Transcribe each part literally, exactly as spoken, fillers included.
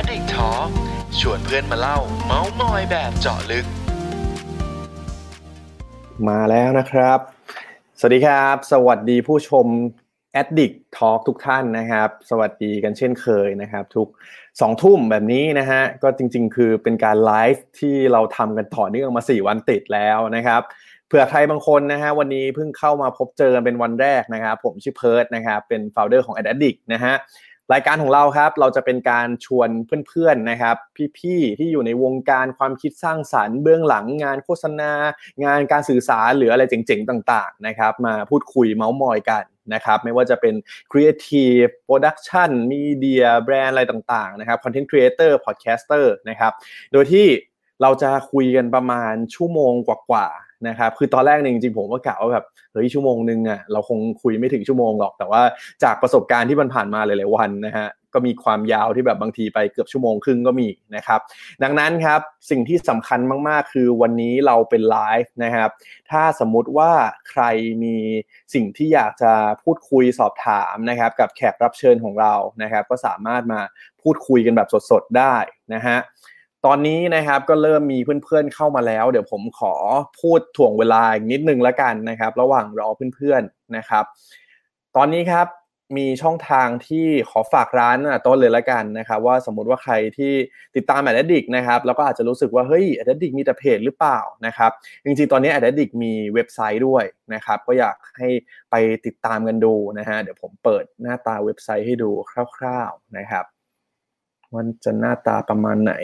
Addict Talk ชวนเพื่อนมาเล่าเม้ามอยแบบเจาะลึกมาแล้วนะครับสวัสดีครับสวัสดีผู้ชม Addict Talk ทุกท่านนะครับสวัสดีกันเช่นเคยนะครับทุก สอง ทุ่มแบบนี้นะฮะก็จริงๆคือเป็นการไลฟ์ที่เราทำกันต่อเนื่องมาสี่วันติดแล้วนะครับเผื่อใครบางคนนะฮะวันนี้เพิ่งเข้ามาพบเจอกันเป็นวันแรกนะครับผมชื่อเพิร์ทนะครับเป็น founder ของ Addict นะฮะรายการของเราครับเราจะเป็นการชวนเพื่อนๆนะครับพี่ๆที่อยู่ในวงการความคิดสร้างสรรค์เบื้องหลังงานโฆษณางานการสื่อสารหรืออะไรเจ๋งๆต่างๆนะครับมาพูดคุยเม้ามอยกันนะครับไม่ว่าจะเป็น Creative Production Media Brand อะไรต่างๆนะครับ Content Creator Podcaster นะครับโดยที่เราจะคุยกันประมาณชั่วโมงกว่าๆนะครับคือตอนแรกเนี่ยจริงๆผมก็กะว่าแบบเฮ้ยชั่วโมงนึงอ่ะเราคงคุยไม่ถึงชั่วโมงหรอกแต่ว่าจากประสบการณ์ที่มันผ่านมาหลายๆวันนะฮะก็มีความยาวที่แบบบางทีไปเกือบชั่วโมงครึ่งก็มีนะครับดังนั้นครับสิ่งที่สำคัญมากๆคือวันนี้เราเป็นไลฟ์นะครับถ้าสมมุติว่าใครมีสิ่งที่อยากจะพูดคุยสอบถามนะครับกับแขกรับเชิญของเรานะครับก็สามารถมาพูดคุยกันแบบสดๆได้นะฮะตอนนี้นะครับก็เริ่มมีเพื่อนๆเข้ามาแล้วเดี๋ยวผมขอพูดถ่วงเวลาอีกนิดนึงละกันนะครับระหว่างรอเพื่อนๆนะครับตอนนี้ครับมีช่องทางที่ขอฝากร้านต้นเลยละกันนะครับว่าสมมุติว่าใครที่ติดตาม Addict นะครับแล้วก็อาจจะรู้สึกว่าเฮ้ย Addict มีแต่เพจหรือเปล่านะครับจริงๆตอนนี้ Addict มีเว็บไซต์ด้วยนะครับก็อยากให้ไปติดตามกันดูนะฮะเดี๋ยวผมเปิดหน้าตาเว็บไซต์ให้ดูคร่าวๆนะครับมันจะหน้าตาประมาณไหน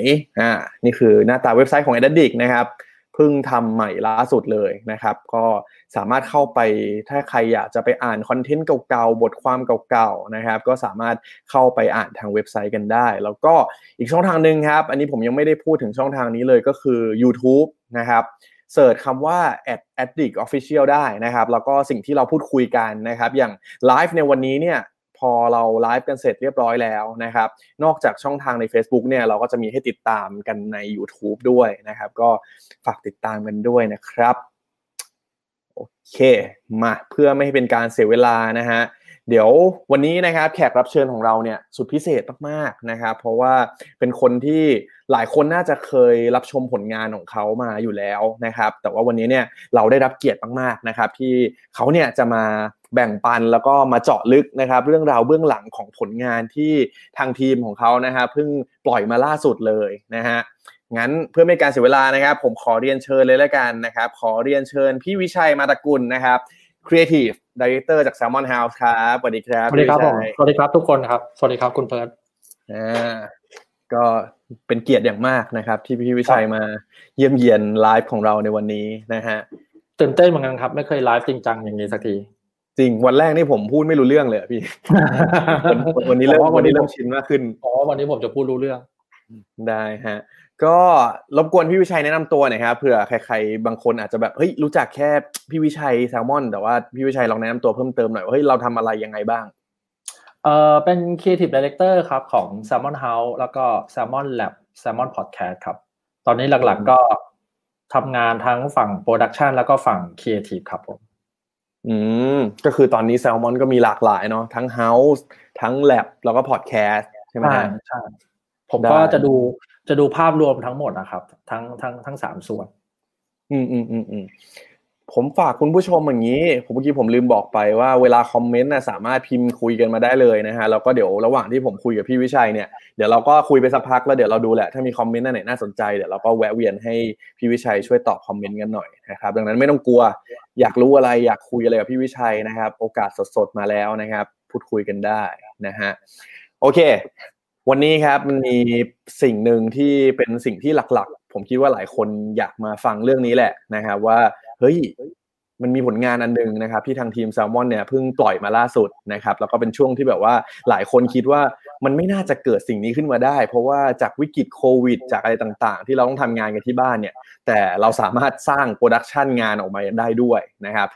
อ่านี่คือหน้าตาเว็บไซต์ของ Addict นะครับเพิ่งทำใหม่ล่าสุดเลยนะครับก็สามารถเข้าไปถ้าใครอยากจะไปอ่านคอนเทนต์เก่าๆบทความเก่าๆนะครับก็สามารถเข้าไปอ่านทางเว็บไซต์กันได้แล้วก็อีกช่องทางนึงครับอันนี้ผมยังไม่ได้พูดถึงช่องทางนี้เลยก็คือ YouTube นะครับเสิร์ชคำว่า Addict Official ได้นะครับแล้วก็สิ่งที่เราพูดคุยกันนะครับอย่างไลฟ์ในวันนี้เนี่ยพอเราไลฟ์กันเสร็จเรียบร้อยแล้วนะครับนอกจากช่องทางใน Facebook เนี่ยเราก็จะมีให้ติดตามกันใน YouTube ด้วยนะครับก็ฝากติดตามกันด้วยนะครับโอเคมาเพื่อไม่ให้เป็นการเสียเวลานะฮะเดี๋ยววันนี้นะครับแขกรับเชิญของเราเนี่ยสุดพิเศษมากๆนะครับเพราะว่าเป็นคนที่หลายคนน่าจะเคยรับชมผลงานของเขามาอยู่แล้วนะครับแต่ว่าวันนี้เนี่ยเราได้รับเกียรติมากๆนะครับที่เขาเนี่ยจะมาแบ่งปันแล้วก็มาเจาะลึกนะครับเรื่องราวเบื้องหลังของผลงานที่ทางทีมของเขานะฮะเพิ่งปล่อยมาล่าสุดเลยนะฮะงั้นเพื่อไม่ให้การเสียเวลานะครับผมขอเรียนเชิญเลยละกันนะครับขอเรียนเชิญพี่วิชัยมาตะกุลนะครับ Creative Director จาก Salmon House ครับสวัสดีครับสวัสดีครับผมสวัสดีครับทุกคนครับสวัสดีครับคุณเพิร์ทอ่าก็เป็นเกียรติอย่างมากนะครับที่พี่วิชัยมาเยี่ยมเยียนไลฟ์ของเราในวันนี้นะฮะตื่นเต้นเหมือนกันครับไม่เคยไลฟ์จริงจังอย่างนี้สักทีจริงวันแรกนี่ผมพูดไม่รู้เรื่องเลยพี่ วันนี้เริ่มวันนี้เริ่มชินมากขึ้นอ๋อวันนี้ผมจะพูดรู้เรื่องได้ฮะก็รบกวนพี่วิชัยแนะนำตัวหน่อยครับเผื่อใครๆบางคนอาจจะแบบเฮ้ยรู้จักแค่พี่วิชัยแซลมอนแต่ว่าพี่วิชัยลองแนะนำตัวเพิ่มเติมหน่อยว่าเฮ้ยเราทำอะไรยังไงบ้างเอ่อเป็น Creative Director ครับของ Salmon House แล้วก็ Salmon Lab Salmon Podcast ครับตอนนี้หลักๆก็ทำงานทั้งฝั่ง Production แล้วก็ฝั่ง Creative ครับผมอืมก็คือตอนนี้แซลมอนก็มีหลากหลายเนาะทั้ง House ทั้ง Lab แล้วก็ Podcast ใช่มั้ยฮะใช่ผมก็จะดูจะดูภาพรวมทั้งหมดนะครับทั้งทั้งทั้งสามส่วนอืมๆๆผมฝากคุณผู้ชมอย่างนี้ผมเมื่อกี้ผมลืมบอกไปว่าเวลาคอมเมนต์น่ะสามารถพิมพ์คุยกันมาได้เลยนะฮะแล้วก็เดี๋ยวระหว่างที่ผมคุยกับพี่วิชัยเนี่ยเดี๋ยวเราก็คุยไปสักพักแล้วเดี๋ยวเราดูแหละถ้ามีคอมเมนต์ไหนน่าสนใจเดี๋ยวเราก็แวะเวียนให้พี่วิชัยช่วยตอบคอมเมนต์กันหน่อยนะครับดังนั้นไม่ต้องกลัวอยากรู้อะไรอยากคุยอะไรกับพี่วิชัยนะครับโอกาสสดๆมาแล้วนะครับพูดคุยกันได้นะฮะโอเควันนี้ครับมันมีสิ่งหนึ่งที่เป็นสิ่งที่หลักๆผมคิดว่าหลายคนอยากมาฟังเรื่องนี้แหละนะครับว่าเฮ้ยมันมีผลงานอันนึงนะครับที่ทางทีม Salmon เนี่ยเพิ่งปล่อยมาล่าสุดนะครับแล้วก็เป็นช่วงที่แบบว่าหลายคนคิดว่ามันไม่น่าจะเกิดสิ่งนี้ขึ้นมาได้เพราะว่าจากวิกฤตโควิดจากอะไรต่างๆที่เราต้องทำงานกันที่บ้านเนี่ยแต่เราสามารถสร้างโปรดักชันงานออกมาได้ด้วยนะครับ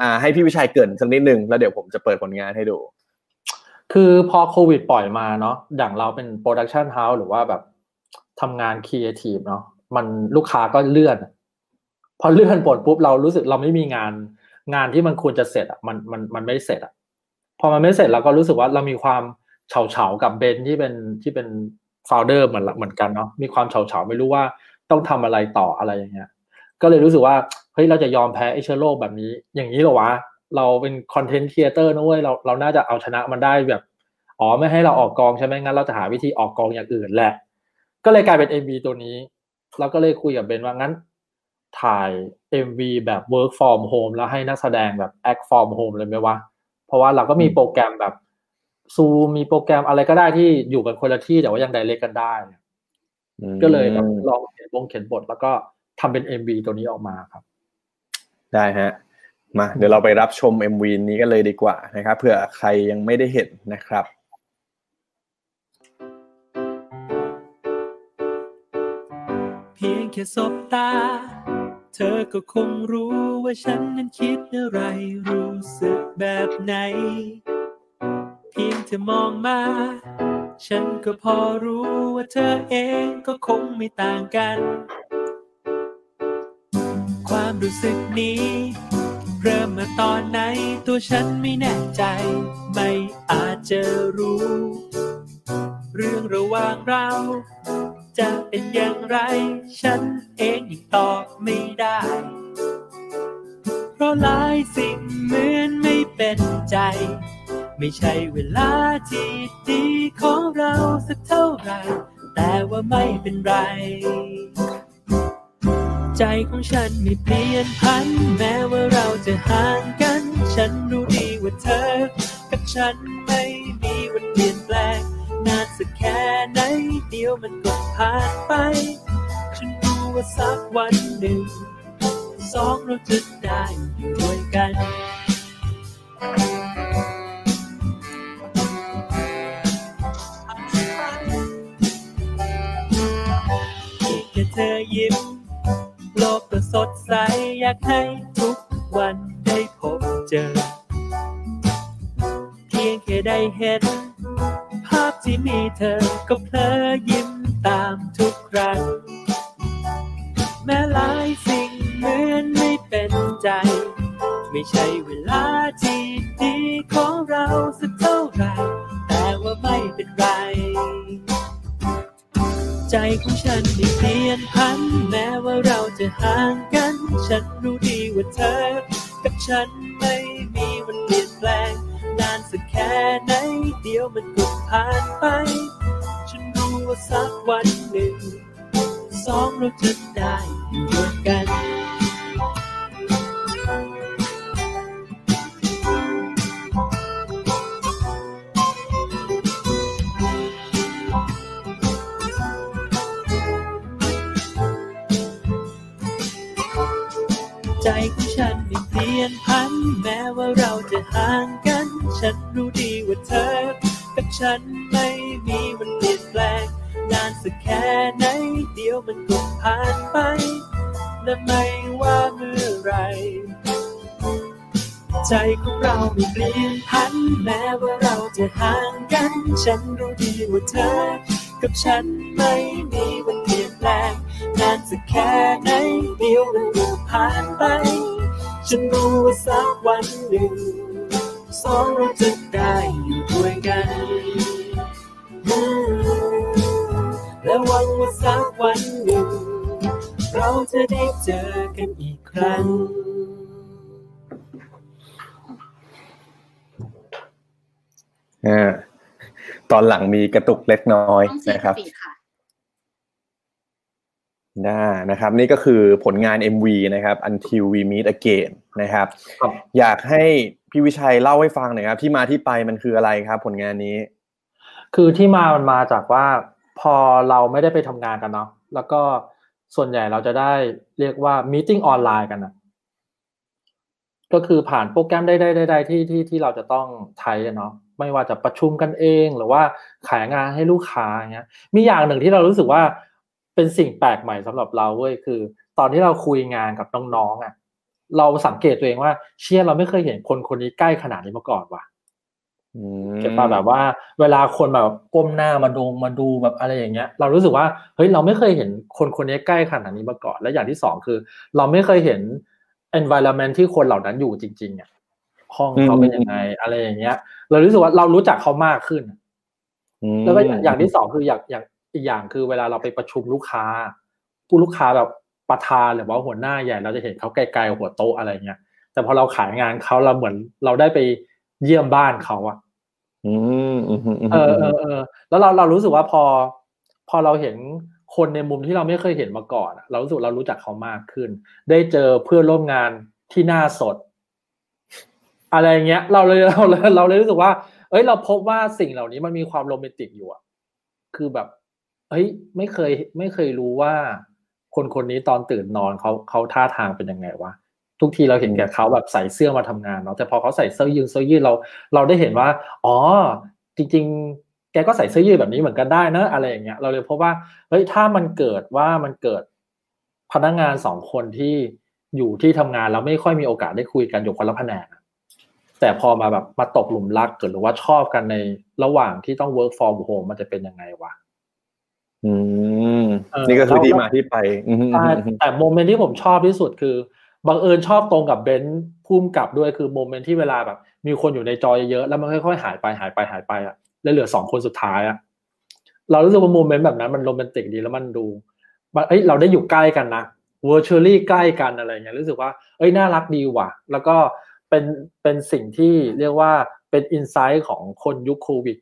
อ่าให้พี่วิชัยเกริ่นสักนิดนึงแล้วเดี๋ยวผมจะเปิดผลงานให้ดูคือพอโควิดปล่อยมาเนาะอย่างเราเป็นโปรดักชันเฮาส์หรือว่าแบบทำงานครีเอทีฟเนาะมันลูกค้าก็เลื่อนพอเลื่อนปลดปุ๊บเรารู้สึกเราไม่มีงานงานที่มันควรจะเสร็จอ่ะมันมันมันไม่เสร็จอ่ะพอมันไม่เสร็จเราก็รู้สึกว่าเรามีความเฉาๆกับเบนที่เป็นที่เป็น founder เหมือนเหมือนกันเนาะมีความเฉาๆไม่รู้ว่าต้องทำอะไรต่ออะไรอย่างเงี้ยก็เลยรู้สึกว่าเฮ้ยเราจะยอมแพ้ไอ้เชื้อโรคแบบนี้อย่างนี้หรอวะเราเป็นคอนเทนต์ครีเอเตอร์นะเว้ยเราเราน่าจะเอาชนะมันได้แบบอ๋อไม่ให้เราออกกองใช่ไหมงั้นเราจะหาวิธีออกกองอย่างอื่นแหละก็เลยกลายเป็น เอ็ม วี ตัวนี้เราก็เลยคุยกับเบนว่างั้นถ่าย เอ็ม วี แบบ work from home แล้วให้นักแสดงแบบ act from home เลยไหมวะเพราะว่าเราก็มีโปรแกรมแบบ Zoom มีโปรแกรมอะไรก็ได้ที่อยู่กันคนละที่แต่ว่ายัง direct กันได้ก็เลยลองเขียนบทเขียนบทแล้วก็ทำเป็น เอ็ม วี ตัวนี้ออกมาครับได้ฮะมาเดี๋ยวเราไปรับชม เอ็ม วี นี้กันเลยดีกว่านะครับเผื่อใครยังไม่ได้เห็นนะครับเพียงแค่สบตาเธอก็คงรู้ว่าฉันนั้นคิดอะไรรู้สึกแบบไหนเพียงเธอมองมาฉันก็พอรู้ว่าเธอเองก็คงไม่ต่างกันความรู้สึกนี้เริ่มมาตอนไหนตัวฉันไม่แน่ใจไม่อาจจะรู้เรื่องระหว่างเราจะเป็นอย่างไรฉันเองยังตอบไม่ได้เพราะหลายสิ่งเหมือนไม่เป็นใจไม่ใช่เวลาที่ดีของเราสักเท่าไหร่แต่ว่าไม่เป็นไรใจของฉันไม่เปลี่ยนพันแม้ว่าเราจะห่างกันฉันรู้ดีว่าเธอกับฉันไม่มีวันเปลี่ยนแปลงนานสักแค่ไหนเดียวมันก็ผ่านไปฉันรู้ว่าสักวันหนึ่งสองเราจะได้อยู่ด้วยกันแค่เธอยิ้มโลกก็สดใสอยากให้ทุกวันได้พบเจอเพียงแค่ได้เห็นภาพที่มีเธอก็เพลอยิ้มตามทุกครั้งแม้หลายสิ่งเหมือนไม่เป็นใจไม่ใช่เวลาที่ดีของเราสักเท่าไหร่แต่ว่าไม่เป็นไรใจของฉันไม่เปลี่ยนพันแม้ว่าเราจะห่างกันฉันรู้ดีว่าเธอกับฉันไม่มีวันเปลี่ยนแปลงนานสักแค่ไหนเดียวมันก็ผ่านไปฉันรู้ว่าสักวันหนึ่งสองเราจะได้อยู่ด้วยกันใจของฉันไม่เปลี่ยนพันแม้ว่าเราจะห่างกันฉันรู้ดีว่าเธอกับฉันไม่มีวันเปลี่ยนแปลงนานสักแค่ไหนเดียวมันก็ผ่านไปและไม่ว่าเมื่อไรใจของเราไม่เปลี่ยนพันแม้ว่าเราจะห่างกันฉันรู้ดีว่าเธอกับฉันไม่มีวันเปลี่ยนแปลงนานสักแค่ไหนเดียวมันก็ผ่านไปฉันรู้ว่าสักวันหนึ่งสองเราจะได้อยู่ด้วยกันและหวังว่าสักวันหนึ่งเราจะได้เจอกันอีกครั้งอ่าตอนหลังมีกระตุกเล็กน้อยนะครับได้นะครับนี่ก็คือผลงาน เอ็ม วี นะครับ Until We Meet Again นะครับอยากให้พี่วิชัยเล่าให้ฟังหน่อยครับที่มาที่ไปมันคืออะไรครับผลงานนี้คือที่มามันมาจากว่าพอเราไม่ได้ไปทำงานกันเนาะแล้วก็ส่วนใหญ่เราจะได้เรียกว่ามีตติ้งออนไลน์กันนะก็คือผ่านโปรแกรมได้ได้ที่ที่ที่เราจะต้องใช้เนาะไม่ว่าจะประชุมกันเองหรือว่าขายงานให้ลูกค้าอย่างเงี้ยมีอย่างหนึ่งที่เรารู้สึกว่าเป็นสิ่งแปลกใหม่สำหรับเราเว้ยคือตอนที่เราคุยงานกับน้องๆอ่ะเราสังเกตตัวเองว่าเชี่ยเราไม่เคยเห็นคนคนนี้ใกล้ขนาดนี้มาก่อนว่ะเกิดมาแบบว่าเวลาคนแบบก้มหน้ามาดูมาดูแบบอะไรอย่างเงี้ยเรารู้สึกว่าเฮ้ยเราไม่เคยเห็นคนคนนี้ใกล้ขนาดนี้มาก่อนและอย่างที่สองคือเราไม่เคยเห็น environment ที่คนเหล่านั้นอยู่จริงๆอ่ะห้องเขาเป็นยังไงอะไรอย่างเงี้ยเรารู้สึกว่าเรารู้จักเขามากขึ้นแล้วก็อย่างที่สองคืออย่างอย่าง อีกอย่างคือเวลาเราไปประชุมลูกค้าผู้ลูกค้าแบบประธานหรือว่าหัวหน้าใหญ่เราจะเห็นเขาไกลๆหัวโต๊ะอะไรเงี้ยแต่พอเราขายงานเขาเราเหมือนเราได้ไปเยี่ยมบ้านเขาอ่ะอืมเออเออเออแล้วเราเรารู้สึกว่าพอพอเราเห็นคนในมุมที่เราไม่เคยเห็นมาก่อนเรารู้สึกเรารู้จักเขามากขึ้นได้เจอเพื่อนร่วมงานที่หน้าสดอะไรเงี้ยเราเลยเราเลยเราเลยรู้สึกว่าเอ้ยเราพบว่าสิ่งเหล่านี้มันมีความโรแมนติกอยู่อ่ะคือแบบเฮ้ยไม่เคยไม่เคยรู้ว่าคนคนนี้ตอนตื่นนอนเขาเขาท่าทางเป็นยังไงวะทุกทีเราเห็นแกเขาแบบใส่เสื้อมาทำงานเนาะแต่พอเขาใส่เสื้อยืดเสื้อยืดเราเราได้เห็นว่าอ๋อจริงๆแกก็ใส่เสื้อยืดแบบนี้เหมือนกันได้นะอะไรอย่างเงี้ยเราเลยพบว่าเฮ้ยถ้ามันเกิดว่ามันเกิดพนักงานสองคนที่อยู่ที่ทำงานแล้วไม่ค่อยมีโอกาสได้คุยกันอยู่คนละแผนกแต่พอมาแบบมาตกหลุมรักเกิดหรือว่าชอบกันในระหว่างที่ต้อง work from home มันจะเป็นยังไงวะอืมนี่ก็คือที่มาที่ไปแต่โมเมนต์ที่ผมชอบที่สุดคือบังเอิญชอบตรงกับเบนซ์พุ่มกลับด้วยคือโมเมนต์ที่เวลาแบบมีคนอยู่ในจอเยอะๆแล้วมันค่อยๆหายไปหายไปหายไปอ่ะแล้วเหลือสองคนสุดท้ายอ่ะเรารู้สึกว่าโมเมนต์แบบนั้นมันโรแมนติกดีแล้วมันดูเอ้ยเราได้อยู่ใกล้กันนะ virtually ใกล้กันอะไรเงี้ยรู้สึกว่าเอ้ยน่ารักดีว่ะแล้วก็เป็นเป็นสิ่งที่เรียกว่าเป็นอินไซต์ของคนยุคโควิด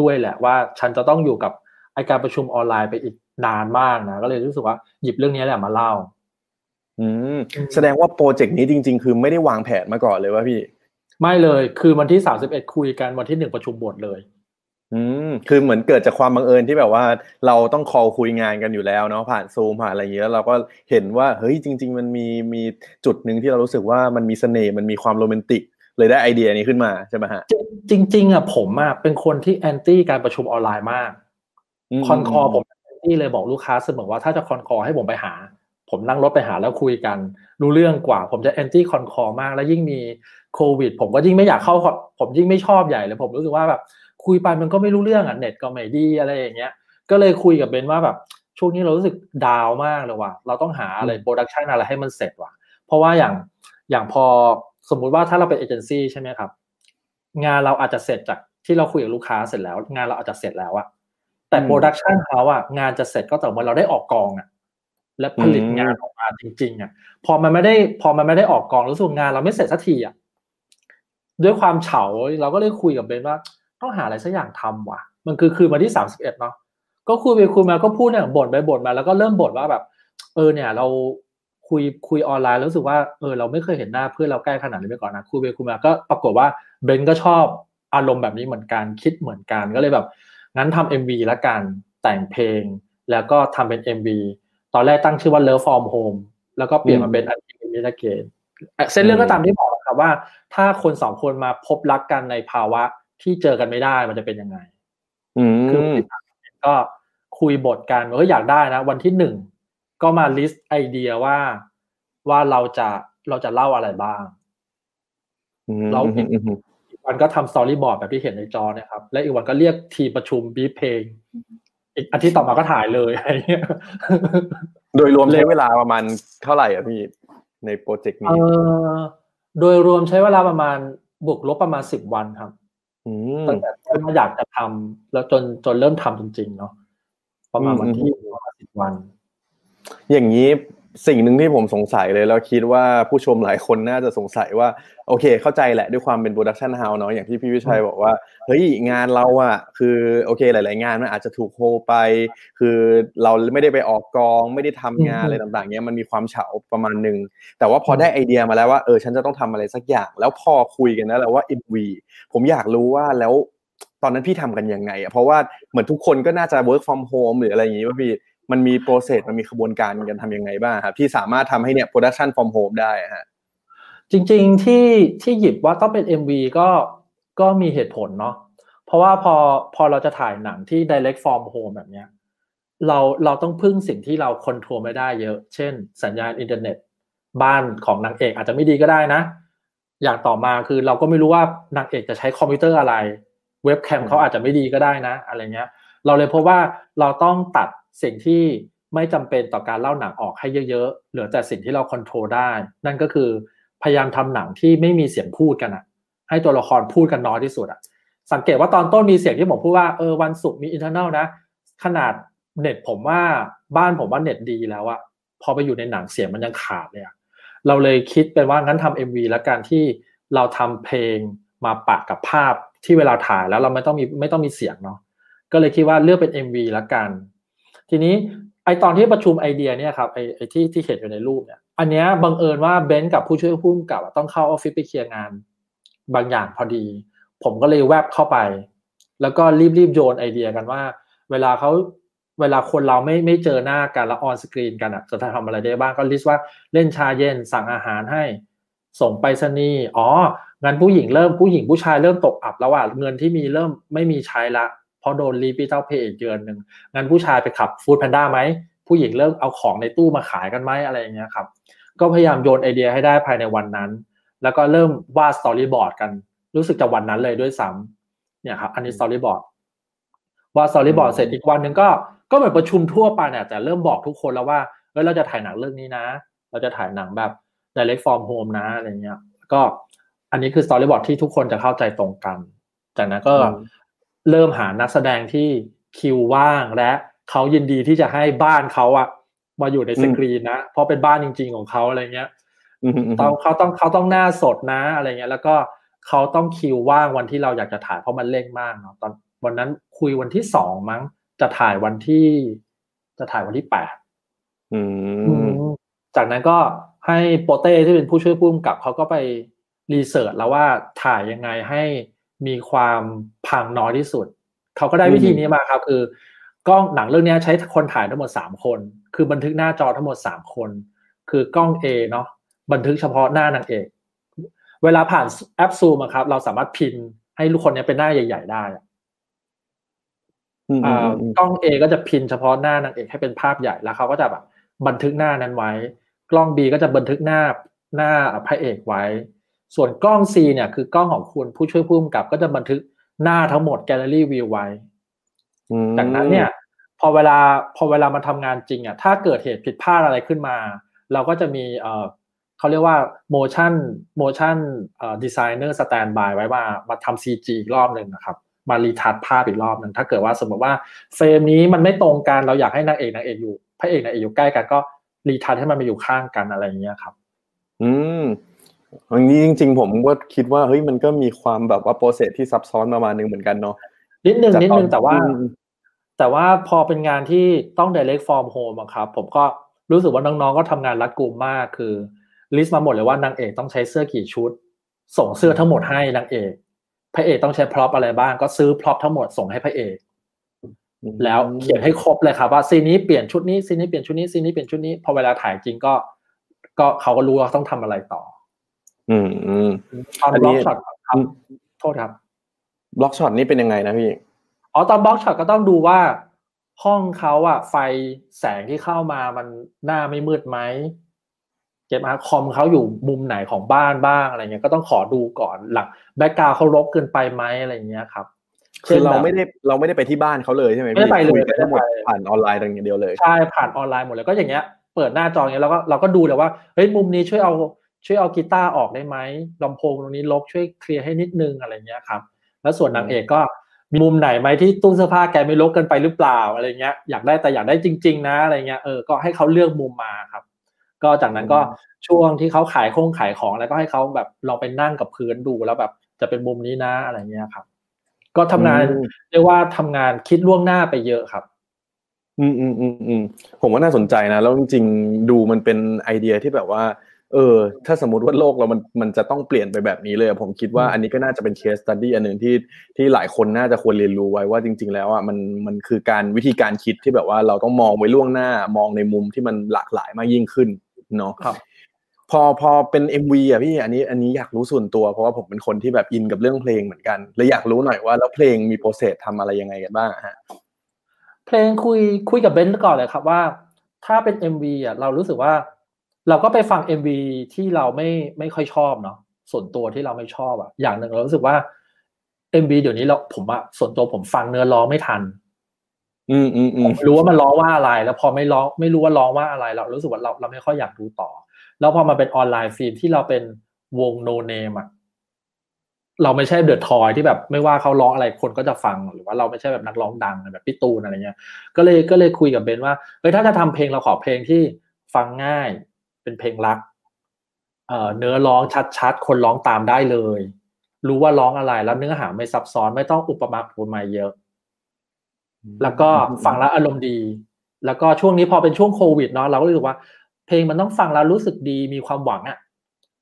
ด้วยแหละว่าฉันจะต้องอยู่กับไอการประชุมออนไลน์ไปอีกนานมากนะก็เลยรู้สึกว่าหยิบเรื่องนี้แหละมาเล่าอืมแสดงว่าโปรเจกต์นี้จริงๆคือไม่ได้วางแผนมาก่อนเลยว่าพี่ไม่เลยคือวันที่สามสิบเอ็ดคุยกันวันที่หนึ่งประชุมบอร์ดเลยอืมคือเหมือนเกิดจากความบังเอิญที่แบบว่าเราต้องคอลคุยงานกันอยู่แล้วเนาะผ่าน Zoom ผ่านอะไรอย่างเงี้ยแล้วเราก็เห็นว่าเฮ้ยจริงๆมันมีมีจุดนึงที่เรารู้สึกว่ามันมีเสน่ห์มันมีความโรแมนติกเลยได้ไอเดียนี้ขึ้นมาใช่มั้ยฮะจริงๆอ่ะผมอ่ะเป็นคนที่แอนตี้การประชุมออนไลน์มากคอนคอผมนี่เลยบอกลูกค้าเสมอว่าถ้าจะคอนคอให้ผมไปหาผมนั่งรถไปหาแล้วคุยกันรู้เรื่องกว่าผมจะแอนตี้คอนคอมากแล้วยิ่งมีโควิดผมก็ยิ่งไม่อยากเข้าผมยิ่งไม่ชอบใหญ่เลยผมรู้สึกว่าแบบคุยไปมันก็ไม่รู้เรื่องอ่ะเน็ตก็ไม่ดีอะไรอย่างเงี้ยก็เลยคุยกับเบนว่าแบบช่วงนี้เรารู้สึกดาวมากเลยว่ะเราต้องหาอะไรโปรดักชันอะไรให้มันเสร็จว่ะเพราะว่าอย่างอย่างพอสมมุติว่าถ้าเราเป็นเอเจนซี่ใช่ไหมครับงานเราอาจจะเสร็จจากที่เราคุยกับลูกค้าเสร็จแล้วงานเราอาจจะเสร็จแล้วอะแต่โปรดักชันเขาอะงานจะเสร็จก็ต่อเมื่อเราได้ออกกองอะและผลิตงานออกมาจริงๆอะพอมันไม่ได้พอมันไม่ได้ออกกองรู้สึกงานเราไม่เสร็จสักทีอะด้วยความเฉาเราก็เลยคุยกับเบนว่าต้องหาอะไรสักอย่างทำว่ะมันคือคืนวันที่สามสิบเอ็ดเนาะก็คุยไปคุยมาก็พูดเนี่ยบ่นไปบ่นมาแล้วก็เริ่มบ่นว่าแบบเออเนี่ยเราคุยคุยออนไลน์รู้สึกว่าเออเราไม่เคยเห็นหน้าเพื่อนเราใกล้ขนาดนี้มาก่อนนะคุยไปคุยมาก็ปรากฏว่าเบนก็ชอบอารมณ์แบบนี้เหมือนกันคิดเหมือนกันก็เลยแบบงั้นทำ เอ็ม วี ละกันแต่งเพลงแล้วก็ทำเป็น เอ็ม วี ตอนแรกตั้งชื่อว่า Love From Home แล้วก็เปลี่ยนมาเป็น Addict Talk เส้นเรื่องก็ตามที่บอกนะครับว่าถ้าคนสองคนมาพบรักกันในภาวะที่เจอกันไม่ได้มันจะเป็นยังไงคือก็คุยบทกันก็อยากได้นะวันที่หนึ่งก็มาลิสต์ไอเดียว่าว่าเราจะเราจะเล่าอะไรบ้างเราวันก็ทำสตอรี่บอร์ดแบบที่เห็นในจอเนี่ยครับและอีกวันก็เรียกทีประชุมบีเพลงอีกอาทิตย์ต่อมาก็ถ่ายเลยอะไรเงี้ยโดยรวมใช้เวลาประมาณเท่าไหร่อ่ะพี่ในโปรเจกต์นี้เอ่อโดยรวมใช้เวลาประมาณบวกลบประมาณสิบวันครับอืมตั้งแต่เริ่มอยากจะทำแล้วจนจนเริ่มทำจริงๆเนาะประมาณวันที่สิบวันอย่างนี้สิ่งหนึ่งที่ผมสงสัยเลยแล้วคิดว่าผู้ชมหลายคนน่าจะสงสัยว่าโอเคเข้าใจแหละด้วยความเป็นโปรดักชันเฮาส์เนาะอย่างที่พี่วิชัยบอกว่าเฮ้ยงานเราอะคือโอเคหลายๆงานมันอาจจะถูกโฮไปคือเราไม่ได้ไปออกกองไม่ได้ทำงานอะไรต่างๆเงี้ยมันมีความเฉาประมาณนึงแต่ว่าพอได้ไอเดียมาแล้วว่าเออฉันจะต้องทำอะไรสักอย่างแล้วพอคุยกันแล้วว่า เอ็ม วี ผมอยากรู้ว่าแล้วตอนนั้นพี่ทำกันยังไงอะเพราะว่าเหมือนทุกคนก็น่าจะ work from home หรืออะไรอย่างงี้ป่ะพี่มันมีโปรเซสมันมีขบวนการมันทำยังไงบ้างครับที่สามารถทำให้เนี่ยโปรดักชันฟอร์มโฮมได้ฮะจริงๆที่ที่หยิบว่าต้องเป็น เอ็ม วี ก็ก็มีเหตุผลเนาะเพราะว่าพอพอเราจะถ่ายหนังที่ direct from home แบบเนี้ยเราเราต้องพึ่งสิ่งที่เราคอนโทรลไม่ได้เยอะเช่นสัญญาณอินเทอร์เน็ตบ้านของนางเอกอาจจะไม่ดีก็ได้นะอย่างต่อมาคือเราก็ไม่รู้ว่านางเอกจะใช้คอมพิวเตอร์อะไรเว็บแคมเขาอาจจะไม่ดีก็ได้นะอะไรเงี้ยเราเลยพบว่าเราต้องตัดสิ่งที่ไม่จำเป็นต่อการเล่าหนังออกให้เยอะๆเหลือแต่สิ่งที่เราควบคุมได้นั่นก็คือพยายามทำหนังที่ไม่มีเสียงพูดกันอ่ะให้ตัวละครพูดกันน้อยที่สุดอ่ะสังเกตว่าตอนต้นมีเสียงที่ผมพูดว่าเออวันศุกร์มีอินเทอร์เน็ตนะ ขนาดเน็ตผมว่าบ้านผมว่าเน็ตดีแล้วอะพอไปอยู่ในหนังเสียงมันยังขาดเลยอะเราเลยคิดเป็นว่างั้นทำเอ็มวีแล้วการที่เราทำเพลงมาปะกับภาพที่เวลาถ่ายแล้วเราไม่ต้องมีไม่ต้องมีเสียงเนาะก็เลยคิดว่าเลือกเป็น เอ็ม วี แล้วกันทีนี้ไอตอนที่ประชุมไอเดียเนี่ยครับไอไอที่ที่เห็นอยู่ในรูปเนี่ยอันเนี้ยบังเอิญว่าเบนซ์กับผู้ช่วยผู้กำกับต้องเข้าออฟฟิศไปเคลียร์งานบางอย่างพอดีผมก็เลยแวบเข้าไปแล้วก็รีบๆโยนไอเดียกันว่าเวลาเขาเวลาคนเราไม่ไม่เจอหน้ากันแล้วออนสกรีนกันอ่ะจะทำอะไรได้บ้างก็ลิสต์ว่าเล่นชาเย็นสั่งอาหารให้ส่งไปสนีอ๋องั้นผู้หญิงเริ่มผู้หญิงผู้ชายเริ่มตกอับแล้วอ่ะเงินที่มีเริ่มไม่มีใช้ละเพราะโดนรีพีทัลเพย์อีกเดือนหนึ่งงั้นผู้ชายไปขับฟู้ดแพนด้าไหมผู้หญิงเริ่มเอาของในตู้มาขายกันไหมอะไรอย่างเงี้ยครับก็พยายามโยนไอเดียให้ได้ภายในวันนั้นแล้วก็เริ่มวาดสตอรี่บอร์ดกันรู้สึกจะวันนั้นเลยด้วยซ้ำเนี่ยครับอันนี้สตอรี่บอร์ดวาดสตอรี่บอร์ดเสร็จอีกวันนึงก็ก็เหมือนประชุมทั่วไปเนี่ยแต่เริ่มบอกทุกคนแล้วว่าเฮ้ยเราจะถ่ายหนังเรื่องนี้นะเราจะถ่ายหนังแบบ direct from home นะอะไรเงี้ยก็อันนี้คือสตอรี่บอร์ดที่ทุกคนจะเข้าใจตรงกันจากนั้นก็เริ่มหานักแสดงที่คิวว่างและเขายินดีที่จะให้บ้านเขาอะมาอยู่ในสกรีนนะเพราะเป็นบ้านจริงๆของเขาอะไรเงี้ยต้องเขาต้องเขาต้องหน้าสดนะอะไรเงี้ยแล้วก็เขาต้องคิวว่างวันที่เราอยากจะถ่ายเพราะมันเร่งมากเนาะตอนวันนั้นคุยวันที่สองมั้งจะถ่ายวันที่จะถ่ายวันที่แปดจากนั้นก็ให้โปเต้ที่เป็นผู้ช่วยผู้กำกับเขาก็ไปรีเสิร์ชแล้วว่าถ่ายยังไงให้มีความพังน้อยที่สุดเขาก็ได้วิธีนี้มาครับคือกล้องหนังเรื่องนี้ใช้คนถ่ายทั้งหมดสามคนคือบันทึกหน้าจอทั้งหมดสามคนคือกล้อง A เนาะบันทึกเฉพาะหน้านางเอกเวลาผ่านแอป Zoom อ่ะครับเราสามารถพินให้ลูกคนนี้เป็นหน้าใหญ่ๆได้อ่ากล้อง A ก็จะพินเฉพาะหน้านางเอกให้เป็นภาพใหญ่แล้วเขาก็จะแบบบันทึกหน้านั้นไว้กล้อง B ก็จะบันทึกหน้าหน้าพระเอกไว้ส่วนกล้อง C เนี่ยคือกล้องของคุณผู้ช่วยผู้กำกับก็จะบันทึกหน้าทั้งหมดแกลเลอรี่วิวไว้จากนั้นเนี่ยพอเวลาพอเวลามันทำงานจริงอ่ะถ้าเกิดเหตุผิดพลาดอะไรขึ้นมาเราก็จะมีเอ่อเขาเรียกว่า motion motion เอ่อ designer standby ไว้ว่ามาทำ ซี จี อีกรอบนึงนะครับมารีทัชภาพอีกรอบนึงถ้าเกิดว่าสมมติว่าเฟรมนี้มันไม่ตรงกันเราอยากให้นางเอกนางเอกอยู่พระเอกนางเอกอยู่ใกล้กันก็รีทัชให้มันมาอยู่ข้างกันอะไรอย่างเงี้ยครับอืมอย่างนี้จริงๆผมก็คิดว่าเฮ้ยมันก็มีความแบบว่าโปรเซสที่ซับซ้อนประมาณนึงเหมือนกันเนาะนิดนึงนิดนึงแต่ว่าแต่ว่าพอเป็นงานที่ต้อง direct from home อ่ะครับผมก็รู้สึกว่าน้องๆก็ทำงานรัดกุมมากคือลิสต์มาหมดเลยว่านางเอกต้องใช้เสื้อกี่ชุดส่งเสื้อทั้งหมดให้นางเอกพระเอกต้องใช้พร็อพอะไรบ้างก็ซื้อพร็อพทั้งหมดส่งให้พระเอกแล้วเขียนให้ครบเลยครับว่าซีนนี้เปลี่ยนชุดนี้ซีนนี้เปลี่ยนชุดนี้ซีนนี้เปลี่ยนชุดนี้พอเวลาถ่ายจริงก็ก็เขาก็รู้ว่าต้องทำอะไรต่ออืมอืมอันนี้บล็อกช็อตครับโทษครับบล็อกช็อตนี่เป็นยังไงนะพี่อ๋อตอนบล็อกช็อตก็ต้องดูว่าห้องเขาอะไฟแสงที่เข้ามามันหน้าไม่มืดไหมเก็บมาคอมเขาอยู่มุมไหนของบ้านบ้างอะไรเงี้ยก็ต้องขอดูก่อนหลังแบ็คกราวด์เขารบเกินไปไหมอะไรเงี้ยครับคือเราไม่ได้เราไม่ได้ไปที่บ้านเขาเลยใช่ไหมไม่ไปเลยทั้งหมดผ่านออนไลน์ต่างอย่างเดียวเลยใช่ผ่านออนไลน์หมดเลยก็อย่างเงี้ยเปิดหน้าจออย่างเงี้ยเราก็เราก็ดูเลยว่าเฮ้ยมุมนี้ช่วยเอาช่วยเอากีตาร์ออกได้ไหมลำโพงตรงนี้ลบช่วยเคลียร์ให้นิดนึงอะไรเงี้ยครับแล้วส่วนนางเอกก็มุมไหนไหมที่ตู้เสื้อผ้าแกไม่ลบกันไปหรือเปล่าอะไรเงี้ยอยากได้แต่อยากได้จริงๆนะอะไรเงี้ยเออก็ให้เขาเลือกมุมมาครับก็จากนั้นก็ช่วงที่เขาขายของขายของแล้วก็ให้เขาแบบลองไปนั่งกับพื้นดูแล้วแบบจะเป็นมุมนี้นะอะไรเงี้ยครับก็ทำงานเรียกว่าทำงานคิดล่วงหน้าไปเยอะครับอืมอืมอืมอืมผมว่าน่าสนใจนะแล้วจริงๆดูมันเป็นไอเดียที่แบบว่าเออถ้าสมมติว่าโลกเรามันมันจะต้องเปลี่ยนไปแบบนี้เลยผมคิดว่าอันนี้ก็น่าจะเป็นเคสสตั๊ดดี้อันนึงที่ที่หลายคนน่าจะควรเรียนรู้ไว้ว่าจริงๆแล้วอ่ะมันมันคือการวิธีการคิดที่แบบว่าเราต้องมองไว้ล่วงหน้ามองในมุมที่มันหลากหลายมากยิ่งขึ้นเนาะครับพอพอเป็น เอ็ม วี อ่ะพี่อันนี้อันนี้อยากรู้ส่วนตัวเพราะว่าผมเป็นคนที่แบบอินกับเรื่องเพลงเหมือนกันเลยอยากรู้หน่อยว่าแล้วเพลงมีโปรเซสทำอะไรยังไงกันบ้างฮะเพลงคุยคุยกับเบนซ์ก่อนเลยครับว่าถ้าเป็น เอ็ม วี อ่ะเรารู้สึกว่าเราก็ไปฟัง เอ็ม วี ที่เราไม่ไม่ค่อยชอบเนาะส่วนตัวที่เราไม่ชอบอะอย่างหนึ่งเรารู้สึกว่า เอ็ม วี เดี๋ยวนี้เราผมอะส่วนตัวผมฟังเนื้อร้องไม่ทันอืมอืมอืมรู้ว่ามันร้องว่าอะไรแล้วพอไม่ร้องไม่รู้ว่าร้องว่าอะไรเรารู้สึกว่าเราเราไม่ค่อยอยากดูต่อแล้วพอมาเป็นออนไลน์ฟีดที่เราเป็นวงโนเนมอะ เราไม่ใช่เดอะทอยที่แบบไม่ว่าเขาร้องอะไรคนก็จะฟังหรือว่าเราไม่ใช่แบบนักร้องดังแบบพี่ตูนอะไรเงี้ยก็เลยก็เลยคุยกับเบนว่าเฮ้ยถ้าจะทำเพลงเราขอเพลงที่ฟังง่ายเป็นเพลงรักเอ่อเนื้อร้องชัดๆคนร้องตามได้เลยรู้ว่าร้องอะไรแล้วเนื้อหาไม่ซับซ้อนไม่ต้องอุปมาอุปไมยเยอะแล้วก็ฟังแล้วอารมณ์ดีแล้วก็ช่วงนี้พอเป็นช่วงโควิดเนาะเราก็รู้สึกว่าเพลงมันต้องฟังแล้วรู้สึกดีมีความหวังอ่ะ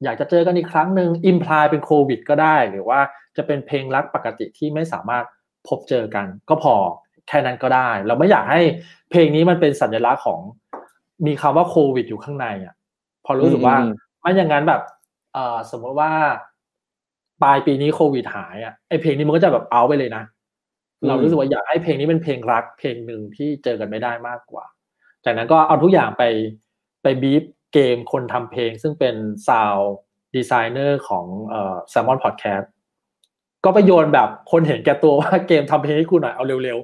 อยากจะเจอกันอีกครั้งหนึ่งอิมพลายเป็นโควิดก็ได้หรือว่าจะเป็นเพลงรักปกติที่ไม่สามารถพบเจอกันก็พอแค่นั้นก็ได้เราไม่อยากให้เพลงนี้มันเป็นสัญลักษณ์ของมีคำว่าโควิดอยู่ข้างในอ่ะพอรู้สึกว่าไม่อย่างนั้นแบบเอ่อสมมติว่าปลายปีนี้โควิดหายอ่ะไอเพลงนี้มันก็จะแบบเอาไปเลยนะเรารู้สึกว่าอยากให้เพลงนี้เป็นเพลงรักเพลงหนึ่งที่เจอกันไม่ได้มากกว่าจากนั้นก็เอาทุกอย่างไปไปบีฟเกมคนทำเพลงซึ่งเป็นซาวด์ดีไซเนอร์ของเอ่อ Salmon Podcast ก็ไปโยนแบบคนเห็นแก่ตัวว่าเกมทำเพลงให้กูหน่อยเอาเร็ว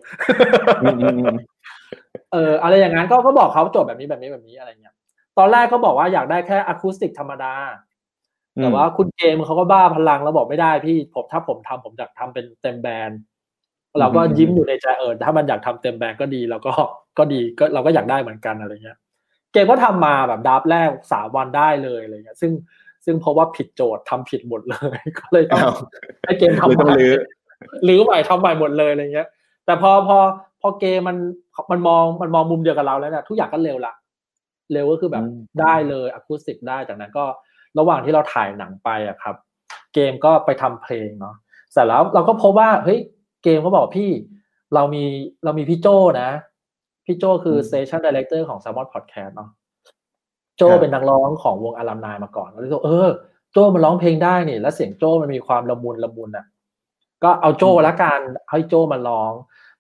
ๆ เอออะไรอย่างนั้นก็ก็บอกเขาจบแบบนี้แบบนี้แบบนี้อะไรเงี้ยตอนแรกก็บอกว่าอยากได้แค่อะคูสติกธรรมดาแต่ว่าคุณเกมเขาก็บ้าพลังแล้วบอกไม่ได้พี่ผมถ้าผมทำผมอยากทำเป็นเต็มแบนด์เราก็ยิ้มอยู่ในใจเออถ้ามันอยากทำเต็มแบนด์ก็ดีเราก็ก็ดีก็เราก็อยากได้เหมือนกันอะไรเงี้ยเกมก็ทำมาแบบดับแรกสามวันได้เลยอะไรเงี้ยซึ่งซึ่งเพราะว่าผิดโจทย์ทำผิดหมดเลยก็เลยต้องให้เกมทำใหม่หรือใหม่ทำใหม่หมดเลยอะไรเงี้ยแต่พอพอพอเกมมันมันมองมันมองมุมเดียวกับเราแล้วเนี่ยทุกอย่างก็เร็วละเร็วก็คือแบบได้เลยอะคูสติกได้จากนั้นก็ระหว่างที่เราถ่ายหนังไปอะครับเกมก็ไปทำเพลงเนาะเสร็จแล้วเราก็พบว่าเฮ้ยเกมเขาบอกพี่เรามีเรามีพี่โจนะพี่โจคือ Station Director ของ Salmon Podcast เนาะโจเป็นนักร้องของวงอลัมไนมาก่อนแล้วก็เออโจมันร้องเพลงได้นี่แล้วเสียงโจมันมีความละมุนละมุนอ่ะก็เอาโจละกันให้โจมันร้อง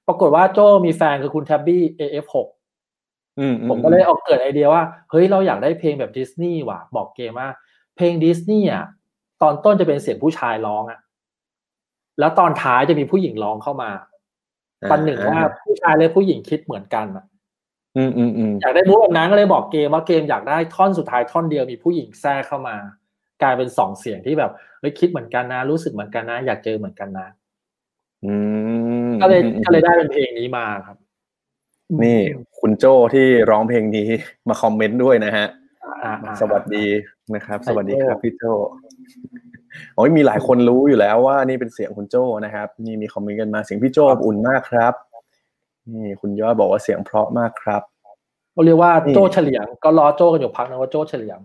ปรากฏว่าโจมีแฟนคือคุณแทบบี้ เอ เอฟ หก อืมผมก็เลยออกเกิดไอเดียว่าเฮ้ยเราอยากได้เพลงแบบดิสนีย์ว่ะบอกเกมว่าเพลงดิสนีย์อ่ะตอนต้นจะเป็นเสียงผู้ชายร้องอ่ะแล้วตอนท้ายจะมีผู้หญิงร้องเข้ามาตอนหนึ่งว่าผู้ชายและผู้หญิงคิดเหมือนกันอ่ะอืมอืมอืมอยากได้มูฟแบบนั้นก็เลยบอกเกมว่าเกมอยากได้ท่อนสุดท้ายท่อนเดียวมีผู้หญิงแทรกเข้ามากลายเป็นสองเสียงที่แบบเฮ้ยคิดเหมือนกันนะรู้สึกเหมือนกันนะอยากเจอเหมือนกันนะอืมก็เลยก็เลยได้เป็นเพลงนี้มาครับนี่คุณโจ้ที่ร้องเพลงนี้มาคอมเมนต์ด้วยนะฮะสวัสดีนะครับสวัสดีครับพี่โจ้โอ้ยมีหลายคนรู้อยู่แล้วว่านี่เป็นเสียงคุณโจ้นะครับนี่มีคอมเมนต์กันมาเสียงพี่โจ้อบอุ่นมากครับนี่คุณยอดบอกว่าเสียงเพราะมากครับก็เรียกว่าโจ้เฉลียงก็รอโจ้กันอยู่พักนึงว่าโจ้เฉลียง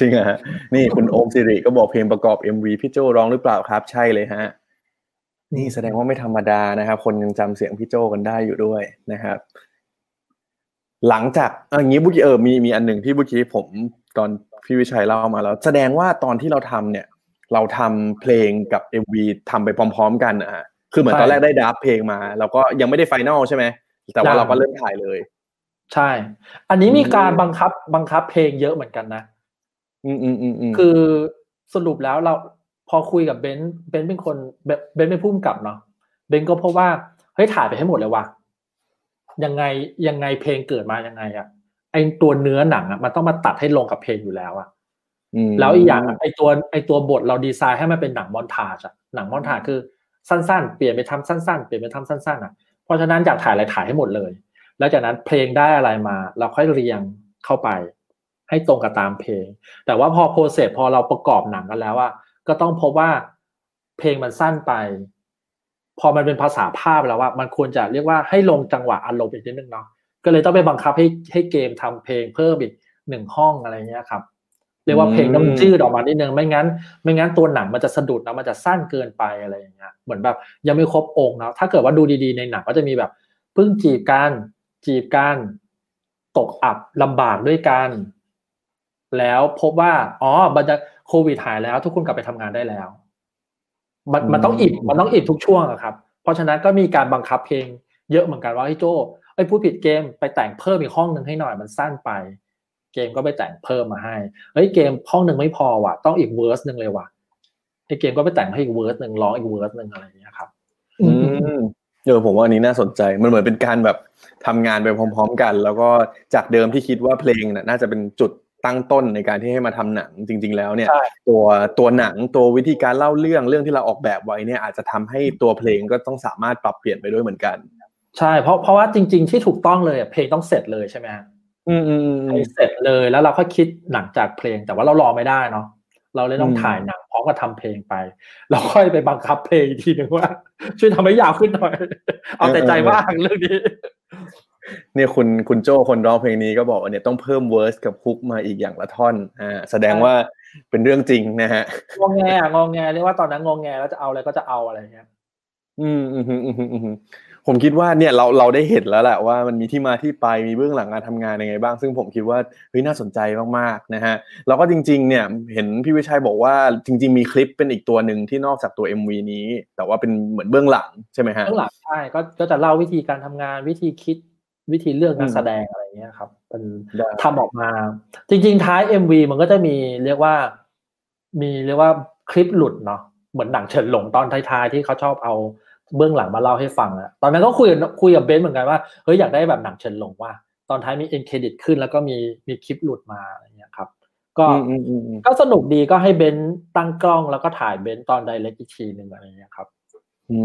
จริงอ่ะนี่คุณโอมสิริก็บอกเพลงประกอบ เอ็ม วี พี่โจ้ร้องหรือเปล่าครับใช่เลยฮะนี่แสดงว่าไม่ธรรมดานะครับคนยังจำเสียงพี่โจ้กันได้อยู่ด้วยนะครับหลังจากอย่างนี้บุกี้เออมีมีอันหนึ่งที่บุกี้ผมตอนพี่วิชัยเล่ามาแล้วแสดงว่าตอนที่เราทำเนี่ยเราทำเพลงกับ เอ็ม วี ทำไปพร้อมๆกันอ่ะคือเหมือนตอนแรกได้ดราฟเพลงมาเราก็ยังไม่ได้ไฟนอลใช่ไหมแต่ว่าเราก็เริ่มถ่ายเลยใช่อันนี้มีการบังคับบังคับเพลงเยอะเหมือนกันนะอืมอืมอืมอืมคือสรุปแล้วเราพอคุยกับเบนซ์เบนซ์เป็นคนเบนซ์เป็นผู้กำกับเนาะเบนซ์ก็เพราะว่าเฮ้ยถ่ายไปให้หมดเลยว่ะยังไงยังไงเพลงเกิดมายังไงอ่ะไอตัวเนื้อหนังอ่ะมันต้องมาตัดให้ลงกับเพลงอยู่แล้วอ่ะแล้วอีกอย่างไอตัวไอตัวบทเราดีไซน์ให้มันเป็นหนังมอนทาจอ่ะหนังมอนทาคือสั้นๆเปลี่ยนไปทำสั้นๆเปลี่ยนไปทำสั้นๆอ่ะเพราะฉะนั้นอยากถ่ายอะไรถ่ายให้หมดเลยแล้วจากนั้นเพลงได้อะไรมาเราค่อยเรียงเข้าไปให้ตรงกับตามเพลงแต่ว่าพอโปรเซสพอเราประกอบหนังกันแล้วอ่ะก็ต้องพบว่าเพลงมันสั้นไปพอมันเป็นภาษาภาพแล้วว่ามันควรจะเรียกว่าให้ลงจังหวะอารมณ์อีกนิดนึงเนาะก็เลยต้องไปบังคับให้ให้เกมทำเพลงเพิ่มอีกหนึ่งห้องอะไรเงี้ยครับเรียกว่าเพลงต้องจืดออกมานิดนึงไม่งั้นไม่งั้นตัวหนังมันจะสะดุดนะมันจะสั้นเกินไปอะไรอย่างเงี้ยเหมือนแบบยังไม่ครบองค์เนาะถ้าเกิดว่าดูดีๆในหนังก็จะมีแบบเพิ่งจีบกันจีบกันตกอับลำบากด้วยกันแล้วพบว่าอ๋อมันจะโควิดหายแล้วทุกคนกลับไปทำงานได้แล้วมันมันต้องอิ่มมันต้องอิ่มทุกช่วงอะครับเพราะฉะนั้นก็มีการบังคับเพลงเยอะเหมือนกันว่าไอ้โจ้ไอ้ผู้ผิดเกมไปแต่งเพิ่มอีกห้องหนึ่งให้หน่อยมันสั้นไปเกมก็ไปแต่งเพิ่มมาให้เฮ้ยเกมห้องหนึ่งไม่พอว่ะต้องอีกเวิร์สหนึ่งเลยว่ะไอ้เกมก็ไปแต่งให้อีกเวิร์สหนึ่งร้องอีกเวิร์สหนึ่งอะไรอย่างเงี้ยครับอืมเดี๋ยวผมว่าอันนี้น่าสนใจมันเหมือนเป็นการแบบทำงานไปพร้อมๆกันแล้วก็จากเดิมที่คิดว่าเพลงน่ะน่าจะเป็นจุด ตั้งต้นในการที่ให้มาทำหนังจริงๆแล้วเนี่ยตัวตัวหนังตัววิธีการเล่าเรื่องเรื่องที่เราออกแบบไว้เนี่ยอาจจะทำให้ตัวเพลงก็ต้องสามารถปรับเปลี่ยนไปด้วยเหมือนกันใช่เพราะเพราะว่าจริงๆที่ถูกต้องเลยเพลงต้องเสร็จเลยใช่ไหมอืมเสร็จเลยแล้วเราก็คิดหนังจากเพลงแต่ว่าเรารอไม่ได้เนาะเราเลยต้องถ่ายหนังพร้อมกับทำเพลงไปเราค่อยไปบังคับเพลงอีกทีนึงว่าช่วยทำให้ยาวขึ้นหน่อยเอาแต่ใจบ้างเรื่องนี้เนี่ยคุณคุณโจ้คนร้องเพลงนี้ก็บอกว่าเนี่ยต้องเพิ่มเวิร์สกับฮุกมาอีกอย่างละท่อนอ่าแสดงว่าเป็นเรื่องจริงนะฮะงงแงงงแงเรียกว่าตอนนั้นงงแงแล้วจะเอาอะไรก็จะเอาอะไรเงี้ยอืมอืมอืมอืมผมคิดว่าเนี่ยเราเราได้เห็นแล้วแหละว่ามันมีที่มาที่ไปมีเบื้องหลังการทำงานยังไงบ้างซึ่งผมคิดว่าเฮ้ยน่าสนใจมากๆนะฮะแล้วก็จริงๆเนี่ยเห็นพี่วิชัยบอกว่าจริงๆมีคลิปเป็นอีกตัวนึงที่นอกจากตัว เอ็ม วี นี้แต่ว่าเป็นเหมือนเบื้องหลังใช่ไหมฮะเบื้องหลังใช่ก็ก็จะเล่าวิธีการทำงานวิธีคิดวิธีเลือกนักแสดงอะไรเงี้ยครับเป็นทำออกมาจริงๆท้าย เอ็ม วี มันก็จะมีเรียกว่ามีเรียกว่าคลิปหลุดเนาะเหมือนหนังเฉินหลงตอนท้ายๆที่เขาชอบเอาเบื้องหลังมาเล่าให้ฟังอะตอนนั้นก็คุยคุยกับเบนซ์เหมือนกันว่าเฮ้ยอยากได้แบบหนังเฉินหลงว่าตอนท้ายมีเอ็นเครดิตขึ้นแล้วก็มีมีคลิปหลุดมาอะไรเงี้ยครับก็ก็สนุกดีก็ให้เบนซ์ตั้งกล้องแล้วก็ถ่ายเบนซ์ตอนไดเรกอีกทีนึงอะไรเงี้ยครับอื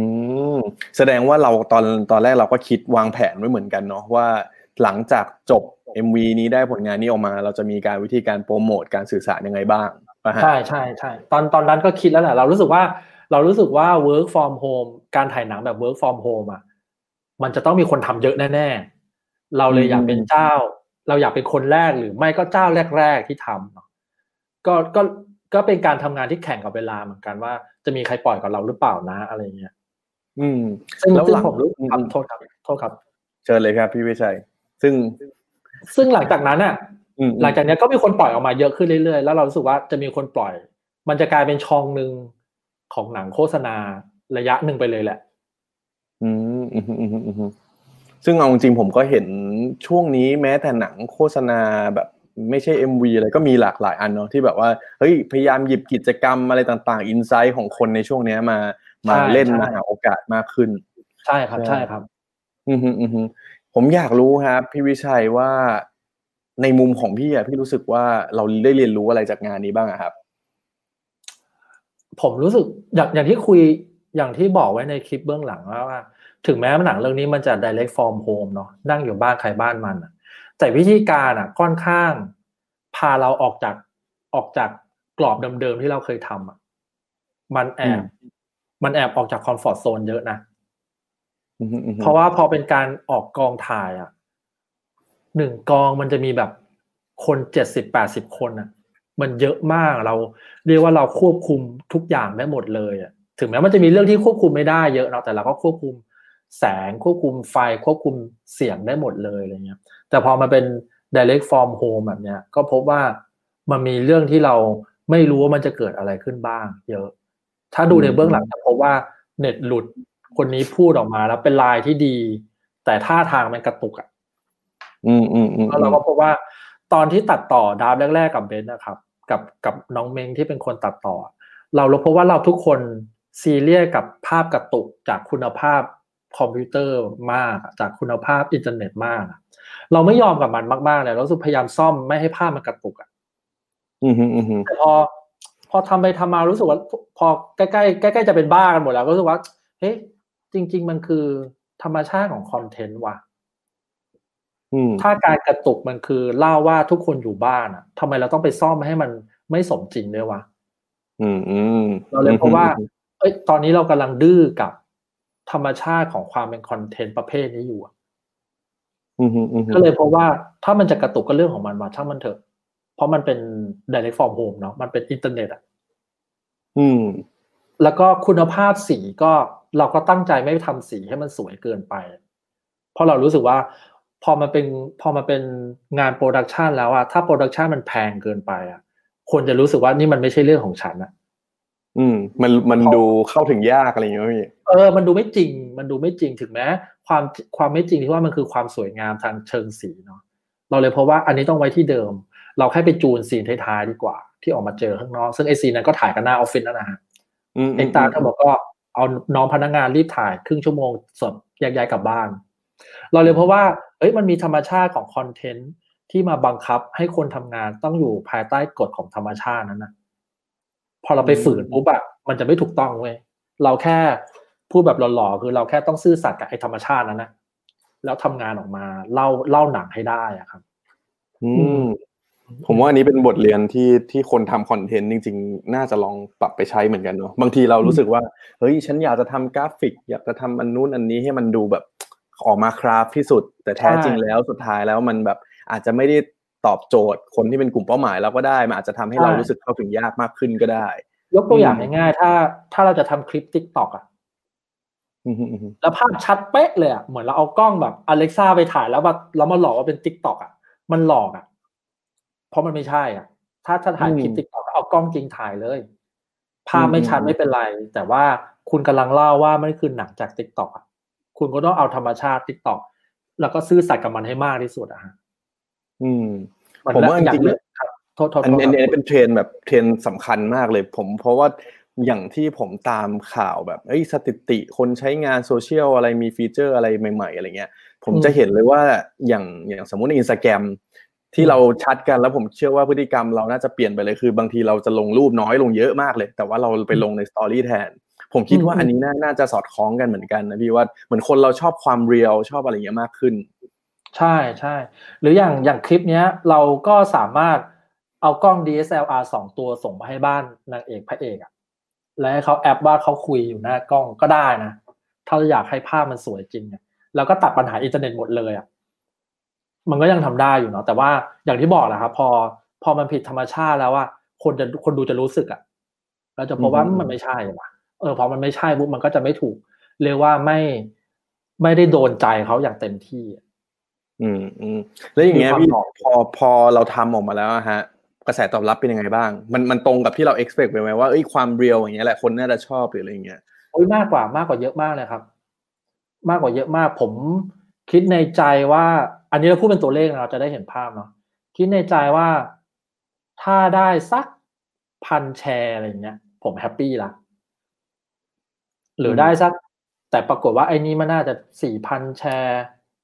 มแสดงว่าเราตอนตอนแรกเราก็คิดวางแผนไว้เหมือนกันเนาะว่าหลังจากจบ เอ็ม วี นี้ได้ผลงานนี้ออกมาเราจะมีการวิธีการโปรโมทการสื่อสารยังไงบ้างใช่ใช่ใช่ตอนตอนนั้นก็คิดแล้วแหละเรารู้สึกว่าเรารู้สึกว่า work from home การถ่ายหนังแบบ work from home อ่ะมันจะต้องมีคนทำเยอะแน่ๆเราเลยอยากเป็นเจ้าเราอยากเป็นคนแรกหรือไม่ก็เจ้าแรกๆที่ทำก็ก็ก็เป็นการทำงานที่แข่งกับเวลาเหมือนกันว่าจะมีใครปล่อยกับเราหรือเปล่านะอะไรเงี้ยอืมแล้วหลังผมรู้ครับโทษครับโทษครับเชิญเลยครับพี่วิชัยซึ่งซึ่งหลังจากนั้นอ่ะหลังจากนี้ก็มีคนปล่อยออกมาเยอะขึ้นเรื่อยๆแล้วเรารู้สึกว่าจะมีคนปล่อยมันจะกลายเป็นช่องนึงของหนังโฆษณาระยะหนึ่งไปเลยแหละอืมซึ่งเอาจริงผมก็เห็นช่วงนี้แม้แต่หนังโฆษณาแบบไม่ใช่ เอ็ม วี อะไรก็มีหลากหลายอันเนาะที่แบบว่าเฮ้ยพยายามหยิบกิจกรรมอะไรต่างๆอินไซต์ของคนในช่วงนี้มามาเล่นมาหาโอกาสมากขึ้นใช่ครับใช่ครับอืมผมอยากรู้ครับพี่วิชัยว่าในมุมของพี่อ่ะพี่รู้สึกว่าเราได้เรียนรู้อะไรจากงานนี้บ้างครับผมรู้สึกอย่างอย่างที่คุยอย่างที่บอกไว้ในคลิปเบื้องหลังว่าว่าถึงแม้หนังเรื่องนี้มันจะ direct from home เนาะนั่งอยู่บ้านใครบ้านมันแต่วิธีการอ่ะค่อนข้างพาเราออกจากออกจากกรอบเดิมๆที่เราเคยทำอ่ะมันแอบมันแอบออกจากคอมฟอร์ตโซนเยอะนะเพราะว่าพอเป็นการออกกองถ่ายอ่ะหนึ่งกองมันจะมีแบบคนเจ็ดสิบแปดสิบคนอ่ะมันเยอะมากเราเรียกว่าเราควบคุมทุกอย่างได้หมดเลยอ่ะถึงแม้มันจะมีเรื่องที่ควบคุมไม่ได้เยอะนะแต่เราก็ควบคุมแสงควบคุมไฟควบคุมเสียงได้หมดเลยอะไรเงี้ยแต่พอมาเป็น direct from home แบบเนี้ยก็พบว่ามันมีเรื่องที่เราไม่รู้ว่ามันจะเกิดอะไรขึ้นบ้างเยอะถ้าดูในเบื้องหลังจะพบว่าเน็ตหลุดคนนี้พูดออกมาแล้วเป็นไลน์ที่ดีแต่ท่าทางมันกระตุกอ่ะอืมอืมอืมแล้วเราก็พบว่าตอนที่ตัดต่อดราฟแรกๆกับเบนนะครับกับกับน้องเมงที่เป็นคนตัดต่อเราเราพบว่าเราทุกคนซีเรียสกับภาพกระตุกจากคุณภาพคอมพิวเตอร์มากจากคุณภาพอินเทอร์เน็ตมากเราไม่ยอมกับมันมากๆเลยเราสุดพยายามซ่อมไม่ให้ภาพมันกระตุกอ่ะอือฮึอือฮึพอพอทำไปทำมารู้สึกว่าพอใกล้ๆใกล้ๆจะเป็นบ้ากันหมดแล้วก็รู้สึกว่าเฮ้ยจริงๆมันคือธรรมชาติของคอนเทนต์ว่ะถ้าการกระตุกมันคือเล่าว่าทุกคนอยู่บ้านอ่ะทำไมเราต้องไปซ่อมให้มันไม่สมจริงด้วยวะอืมเราเลยเพราะว่าเอ้ยตอนนี้เรากำลังดื้อกับธรรมชาติของความเป็นคอนเทนต์ประเภทนี้อยู่ก็เลยเพราะว่าถ้ามันจะกระตุกก็เรื่องของมันมาช่างมันเถอะเพราะมันเป็น direct from home เนาะมันเป็นอินเทอร์เน็ตอ่ะอืมแล้วก็คุณภาพสีก็เราก็ตั้งใจไม่ทำสีให้มันสวยเกินไปเพราะเรารู้สึกว่าพอมันเป็นพอมันเป็นงานโปรดักชันแล้วอะถ้าโปรดักชันมันแพงเกินไปอะคนจะรู้สึกว่านี่มันไม่ใช่เรื่องของฉันอะอืมมันมันดูเข้าถึงยากอะไรอย่างเงี้ยพี่เออมันดูไม่จริงมันดูไม่จริงถึงแม้ความความไม่จริงที่ว่ามันคือความสวยงามทางเชิงสีเนาะเราเลยเพราะว่าอันนี้ต้องไว้ที่เดิมเราแค่ไปจูนซีนท้ายๆดีกว่าที่ออกมาเจอข้างนอกซึ่งไอซีนนั้นก็ถ่ายกันหน้าออฟฟิศแล้วนะฮะเอ็กตาเขาบอกก็เอาน้องพนักงานรีบถ่ายครึ่งชั่วโมงสดย้ายๆกลับบ้านเราเลยเพราะว่าเอ้ยมันมีธรรมชาติของคอนเทนต์ ที่มาบังคับให้คนทำงานต้องอยู่ภายใต้กฎของธรรมชาตินั้นนะพอเราไปฝืนปุ๊บอะมันจะไม่ถูกต้องเว้ยเราแค่พูดแบบหล่อๆคือเราแค่ต้องซื่อสัตย์กับไอ้ธรรมชาตินั้นนะแล้วทำงานออกมาเล่าเล่าหนังให้ได้อะครับอืมผมว่าอันนี้เป็นบทเรียนที่ที่คนทำคอนเทนต์จริงๆน่าจะลองปรับไปใช้เหมือนกันเนาะบางทีเรารู้สึกว่าเฮ้ยฉันอยากจะทำกราฟิกอยากจะทำอันนู้นอันนี้ให้มันดูแบบออกมาคราฟที่สุดแต่แท้จริงแล้วสุดท้ายแล้วมันแบบอาจจะไม่ได้ตอบโจทย์คนที่เป็นกลุ่มเป้าหมายเราก็ได้มันอาจจะทำให้เรารู้สึกเข้าถึงยากมากขึ้นก็ได้ยกตัวอย่างง่ายๆถ้าถ้าเราจะทำคลิป TikTok อ่ะแล้วภาพชัดเป๊ะเลยอ่ะเหมือนเราเอากล้องแบบ Alexa ไปถ่ายแล้วแบบแล้วมาหลอกว่าเป็น TikTok อ่ะมันหลอกอ่ะเพราะมันไม่ใช่อ่ะถ้าถ้าถ่ายคลิป TikTok เอากล้องจริงถ่ายเลยภาพไม่ชัดไม่เป็นไรแต่ว่าคุณกำลังเล่าว่ามันคือหนังจาก TikTok อ่ะคุณก็ต้องเอาธรรมชาติ TikTok แล้วก็ซื่อสัตย์กับมันให้มากที่สุดอ่ะฮะอืมผมว่าจริงๆโทษๆอันนี้เป็นเทรนแบบเทรนสำคัญมากเลยผมเพราะว่าอย่างที่ผมตามข่าวแบบเอ้ยสถิติคนใช้งานโซเชียลอะไรมีฟีเจอร์อะไรใหม่ๆอะไรเงี้ยผมจะเห็นเลยว่าอย่างอย่างสมมุติใน Instagramที่เราชัดกันแล้วผมเชื่อว่าพฤติกรรมเราน่าจะเปลี่ยนไปเลยคือบางทีเราจะลงรูปน้อยลงเยอะมากเลยแต่ว่าเราไปลงในสตอรี่แทนผมคิดว่าอันนี้น่าจะสอดคล้องกันเหมือนกันนะพี่ว่าเหมือนคนเราชอบความเรียลชอบอะไรอย่างเงี้ยมากขึ้นใช่ใช่หรืออย่างอย่างคลิปเนี้ยเราก็สามารถเอากล้อง ดี เอส แอล อาร์ สองตัวส่งไปให้บ้านนางเอกพระเอกอ่ะแล้วให้เขาแอปว่าเขาคุยอยู่หน้ากล้องก็ได้นะถ้าอยากให้ภาพมันสวยจริงเนี่ยเราก็ตัดปัญหาอินเทอร์เน็ตหมดเลยอ่ะมันก็ยังทำได้อยู่เนาะแต่ว่าอย่างที่บอกแหละครับพอพอมันผิดธรรมชาติแล้วว่าคนจะคนดูจะรู้สึกอ่ะแล้วจะพบว่ามันไม่ใช่ว่ะเออพอมันไม่ใช่ปุ๊บมันก็จะไม่ถูกเรียกว่าไม่ไม่ได้โดนใจเขาอย่างเต็มที่อืมอืมแล้วอย่างเงี้ยพี่พอพอเราทำออกมาแล้วฮะกระแสตอบรับเป็นยังไงบ้างมันมันตรงกับที่เรา expect ไปไหมว่าเอ้ยความเรียลอย่างเงี้ยแหละคนน่าจะชอบหรืออะไรอย่างเงี้ยโอ้ยมากกว่ามากกว่าเยอะมากเลยครับมากกว่าเยอะมากผมคิดในใจว่าอันนี้เราพูดเป็นตัวเลขนะเราจะได้เห็นภาพเนาะคิดในใจว่าถ้าได้สักพันแชร์อะไรอย่างเงี้ยผมแฮปปี้ละหรือได้สักแต่ปรากฏว่าไอ้นี่มันน่าจะ สี่พัน แชร์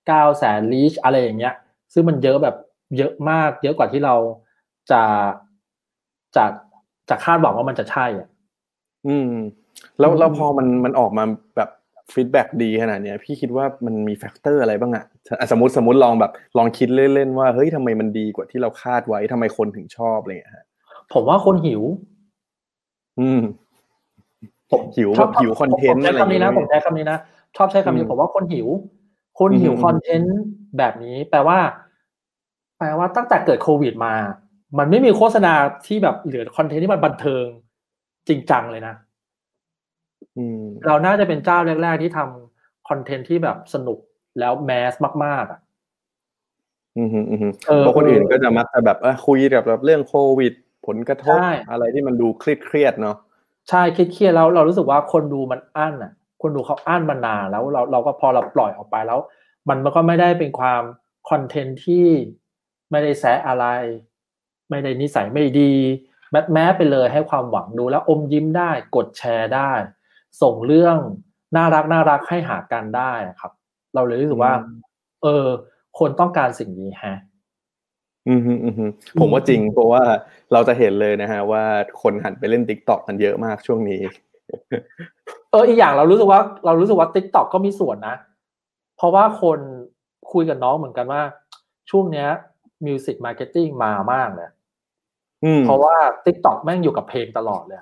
เก้าแสน reach อะไรอย่างเงี้ยซึ่งมันเยอะแบบเยอะมากเยอะกว่าที่เราจะจะจะคาดหวังว่ามันจะใช่อ่ะอืมแล้วแล้วพอมันมันออกมาแบบฟีดแบ็กดีขนาดเนี้ยพี่คิดว่ามันมีแฟกเตอร์อะไรบ้างอะสมมติสมมติลองแบบลองคิดเล่นๆว่าเฮ้ยทำไมมันดีกว่าที่เราคาดไว้ทำไมคนถึงชอบอะไรอย่างเงี้ยฮะผมว่าคนหิวอืมผมหิวแบบหิวคอนเทนต์อะไรอย่างเงี้ยผมใช้คำนี้นะชอบใช้คำนี้ผมว่าคนหิวคนหิวคอนเทนต์แบบนี้แปลว่าแปลว่าตั้งแต่เกิดโควิดมามันไม่มีโฆษณาที่แบบเหลือคอนเทนต์ที่มันบันเทิงจริงจังเลยนะเราน่าจะเป็นเจ้าแรกๆที่ทำคอนเทนต์ที่แบบสนุกแล้วแมสมากๆอ่ะอือฮึอือฮึเพราะคนอื่นก็จะมักจะแบบคุยแบบแบบเรื่องโควิดผลกระทบอะไรที่มันดูเครียดๆเนาะใช่เครียดๆแล้วเรารู้สึกว่าคนดูมันอั้นอ่ะคนดูเขาอั้นมานานแล้วเราเราก็พอเราปล่อยออกไปแล้วมันก็ไม่ได้เป็นความคอนเทนต์ที่ไม่ได้แซะอะไรไม่ได้นิสัยไม่ดีแมสแมสไปเลยให้ความหวังดูแล้วอมยิ้มได้กดแชร์ได้ส่งเรื่องน่ารักน่ารักให้หากันได้ครับเราเลยรู้สึกว่าเออคนต้องการสิ่งนี้ฮะอืมๆๆผมว่าจริงเพราะว่าเราจะเห็นเลยนะฮะว่าคนหันไปเล่น TikTok กันเยอะมากช่วงนี้เอออีกอย่างเรารู้สึกว่าเรารู้สึกว่า TikTok ก็มีส่วนนะเพราะว่าคนคุยกับน้องเหมือนกันว่าช่วงเนี้ย Music Marketing มามากเลยอืมเพราะว่า TikTok แม่งอยู่กับเพลงตลอดเลย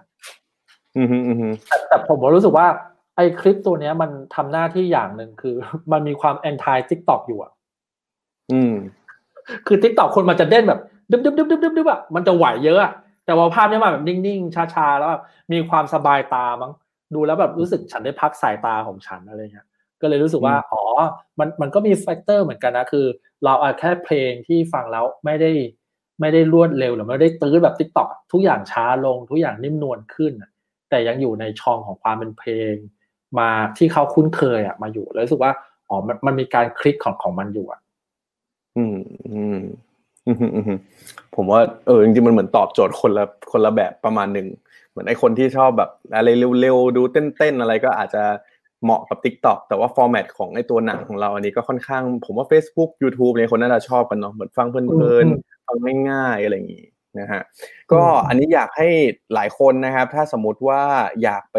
อือฮึอือฮึแต่แต่ผมก็รู้สึกว่าไอ้คลิปตัวเนี้ยมันทำหน้าที่อย่างหนึ่งคือมันมีความแอนตี้ TikTok อยู่อ่ะอืมคือ TikTok คนมันจะเด่นแบบดึ๊บๆๆๆๆอ่ะมันจะไหวเยอะอ่ะแต่ว่าภาพนี้มาแบบนิ่งๆช้าๆแล้วมีความสบายตามั้งดูแล้วแบบรู้สึกฉันได้พักสายตาของฉันอะไรเงี้ยก็เลยรู้สึกว่าอ๋อมันมันก็มีแฟกเตอร์เหมือนกันนะคือเราเอาแค่เพลงที่ฟังแล้วไม่ได้ไม่ได้รวดเร็วหรือไม่ได้ตื้อแบบ TikTok ทุกอย่างช้าลงทุกอย่างนิ่มนวลขึ้นแต่ยังอยู่ในช่องของความเป็นเพลงมาที่เขาคุ้นเคยอ่ะมาอยู่แล้วรู้สึกว่าอ๋อมันมันมีการคลิกของของมันอยู่อ่ะอืมอืมอืมอืมผมว่าเออจริงๆมันเหมือนตอบโจทย์คนละคนละแบบประมาณหนึ่งเหมือนไอ้คนที่ชอบแบบอะไรเร็วๆดูเต้นๆอะไรก็อาจจะ เหมาะกับ TikTok แต่ว่าฟอร์แมตของไอ้ตัวหนังของเราอันนี้ก็ค่อนข้างผมว่า Facebook YouTube เนี่ยคนน่าจะชอบกันเนาะเหมือนฟังเพลินๆฟังง่ายๆอะไรอย่างงี้นะฮะก็อันนี้อยากให้หลายคนนะครับถ้าสมมุติว่าอยากไป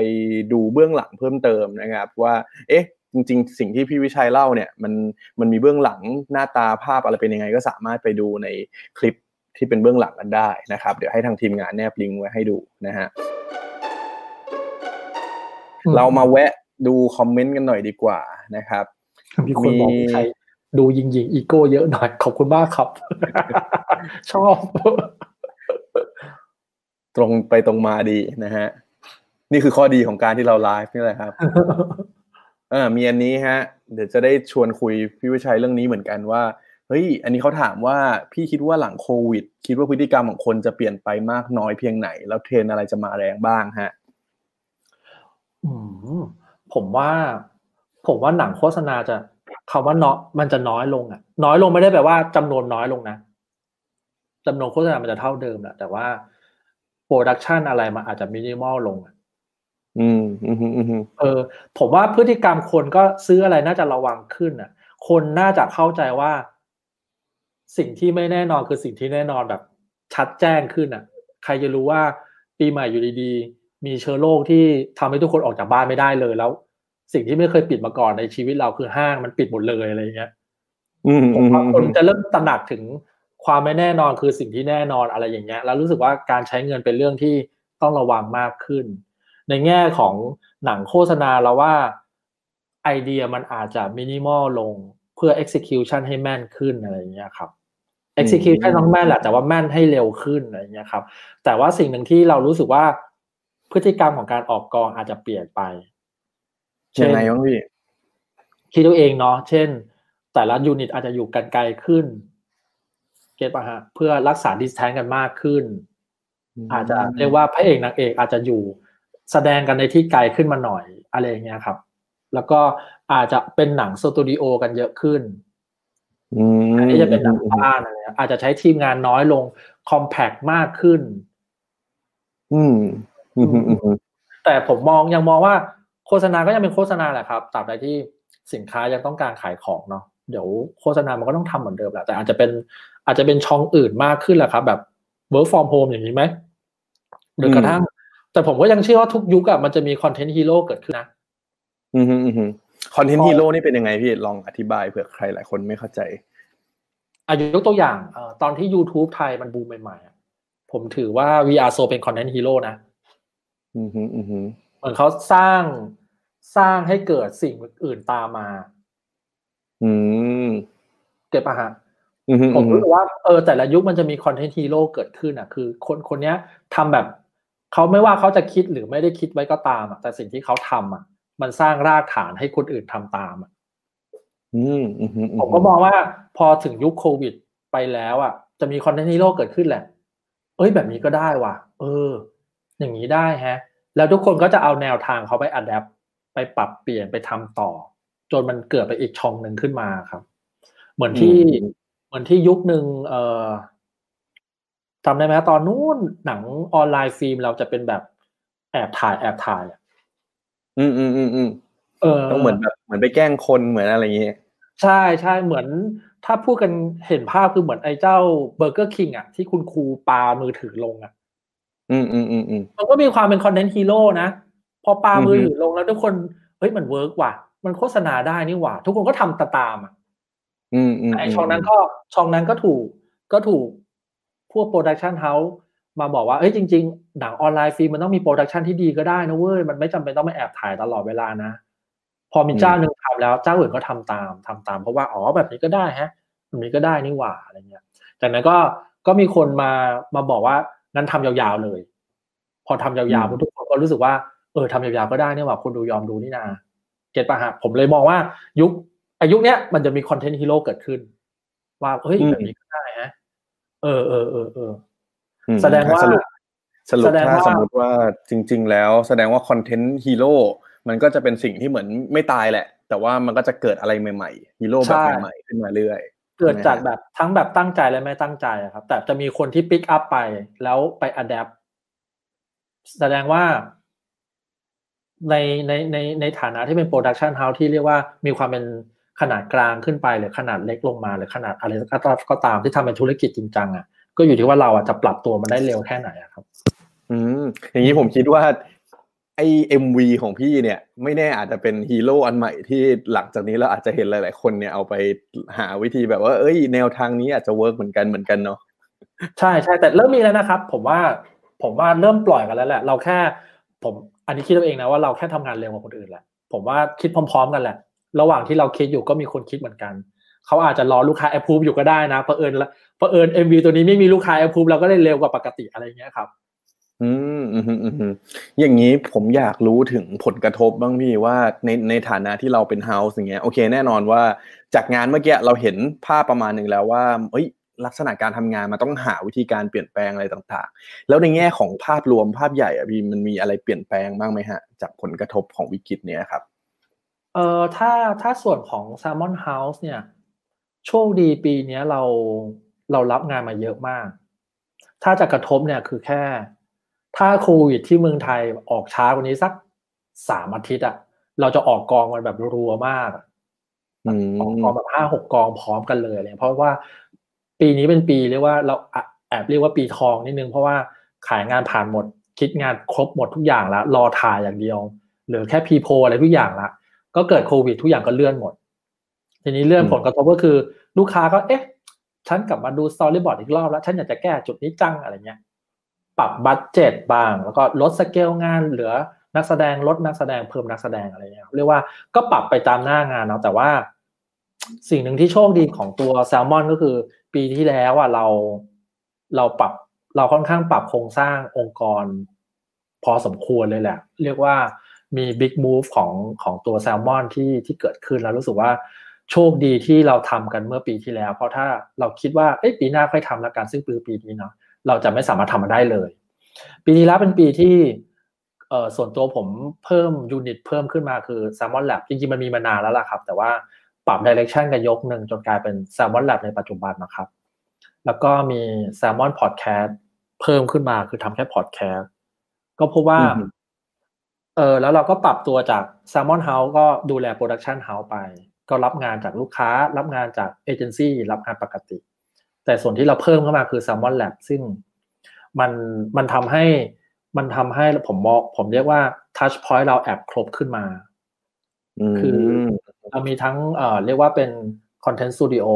ดูเบื้องหลังเพิ่มเติมนะครับว่าเอ๊ะจริงๆสิ่งที่พี่วิชัยเล่าเนี่ยมันมันมีเบื้องหลังหน้าตาภาพอะไรเป็นยังไงก็สามารถไปดูในคลิปที่เป็นเบื้องหลังกันได้นะครับเดี๋ยวให้ทางทีมงานแนบลิงก์ไว้ให้ดูนะฮะเรามาแวะดูคอมเมนต์กันหน่อยดีกว่านะครับมีคนบอกใครดูยิงยิงอีโก้เยอะหน่อยขอบคุณมากครับ ชอบ ตรงไปตรงมาดีนะฮะนี่คือข้อดีของการที่เราไลฟ์นี่แหละครับ เออมีอันนี้ฮะเดี๋ยวจะได้ชวนคุยพี่วิชัยเรื่องนี้เหมือนกันว่าเฮ้ยอันนี้เขาถามว่าพี่คิดว่าหลังโควิดคิดว่าพฤติกรรมของคนจะเปลี่ยนไปมากน้อยเพียงไหนแล้วเทรนอะไรจะมาแรงบ้างฮะอืมผมว่าผมว่าหนังโฆษณาจะคำว่าเนาะมันจะน้อยลงอ่ะน้อยลงไม่ได้แปลว่าจำนวนน้อยลงนะจำนวนโฆษณามันจะเท่าเดิมแหละแต่ว่าโปรดักชันอะไรมันอาจจะมินิมอลลงอ่ะอืมอืมอืมเออผมว่าพฤติกรรมคนก็ซื้ออะไรน่าจะระวังขึ้นอ่ะคนน่าจะเข้าใจว่าสิ่งที่ไม่แน่นอนคือสิ่งที่แน่นอนแบบชัดแจ้งขึ้นอ่ะใครจะรู้ว่าปีใหม่อยู่ดีๆมีเชื้อโรคที่ทำให้ทุกคนออกจากบ้านไม่ได้เลยแล้วสิ่งที่ไม่เคยปิดมาก่อนในชีวิตเราคือห้างมันปิดหมดเลยอะไรเงี้ยผมว่าคนจะเริ่มตระหนักถึงความไม่แน่นอนคือสิ่งที่แน่นอนอะไรอย่างเงี้ยแล้วรู้สึกว่าการใช้เงินเป็นเรื่องที่ต้องระวังมากขึ้นในแง่ของหนังโฆษณาเราว่าไอเดียมันอาจจะมินิมอลลงเพื่อ execution ให้แม่นขึ้นอะไรเงี้ยครับ execution ต้องแม่นแหละแต่ว่าแม่นให้เร็วขึ้นอะไรเงี้ยครับแต่ว่าสิ่งหนึ่งที่เรารู้สึกว่าพฤติกรรมของการออกกองอาจจะเปลี่ยนไปยังไงบ้างพี่คิดตัวเองเนาะเช่นแต่ละยูนิตอาจจะอยู่กันไกลขึ้นเก็ตป่ะฮะเพื่อรักษาดิสแทนซ์กันมากขึ้นอาจจะเรียกว่าพระเอกนางเอกอาจจะอยู่แสดงกันในที่ไกลขึ้นมาหน่อยอะไรอย่างเงี้ยครับแล้วก็อาจจะเป็นหนังสตูดิโอกันเยอะขึ้นอันนี้จะเป็นหนังบ้านอะไรอาจจะใช้ทีมงานน้อยลงคอมแพคมากขึ้นอืมแต่ผมมองยังมองว่าโฆษณาก็ยังเป็นโฆษณาแหละครับตราบใดที่สินค้ายังต้องการขายของเนาะเดี๋ยวโฆษณามันก็ต้องทำเหมือนเดิมแหละแต่อาจจะเป็นอาจจะเป็นช่องอื่นมากขึ้นแหละครับแบบ work from home อย่างนี้ไหมหรือกระทั่งแต่ผมก็ยังเชื่อว่าทุกยุคอะมันจะมีคอนเทนต์ฮีโร่เกิดขึ้นนะอือฮึอือฮึคอนเทนต์ฮีโร่นี่เป็นยังไงพี่ลองอธิบายเผื่อใครหลายคนไม่เข้าใจอ่ะยกตัวอย่างเอ่อตอนที่ YouTube ไทยมันบูมใหม่ๆอ่ะผมถือว่า วี อาร์ เอส โอ เป็นคอนเทนต์ฮีโร่นะอือฮึอือฮึเหมือนเขาสร้างสร้างให้เกิดสิ่งอื่นตามมาอืมเก็บป่ะฮะผมรู้สึกว่าเออแต่ละยุคมันจะมีคอนเทนต์ฮีโร่เกิดขึ้นอ่ะคือคนคนนี้ทำแบบเขาไม่ว่าเขาจะคิดหรือไม่ได้คิดไว้ก็ตามอ่ะแต่สิ่งที่เขาทำอ่ะมันสร้างรากฐานให้คนอื่นทำตามอ่ะผมก็มองว่าพอถึงยุคโควิดไปแล้วอ่ะจะมีคอนเทนต์ฮีโร่เกิดขึ้นแหละเอ้ยแบบนี้ก็ได้ว่ะเอออย่างนี้ได้ฮะแล้วทุกคนก็จะเอาแนวทางเขาไปอัดแอปไปปรับเปลี่ยนไปทำต่อจนมันเกิดไปอีกช่องหนึ่งขึ้นมาครับเหมือนที่เหมือนที่ยุคหนึ่งเอ่อทำได้ไหมตอนนู้นหนังออนไลน์ฟิล์มเราจะเป็นแบบแอบถ่ายแอบถ่ายอ่ะอืมอืมอืมอืมเออต้องเหมือนแบบเหมือนไปแกล้งคนเหมือนอะไรอย่างเงี้ยใช่ใช่เหมือนถ้าพูดกันเห็นภาพคือเหมือนไอ้เจ้าเบอร์เกอร์คิงอ่ะที่คุณครูปามือถือลงอ่ะอืมอืมอืมอืมมันก็มีความเป็นคอนเทนต์ฮีโร่นะพอปามือถือลงแล้วทุกคนเฮ้ยมันเวิร์กว่ะมันโฆษณาได้นี่หว่าทุกคนก็ทำตามอ่ะอืมอืมไอ้ช่องนั้นก็ช่องนั้นก็ถูกก็ถูกพวกโปรดักชันเฮาส์มาบอกว่าเฮ้ยจริงๆหนังออนไลน์ฟิล์มมันต้องมีโปรดักชันที่ดีก็ได้นะเว้ยมันไม่จำเป็นต้องมาแอบถ่ายตลอดเวลานะพอมีเจ้าหนึ่งทำแล้วเจ้าอื่นก็ทำตามทำตามเพราะว่าอ๋อแบบนี้ก็ได้ฮะแบบนี้ก็ได้นี่หว่าอะไรเงี้ยจากนั้นก็ก็มีคนมามาบอกว่างั้นทำยาวๆเลยพอทำยาวๆทุกคนก็รู้สึกว่าเออทำยาวๆก็ได้นี่หว่าคนดูยอมดูนี่นาเก็ตป่ะฮะผมเลยมองว่ายุคอายุเนี้ยมันจะมีคอนเทนต์ฮีโร่เกิดขึ้นว่าเฮ้ยแบบนี้ก็ได้ฮะเออเออเออเออแสดงว่าสรุปสรุปถ้าสมมติว่าจริงๆแล้วแสดงว่าคอนเทนต์ฮีโร่มันก็จะเป็นสิ่งที่เหมือนไม่ตายแหละแต่ว่ามันก็จะเกิดอะไรใหม่ๆฮีโร่แบบใหม่ๆขึ้นมาเรื่อยเกิดจากแบบทั้งแบบตั้งใจและไม่ตั้งใจครับแต่จะมีคนที่ปิกอัพไปแล้วไปอะแดปต์แสดงว่า ในในในในฐานะที่เป็นโปรดักชันเฮาส์ที่เรียกว่ามีความเป็นขนาดกลางขึ้นไปหรือขนาดเล็กลงมาหรือขนาดอะไรก็ตามที่ทำเป็นธุรกิจจริงจังอ่ะก็อยู่ที่ว่าเราอ่ะจะปรับตัวมันได้เร็วแค่ไหนอะครับอืมอย่างนี้ผมคิดว่าไอ้ เอ็ม วี ของพี่เนี่ยไม่แน่อาจจะเป็นฮีโร่อันใหม่ที่หลังจากนี้เราอาจจะเห็นหลายๆคนเนี่ยเอาไปหาวิธีแบบว่าเอ้ยแนวทางนี้อาจจะเวิร์กเหมือนกันเหมือนกันเนาะใช่ใช่แต่เริ่มมีแล้วนะครับผมว่าผมว่าเริ่มปล่อยกันแล้วแหละเราแค่ผมอันนี้คิดตัวเองนะว่าเราแค่ทำงานเร็วกว่าคนอื่นแหละผมว่าคิดพร้อมๆกันแหละระหว่างที่เราคิดอยู่ก็มีคนคิดเหมือนกันเขาอาจจะรอลูกค้า approve อยู่ก็ได้นะเผอิญเผอิญ เอ็ม วี ตัวนี้ไม่มีลูกค้า approve เราก็ได้เร็วกว่าปกติอะไรอย่างเงี้ยครับอืมอืมอืมอย่างนี้ผมอยากรู้ถึงผลกระทบบ้างพี่ว่าในในฐานะที่เราเป็นเฮาส์อย่างเงี้ยโอเคแน่นอนว่าจากงานเมื่อกี้เราเห็นภาพประมาณนึงแล้วว่าเอ้ยลักษณะการทำงานมันต้องหาวิธีการเปลี่ยนแปลงอะไรต่างๆแล้วในแง่ของภาพรวมภาพใหญ่อ่ะพี่มันมีอะไรเปลี่ยนแปลงบ้างไหมฮะจากผลกระทบของวิกฤตเนี้ยครับเอ่อถ้าถ้าส่วนของ Salmon House เนี่ยโชคดีปีนี้เราเรารับงานมาเยอะมากถ้าจะกระทบเนี่ยคือแค่ถ้าโควิดที่เมืองไทยออกช้ากว่านี้สักสามอาทิตย์อ่ะเราจะออกกองกันแบบรัวมากอืมออกกองแบบห้า หกกองพร้อมกันเลยอะไรเพราะว่าปีนี้เป็นปีเรียกว่าเราแอบเรียกว่าปีทองนิดนึงเพราะว่าขายงานผ่านหมดคิดงานครบหมดทุกอย่างแล้วรอถ่ายอย่างเดียวเหลือแค่พรีโพลอะไรทุกอย่างละก็เกิดโควิดทุกอย่างก็เลื่อนหมดทีนี้เลื่อนผลกระทบก็คือลูกค้าก็เอ๊ะฉันกลับมาดูสตอรี่บอร์ดอีกรอบแล้วฉันอยากจะแก้จุดนี้จังอะไรเงี้ยปรับบัดเจ็ตบ้างแล้วก็ลดสเกลงานเหลือนักแสดงลดนักแสดงเพิ่มนักแสดงอะไรเงี้ยเรียกว่าก็ปรับไปตามหน้างานเนาะแต่ว่าสิ่งหนึ่งที่โชคดีของตัว Salmon ก็คือปีที่แล้วอ่ะเราเราปรับเราค่อนข้างปรับโครงสร้างองค์กรพอสมควรเลยแหละเรียกว่ามีบิ๊กมูฟของของตัว Salmon ที่ที่เกิดขึ้นแล้วรู้สึกว่าโชคดีที่เราทำกันเมื่อปีที่แล้วเพราะถ้าเราคิดว่าเอ้ยปีหน้าค่อยทำแล้วกันซึ่งปีปีนี้เนาะเราจะไม่สามารถทำมาได้เลยปีนี้แล้วเป็นปีที่เอ่อส่วนตัวผมเพิ่มยูนิตเพิ่มขึ้นมาคือ Salmon Lab จริงๆมันมีมานานแล้วล่ะครับแต่ว่าปรับ direction กันยกหนึ่งจนกลายเป็น Salmon Lab ในปัจจุบันนะครับแล้วก็มี Salmon Podcast เพิ่มขึ้นมาคือทำแค่ Podcast ก็เพราะว่าเออแล้วเราก็ปรับตัวจาก Salmon House ก็ดูแล Production House ไปก็รับงานจากลูกค้ารับงานจากเอเจนซี่รับงานปกติแต่ส่วนที่เราเพิ่มเข้ามาคือ Salmon Lab ซึ่งมันมันทำให้มันทำให้ผมมองผมเรียกว่า touch point เราแอบครบขึ้นมาคือเรามีทั้งเอ่อเรียกว่าเป็น content studio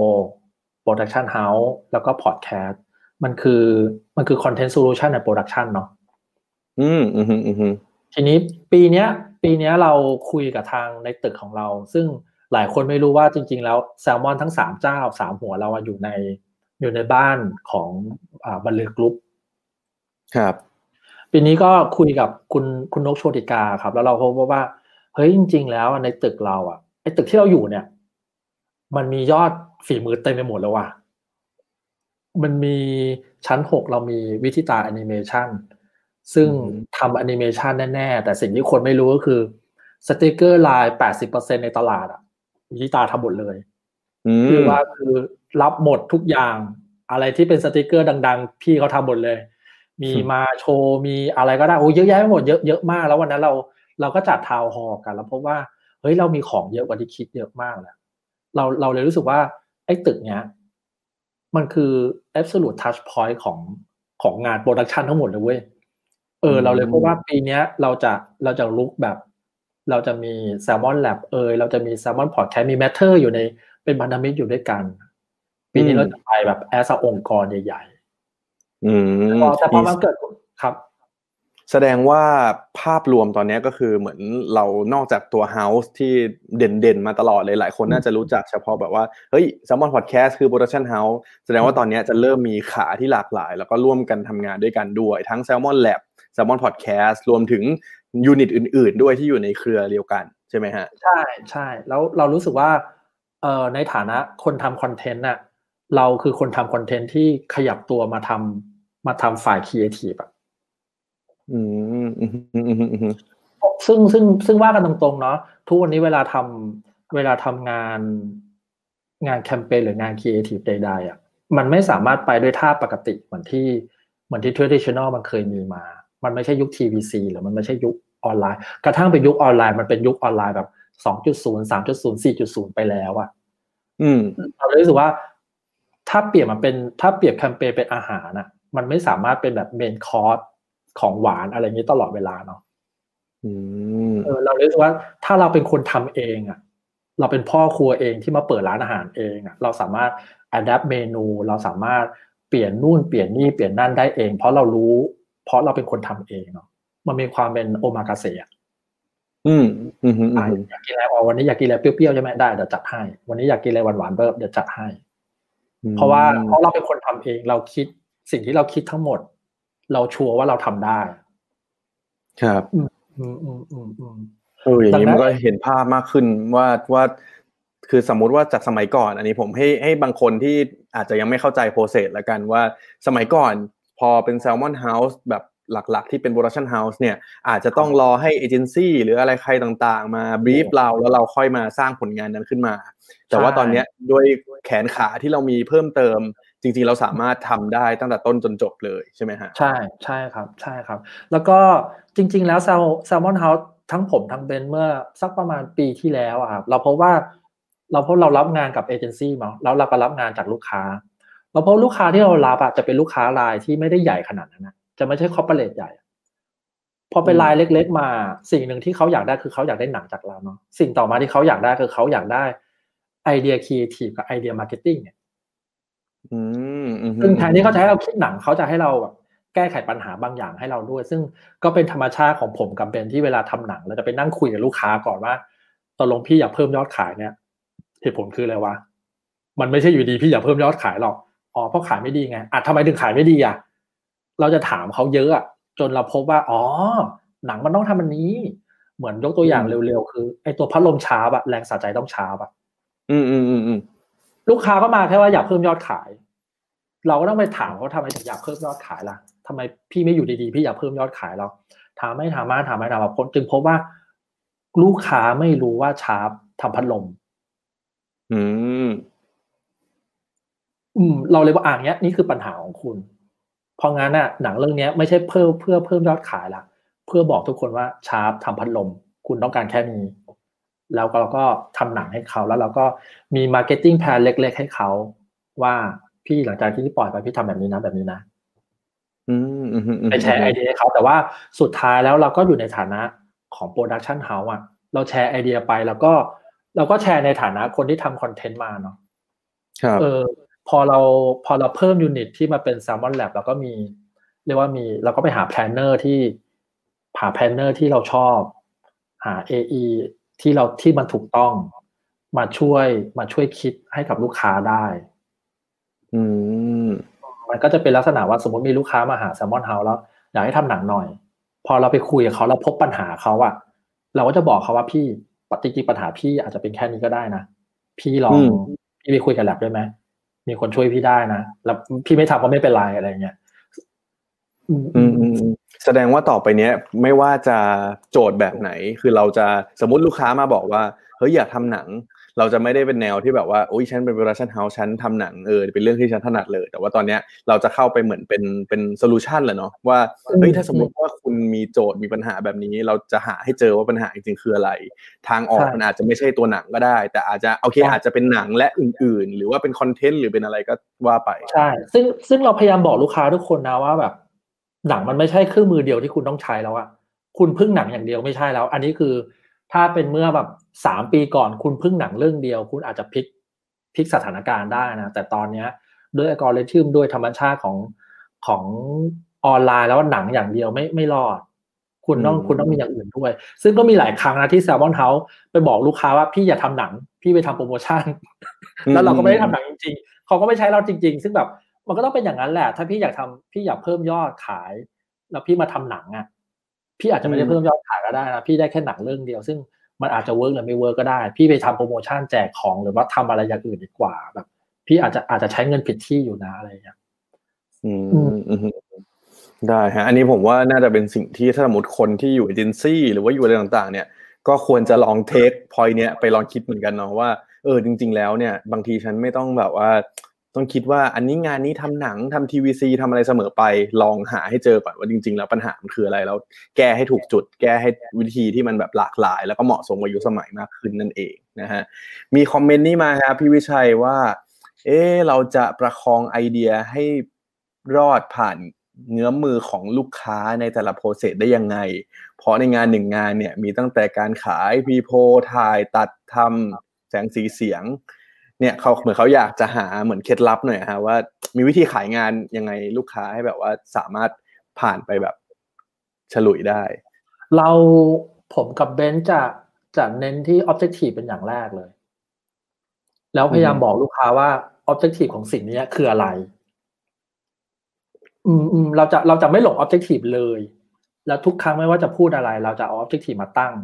production house แล้วก็ podcast มันคือมันคือ content solution ใน production เนาะอืมอืมอืมทีนี้ปีเนี้ยปีเนี้ยเราคุยกับทางในตึกของเราซึ่งหลายคนไม่รู้ว่าจริงๆแล้ว Salmon ทั้งสามเจ้าสามหัวเราอยู่ในอยู่ในบ้านของอ่าบรรลือกรุ๊ปครับปีนี้ก็คุยกับคุณคุณนกโชติกาครับแล้วเราพบว่าเฮ้ยจริงๆแล้วในตึกเราอ่ะไอ้ตึกที่เราอยู่เนี่ยมันมียอดฝีมือเต็มไปหมดแล้วว่ะมันมีชั้นหกเรามีวิทิตาแอนิเมชั่นซึ่งทำแอนิเมชั่นแน่ๆแต่สิ่งที่คนไม่รู้ก็คือสติกเกอร์ไลน์ แปดสิบเปอร์เซ็นต์ ในตลาดอ่ะวิทิตาทำหมดเลยคือว่าคือรับหมดทุกอย่างอะไรที่เป็นสติกเกอร์ดังๆพี่เขาทำหมดเลยมีมาโชว์มีอะไรก็ได้โอ้เยอะแยะไปหมดเยอะเยอะมากแล้ววันนั้นเราเราก็จัดทาวน์ฮอลล์กันแล้วพบว่าเฮ้ยเรามีของเยอะกว่าที่คิดเยอะมากนะเราเราเลยรู้สึกว่าไอ้ตึกเนี้ยมันคือ absolute touch point ของของงานโปรดักชันทั้งหมดเลยเว้ยเออเราเลยพบว่าปีเนี้ยเราจะเราจะลุกแบบเราจะมี Salmon Lab เออเราจะมี Salmon Podcast มี Matter อยู่ในเป็นพันธมิตรอยู่ด้วยกันปีนี้เราจะไปแบบแอสองค์กรใหญ่ๆอืมแต่พอมันเกิดครับแสดงว่าภาพรวมตอนนี้ก็คือเหมือนเรานอกจากตัว House ที่เด่นๆมาตลอดเลยหลายคนน่าจะรู้จักเฉพาะแบบว่าเฮ้ย Salmon Podcast คือ Production House แสดงว่าตอนนี้จะเริ่มมีขาที่หลากหลายแล้วก็ร่วมกันทำงานด้วยกันด้วยทั้ง Salmon Lab Salmon Podcast รวมถึงยูนิตอื่นๆด้วยที่อยู่ในเครือเดียวกันใช่ไหมฮะใช่ใช่แล้วเรารู้สึกว่าเอ่อในฐานะคนทำคอนเทนต์น่ะเราคือคนทำคอนเทนต์ที่ขยับตัวมาทำมาทำฝ่าย Creative อ่ะอืมซึ่งซึ่งซึ่งว่ากันตรงๆเนาะทุกวันนี้เวลาทำเวลาทำงานงานแคมเปญหรืองานครีเอทีฟใดๆอ่ะมันไม่สามารถไปด้วยท่าปกติเหมือนที่เหมือนที่ traditional มันเคยมีมามันไม่ใช่ยุค ที วี ซี หรือมันไม่ใช่ยุค ออนไลน์กระทั่งเป็นยุคออนไลน์มันเป็นยุคออนไลน์แบบ สองจุดศูนย์ สามจุดศูนย์ สี่จุดศูนย์ ไปแล้วอ่ะอืมเราเลยรู้สึกว่าถ้าเปรียบมันเป็นถ้าเปรียบแคมเปญเป็นอาหารน่ะมันไม่สามารถเป็นแบบเมนคอร์สของหวานอะไรอย่างนี้ตลอดเวลาเนาะอืมเออเราเลยรู้สึกว่าถ้าเราเป็นคนทำเองอ่ะเราเป็นพ่อครัวเองที่มาเปิดร้านอาหารเองอ่ะเราสามารถอัดแอปเมนูเราสามารถเปลี่ยนนู่นเปลี่ยนนี่เปลี่ยนนั่นได้เองเพราะเรารู้เพราะเราเป็นคนทำเองเนาะมันมีความเป็นโอมากาเสะอืมอืมอ่าอยากกินอะไรวันนี้อยากกินอะไรเปรี้ยวๆใช่ไหมได้เดี๋ยวจัดให้วันนี้อยากกินอะไรหวานๆเบิร์บเดี๋ยวจัดให้เพราะว่าเพราะเราเป็นคนทำเองเราคิดสิ่งที่เราคิดทั้งหมดเราชัวร์ว่าเราทำได้ครับอืมอืมอืมอืมอืมเอออย่างนี้มันก็เห็นภาพมากขึ้นว่าว่าคือสมมุติว่าจากสมัยก่อนอันนี้ผมให้ให้บางคนที่อาจจะยังไม่เข้าใจโปรเซสละกันว่าสมัยก่อนพอเป็น Salmon House แบบหลักๆที่เป็น Production House เนี่ยอาจจะต้องรอให้เอเจนซี่หรืออะไรใครต่างๆมาบรีฟเราแล้วเราค่อยมาสร้างผลงานนั้นขึ้นมาแต่ว่าตอนนี้ด้วยแขนขาที่เรามีเพิ่มเติมจริงๆเราสามารถทำได้ตั้งแต่ต้นจนจบเลยใช่ไหมฮะใช่ใช่ครับใช่ครับแล้วก็จริงๆแล้ว Salmon House ทั้งผมทั้งเบนเมื่อสักประมาณปีที่แล้วอะครับเราพบว่าเราพบเรารับงานกับเอเจนซี่มาแล้วเราก็รับงานจากลูกค้าเราพบลูกค้าที่เรารับอะจะเป็นลูกค้ารายที่ไม่ได้ใหญ่ขนาดนั้นนะจะไม่ใช่คอร์ปอเรทใหญ่พอเป็นรายเล็กๆมาสิ่งหนึ่งที่เขาอยากได้คือเขาอยากได้หนังจากเราเนาะสิ่งต่อมาที่เขาอยากได้คือเขาอยากได้ไอเดียครีเอทีฟกับไอเดียมาร์เก็ตติ้งเนี่ยอืมซึ่งแทนที่เขาจะให้เราคิดหนังเขาจะให้เราแบบแก้ไขปัญหาบางอย่างให้เราด้วยซึ่งก็เป็นธรรมชาติของผมกับเบนที่เวลาทำหนังเราจะไปนั่งคุยกับลูกค้าก่อนว่าตกลงพี่อยากเพิ่มยอดขายเนี่ยเหตุผลคืออะไรวะมันไม่ใช่อยู่ดีพี่อยากเพิ่มยอดขายหรอกอ๋อเพราะขายไม่ดีไงอ่ะทำไมถึงขายไม่ดีอ่ะเราจะถามเขาเยอะจนเราพบว่าอ๋อหนังมันต้องทำอันนี้เหมือนยกตัวอย่างเร็วๆคือไอ้ตัวพัดลมช้าบะแรงสะใจต้องช้าบะอืมอืมอืมอืมลูกค้าก็มาแค่ว่าอยากเพิ่มยอดขายเราก็ต้องไปถามเขาทำไมถึงอยากเพิ่มยอดขายล่ะทำไมพี่ไม่อยู่ดีๆพี่อยากเพิ่มยอดขายเราถามไม่ถามมาถามไม่ถามมาคนจึงพบว่าลูกค้าไม่รู้ว่าช้าทำพัดลมอืมอืมเราเลยว่าอ่างเนี้ยนี่คือปัญหาของคุณเพราะงั้นน่ะหนังเรื่องนี้ไม่ใช่เพิ่มเพื่อเพิ่มยอดขายละเพื่อบอกทุกคนว่าชาร์ปทำพัดลมคุณต้องการแค่นี้แล้วเราก็ทำหนังให้เขาแล้วเราก็มี marketing plan เล็กๆให้เขาว่าพี่หลังจากที่ปล่อยไปพี่ทำแบบนี้นะแบบนี้นะอืมไปแชร์ไอเดียให้เขาแต่ว่าสุดท้ายแล้วเราก็อยู่ในฐานะของ production house อ่ะเราแชร์ไอเดียไปแล้วก็เราก็แชร์ในฐานะคนที่ทำคอนเทนต์มาเนาะครับเออพอเราพอเราเพิ่มยูนิตที่มาเป็น Salmon Lab แล้วก็มีเรียกว่ามีเราก็ไปหาแพลนเนอร์ที่หาแพลนเนอร์ที่เราชอบหา เอ อี ที่เราที่มันถูกต้องมาช่วยมาช่วยคิดให้กับลูกค้าได้อืมมันก็จะเป็นลักษณะว่าสมมติมีลูกค้ามาหา Salmon House แล้วอยากให้ทำหนังหน่อยพอเราไปคุยกับเขาแล้วพบปัญหาเขาอะเราก็จะบอกเขาว่าพี่จริงๆปัญหาพี่อาจจะเป็นแค่นี้ก็ได้นะพี่ลองพี่ไปคุยกับ Lab ได้ไหมมีคนช่วยพี่ได้นะแล้วพี่ไม่ทำก็ไม่เป็นไรอะไรเงี้ยแสดงว่าต่อไปเนี้ยไม่ว่าจะโจทย์แบบไหนคือเราจะสมมุติลูกค้ามาบอกว่าเฮ้ยอยากทำหนังเราจะไม่ได้เป็นแนวที่แบบว่าโอ้ยฉันเป็น production house ฉันทำหนังเออเป็นเรื่องที่ฉันถนัดเลยแต่ว่าตอนเนี้ยเราจะเข้าไปเหมือนเป็นเป็น solution แหละเนาะว่าเฮ้ยถ้าสมมุติว่าคุณมีโจทย์มีปัญหาแบบนี้เราจะหาให้เจอว่าปัญหาจริงๆคืออะไรทางออกมันอาจจะไม่ใช่ตัวหนังก็ได้แต่อาจจะโอเคอาจจะเป็นหนังและอื่นๆหรือว่าเป็นคอนเทนต์หรือเป็นอะไรก็ว่าไปใช่ซึ่งซึ่งเราพยายามบอกลูกค้าทุกคนนะว่าแบบหนังมันไม่ใช่เครื่องมือเดียวที่คุณต้องใช้แล้วอะคุณพึ่งหนังอย่างเดียวไม่ใช่แล้วอันนี้คือถ้าเป็นเมื่อแบบสามปีก่อนคุณพึ่งหนังเรื่องเดียวคุณอาจจะพลิกพลิกสถานการณ์ได้นะแต่ตอนนี้ด้วยอัลกอริทึมด้วยธรรมชาติของของออนไลน์แล้วหนังอย่างเดียวไม่ไม่รอดคุณต้องคุณต้องมีอย่างอื่นด้วยซึ่งก็มีหลายครั้งนะที่ Salmon House ไปบอกลูกค้าว่าพี่อย่าทำหนังพี่ไปทำโปรโมชั่นแล้วเราก็ไม่ได้ทำหนังจริงๆเขาก็ไม่ใช้เราจริงๆซึ่งแบบมันก็ต้องเป็นอย่างนั้นแหละถ้าพี่อยากทำพี่อยากเพิ่มยอดขายแล้วพี่มาทำหนังอ่ะพี่อาจจะไม่ได้เพิ่มยอดขายก็ได้นะพี่ได้แค่หนังเรื่องเดียวซึ่งมันอาจจะเวิร์กหรือไม่เวิร์กก็ได้พี่ไปทำโปรโมชั่นแจกของหรือว่าทำอะไรอย่างอื่นดีกว่าแบบพี่อาจจะอาจจะใช้เงินผิดที่อยู่นะอะไรอย่างเงี้ยอืมได้ฮะอันนี้ผมว่าน่าจะเป็นสิ่งที่ถ้าสมมติคนที่อยู่เอเจนซี่หรือว่าอยู่อะไรต่างๆเนี่ยก็ควรจะลองเทคพอยต์เนี้ยไปลองคิดเหมือนกันเนาะว่าเออจริงๆแล้วเนี่ยบางทีฉันไม่ต้องแบบว่า ต้องคิดว่าอันนี้งานนี้ทำหนังทำทีวีซีทำอะไรเสมอไปลองหาให้เจอก่อนว่าจริงๆแล้วปัญหามันคืออะไรแล้วแก้ให้ถูกจุดแก้ให้วิธีที่มันแบบหลากหลายแล้วก็เหมาะสมกับยุคสมัยมากขึ้นนั่นเองนะฮะมีคอมเมนต์นี้มาครับพี่วิชัยว่าเอ๊ะเราจะประคองไอเดียให้รอดผ่านเงื้อมมือของลูกค้าในแต่ละโปรเซสได้ยังไงเพราะในงานหนึ่งงานเนี่ยมีตั้งแต่การขายพรีโพถ่ายตัดทำแสงสีเสียงเนี่ยเขาเหมือนเขาอยากจะหาเหมือนเคล็ดลับหน่อยฮะว่ามีวิธีขายงานยังไงลูกค้าให้แบบว่าสามารถผ่านไปแบบฉลุยได้เราผมกับเบนจะจะเน้นที่ objective เป็นอย่างแรกเลยแล้วพยายามบอกลูกค้าว่า objective ของสิ่งนี้คืออะไรอืมอืมเราจะเราจะไม่หลง objective เลยแล้วทุกครั้งไม่ว่าจะพูดอะไรเราจะเอา objective มาตั้ง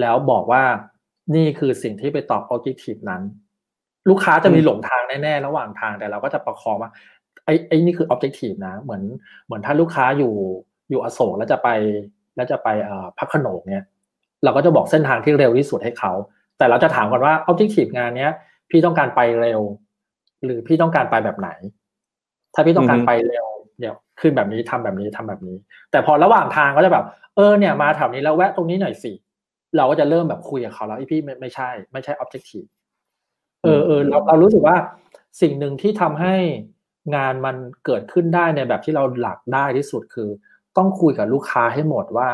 แล้วบอกว่านี่คือสิ่งที่ไปตอบ objective นั้นลูกค้าจะมีหลงทางแน่ๆระหว่างทางแต่เราก็จะประคองว่าไอ้ไอ้นี่คือ objective นะเหมือนเหมือนถ้าลูกค้าอยู่อยู่อโศกแล้วจะไปแล้วจะไปเอ่อพระโขนงเนี่ยเราก็จะบอกเส้นทางที่เร็วที่สุดให้เขาแต่เราจะถามก่อนว่า objective งานเนี้ยพี่ต้องการไปเร็วหรือพี่ต้องการไปแบบไหนถ้าพี่ต้องการไปเร็วเนี่ยขึ้นแบบนี้ทำแบบนี้ทำแบบนี้แต่พอระหว่างทางก็จะแบบเออเนี่ยมาแถวนี้แล้วแวะตรงนี้หน่อยสิเราก็จะเริ่มแบบคุยกับเขาแล้วไอ้พี่ไม่ไม่ใช่ไม่ใช่ objectiveเออเออเราเรารู้สึกว่าสิ่งหนึ่งที่ทำให้งานมันเกิดขึ้นได้ในแบบที่เราหลักได้ที่สุดคือต้องคุยกับลูกค้าให้หมดว่า